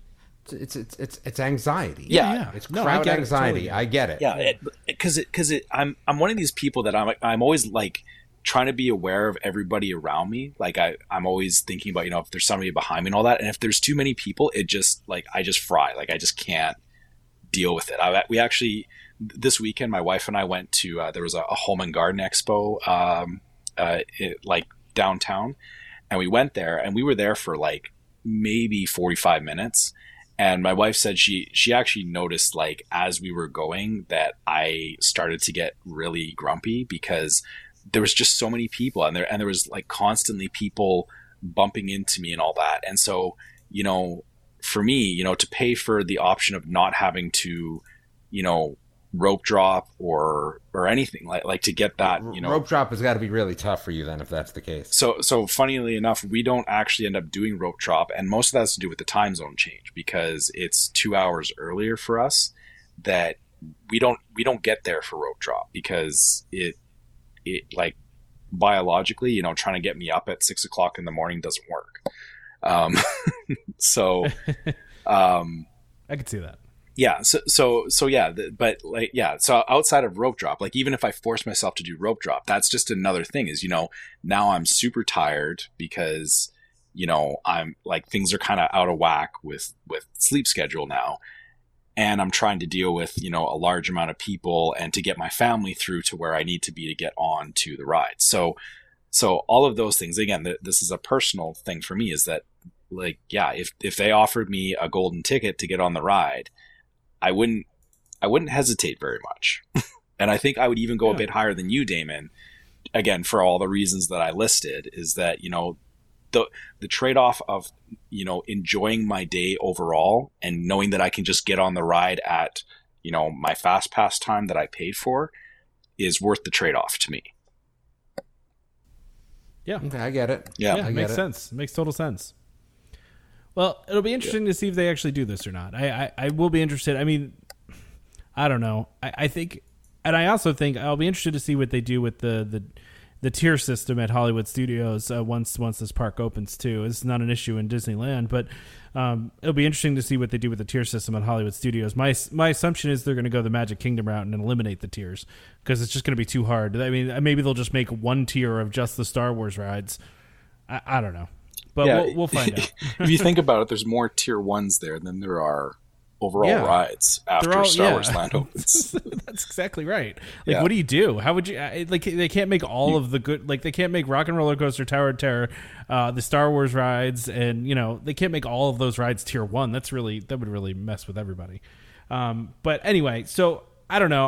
It's anxiety. Yeah. It's crowd anxiety. I get it. Yeah, because I'm one of these people that I'm always, like, trying to be aware of everybody around me. Like, I'm always thinking about, you know, if there's somebody behind me and all that. And if there's too many people, it just, like, I just fry. Like, I just can't deal with it. We actually, this weekend, my wife and I went to, there was a Home and Garden Expo like downtown, and we went there, and we were there for like maybe 45 minutes. And my wife said she actually noticed, like, as we were going, that I started to get really grumpy because there was just so many people, and there was like constantly people bumping into me and all that. And so, you know, for me, you know, to pay for the option of not having to, you know, rope drop or anything like to get that, you know, rope drop has got to be really tough for you then, if that's the case. So funnily enough, we don't actually end up doing rope drop, and most of that has to do with the time zone change, because it's 2 hours earlier for us that we don't get there for rope drop, because it like biologically, you know, trying to get me up at 6 o'clock in the morning doesn't work. I could see that. Yeah. So yeah, but like, yeah. So outside of rope drop, like even if I force myself to do rope drop, that's just another thing is, you know, now I'm super tired because, you know, I'm like, things are kind of out of whack with sleep schedule now. And I'm trying to deal with, you know, a large amount of people and to get my family through to where I need to be to get on to the ride. So all of those things, again, this is a personal thing for me, is that like, yeah, if they offered me a golden ticket to get on the ride, I wouldn't hesitate very much. And I think I would even go a bit higher than you, Damon, again, for all the reasons that I listed, is that, you know, the trade-off of, you know, enjoying my day overall and knowing that I can just get on the ride at, you know, my fast pass time that I paid for is worth the trade-off to me. Yeah. Okay, I get it. Yeah, it makes sense. It makes total sense. Well, it'll be interesting to see if they actually do this or not. I will be interested. I mean, I don't know. I think, and I also think I'll be interested to see what they do with the tier system at Hollywood Studios once this park opens too. It's not an issue in Disneyland, but it'll be interesting to see what they do with the tier system at Hollywood Studios. My assumption is they're going to go the Magic Kingdom route and eliminate the tiers because it's just going to be too hard. I mean, maybe they'll just make one tier of just the Star Wars rides. I don't know. But we'll find out. If you think about it, there's more tier ones there than there are overall rides after Star Wars Land opens. That's exactly right. Like, what do you do? How would you like? They can't make all of the good. Like, they can't make Rock and Roller Coaster, Tower of Terror, the Star Wars rides, and you know they can't make all of those rides tier one. That would really mess with everybody. But anyway, so. I don't know.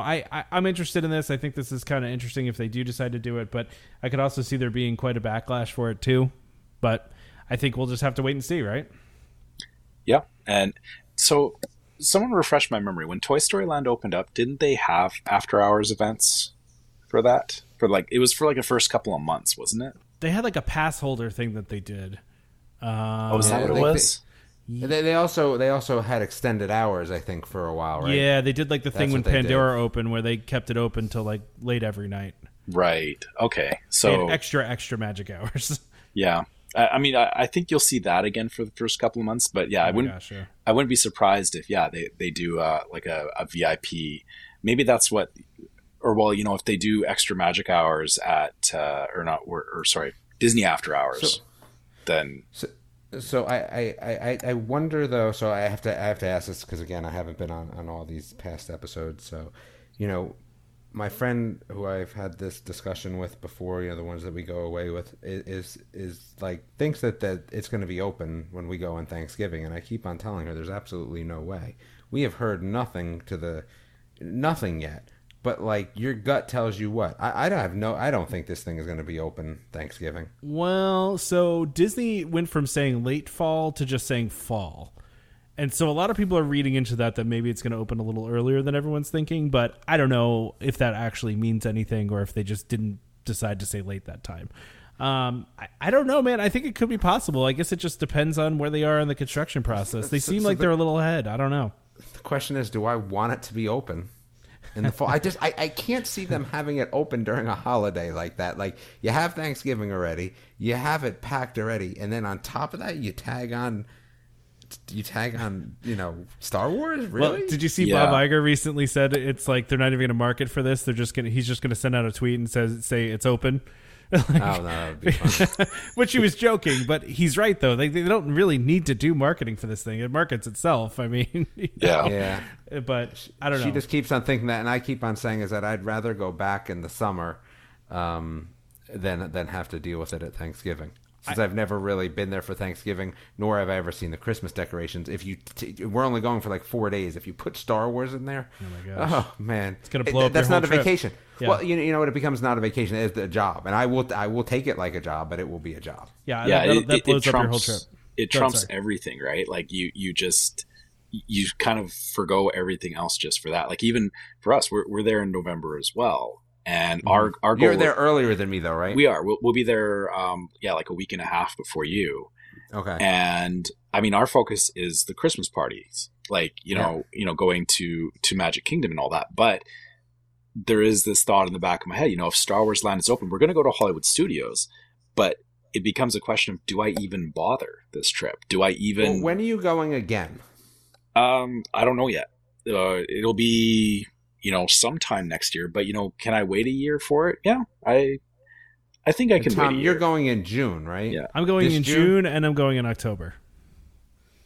I'm interested in this. I think this is kind of interesting if they do decide to do it, but I could also see there being quite a backlash for it too. But I think we'll just have to wait and see, right? Yeah. And so someone refreshed my memory. When Toy Story Land opened up, didn't they have after hours events for that? It was for a first couple of months, wasn't it? They had a pass holder thing that they did. Was that what it was? They also had extended hours, I think, for a while, right? Yeah, they did the thing when Pandora opened where they kept it open till late every night. Right. Okay. So extra magic hours. Yeah. I mean, I think you'll see that again for the first couple of months, but yeah, I wouldn't be surprised if they do a VIP. Maybe that's what, or well, you know, if they do extra magic hours at Disney after hours, then. So I wonder though. So I have to ask this because again I haven't been on all these past episodes. So, you know, my friend who I've had this discussion with before, you know, the ones that we go away with is thinks that it's going to be open when we go on Thanksgiving, and I keep on telling her there's absolutely no way. We have heard nothing yet. But your gut tells you what? I don't think this thing is going to be open Thanksgiving. Well, so Disney went from saying late fall to just saying fall. And so a lot of people are reading into that maybe it's going to open a little earlier than everyone's thinking, but I don't know if that actually means anything or if they just didn't decide to say late that time. I don't know, man. I think it could be possible. I guess it just depends on where they are in the construction process. They seem they're a little ahead. I don't know. The question is, do I want it to be open? In the fall, I can't see them having it open during a holiday like that. Like, you have Thanksgiving already, you have it packed already, and then on top of that, you tag on, you know, Star Wars. Really? Well, did you see Bob Iger recently said it's they're not even going to market for this? They're just gonna send out a tweet and say it's open. Oh, no, that'd be fun. Which he was joking, but he's right though. They don't really need to do marketing for this thing. It markets itself. I mean, yeah. But I don't know. She just keeps on thinking that, and I keep on saying is that I'd rather go back in the summer than have to deal with it at Thanksgiving. Since I've never really been there for Thanksgiving, nor have I ever seen the Christmas decorations. If you we're only going for like 4 days. If you put Star Wars in there, oh my gosh, oh man, it's gonna blow up. That's not a vacation. Yeah. Well, you know what? It becomes not a vacation. It's a job, and I will take it like a job, but it will be a job. Yeah. That blows up your whole trip. It trumps everything, right? Like you just. You kind of forgo everything else just for that. Like even for us, we're there in November as well. And our goal... You're there earlier than me though, right? We are. We'll be there, like a week and a half before you. Okay. And I mean, our focus is the Christmas parties, like, you know, going to Magic Kingdom and all that. But there is this thought in the back of my head, if Star Wars Land is open, we're going to go to Hollywood Studios, but it becomes a question of, do I even bother this trip? Do I even... Well, when are you going again? I don't know yet. It'll be, sometime next year, but can I wait a year for it? Yeah, I think I can. Tom, wait a year. You're going in June, right? Yeah, I'm going in June and I'm going in October.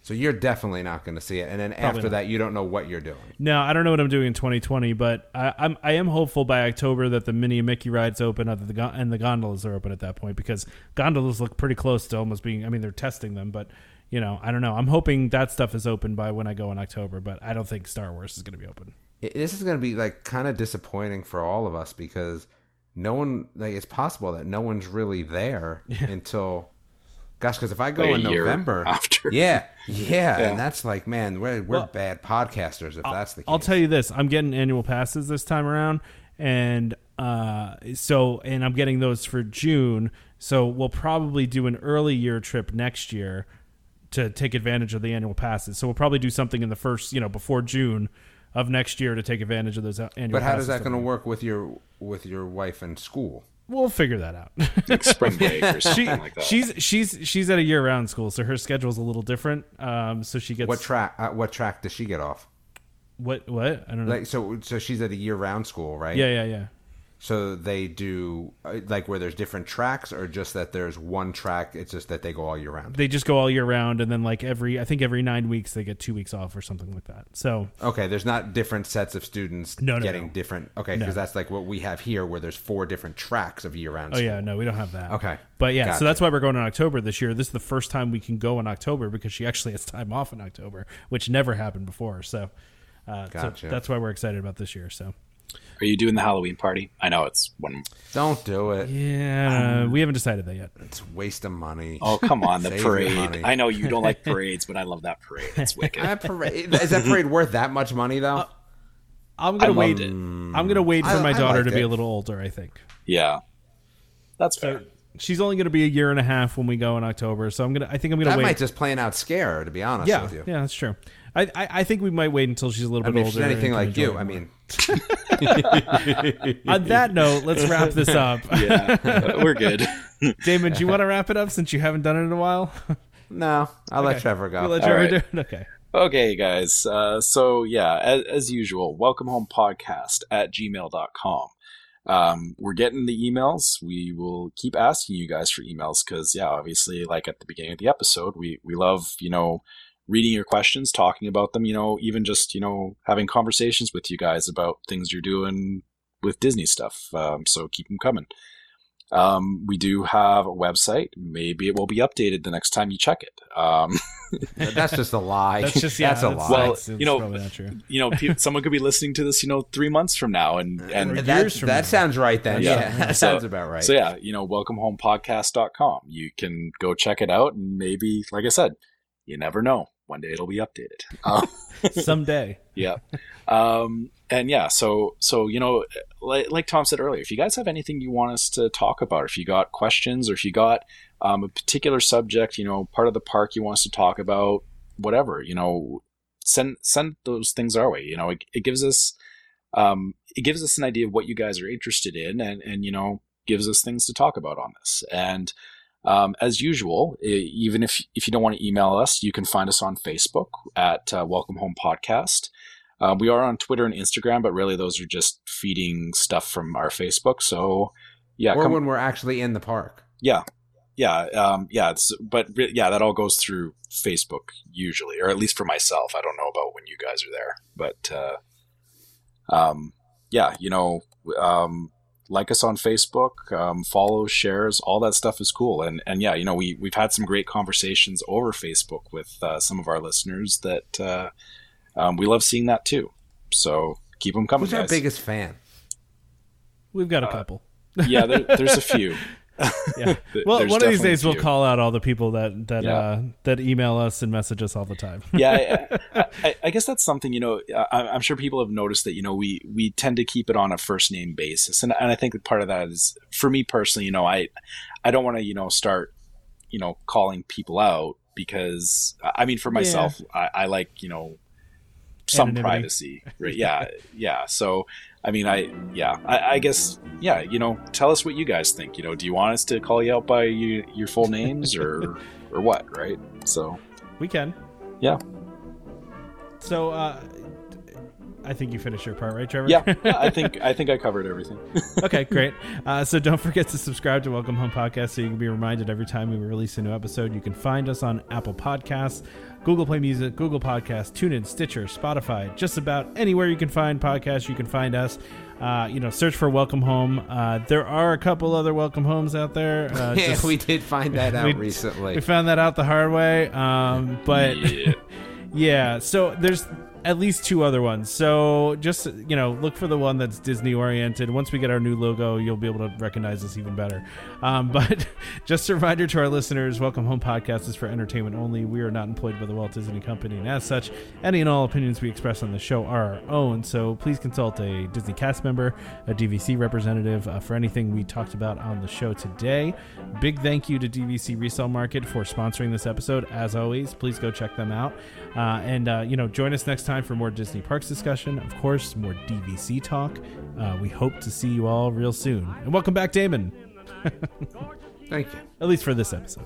So you're definitely not going to see it. And then probably after that, you don't know what you're doing. No, I don't know what I'm doing in 2020, but I am hopeful by October that the Minnie and Mickey rides open and the gondolas are open at that point, because gondolas look pretty close to almost being, they're testing them, but I don't know. I'm hoping that stuff is open by when I go in October, but I don't think Star Wars is going to be open. This is going to be like kind of disappointing for all of us, because no one, it's possible that no one's really there until, gosh, because if I go in November after, yeah, and that's like, man, we're bad podcasters if that's the case. I'll tell you this: I'm getting annual passes this time around, and so I'm getting those for June. So we'll probably do an early year trip next year to take advantage of the annual passes. So we'll probably do something in the first, before June of next year to take advantage of those annual passes. But how is that going to work with your wife and school? We'll figure that out. Like spring break or something like that. She's at a year-round school, so her schedule's a little different. So she gets... What track does she get off? What? I don't know. So she's at a year-round school, right? Yeah. So they do, where there's different tracks, or just that there's one track, it's just that they go all year round? They just go all year round, and then every 9 weeks, they get 2 weeks off or something like that. So okay, there's not different sets of students getting different... Okay, because that's what we have here, where there's 4 different tracks of year round school. Oh yeah, no, we don't have that. Okay. But yeah, gotcha. So that's why we're going in October this year. This is the first time we can go in October, because she actually has time off in October, which never happened before. So, gotcha. So that's why we're excited about this year, so... Are you doing the Halloween party? I know it's one. Don't do it. Yeah, we haven't decided that yet. It's a waste of money. Oh, come on, the parade. I know you don't like parades, but I love that parade. It's wicked. Is that parade worth that much money, though? I'm gonna wait for my daughter to be a little older, I think. Yeah, that's fair. She's only going to be a year and a half when we go in October, so I think I'm gonna wait. That might just plan out scare her, to be honest with you. Yeah, that's true. I think we might wait until she's a little bit older. If she's anything like you, On that note, let's wrap this up. Yeah, we're good. Damon, do you want to wrap it up since you haven't done it in a while? No, I'll let Trevor go. You'll let Trevor do it? Okay. Okay, guys. As usual, welcomehomepodcast@gmail.com. We're getting the emails. We will keep asking you guys for emails because, obviously, like at the beginning of the episode, we love, reading your questions, talking about them, even just, having conversations with you guys about things you're doing with Disney stuff. So keep them coming. We do have a website. Maybe it will be updated the next time you check it. That's just a lie. That's a lie. Well, not true. Someone could be listening to this, 3 months from now and years from now. That sounds right then. Yeah. That sounds about right. So welcomehomepodcast.com. You can go check it out, and maybe, like I said, you never know. One day it'll be updated. Someday. Yeah. So, like Tom said earlier, if you guys have anything you want us to talk about, if you got questions, or if you got a particular subject, part of the park you want us to talk about, whatever, send those things our way. It gives us an idea of what you guys are interested in, and gives us things to talk about on this. And as usual, even if you don't want to email us, you can find us on Facebook at Welcome Home Podcast. We are on Twitter and Instagram, but really those are just feeding stuff from our Facebook. So, yeah. Or when we're actually in the park. Yeah. Yeah. That all goes through Facebook usually, or at least for myself. I don't know about when you guys are there, but like us on Facebook, follows, shares, all that stuff is cool. And yeah, you know, we've had some great conversations over Facebook with some of our listeners that we love seeing that too. So keep them coming, guys. Who's our biggest fan? We've got a couple. Yeah, there's a few. Yeah. Well, one of these days we'll call out all the people that email us and message us all the time. Yeah, I guess that's something, you know, I'm sure people have noticed that, you know, we tend to keep it on a first name basis. And I think that part of that is, for me personally, you know, I don't want to, you know, start, you know, calling people out because, I mean, for myself, yeah. I like, you know, some anonymity. Privacy, right? Yeah. Yeah. So, I mean, I guess, yeah, you know, tell us what you guys think. You know, do you want us to call you out by your full names or what, right? So we can. Yeah. So I think you finished your part, right, Trevor? Yeah, I think I covered everything. Okay, great. So don't forget to subscribe to Welcome Home Podcast so you can be reminded every time we release a new episode. You can find us on Apple Podcasts, Google Play Music, Google Podcasts, TuneIn, Stitcher, Spotify, just about anywhere you can find podcasts, you can find us. You know, search for Welcome Home. There are a couple other Welcome Homes out there. We did find that out recently. We found that out the hard way. But yeah, so there's at least two other ones. So just, you know, look for the one that's Disney-oriented. Once we get our new logo, you'll be able to recognize us even better. But just a reminder to our listeners, Welcome Home Podcast is for entertainment only. We are not employed by the Walt Disney Company, and as such, any and all opinions we express on the show are our own. So please consult a Disney cast member, a DVC representative for anything we talked about on the show today. Big thank you to DVC Resale Market for sponsoring this episode. As always, please go check them out. You know, join us next time for more Disney Parks discussion, of course, more DVC talk. We hope to see you all real soon. And welcome back, Damon. Thank you. At least for this episode.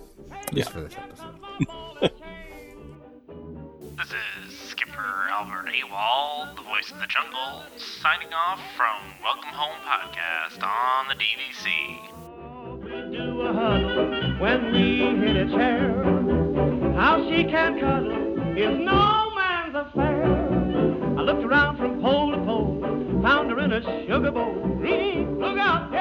This is Skipper Albert Awol, the voice of the jungle, signing off from Welcome Home Podcast on the DVC. We do a huddle when we hit a chair. How she can cuddle is no man's affair. I looked around from pole to pole, found her in a sugar bowl. Look out!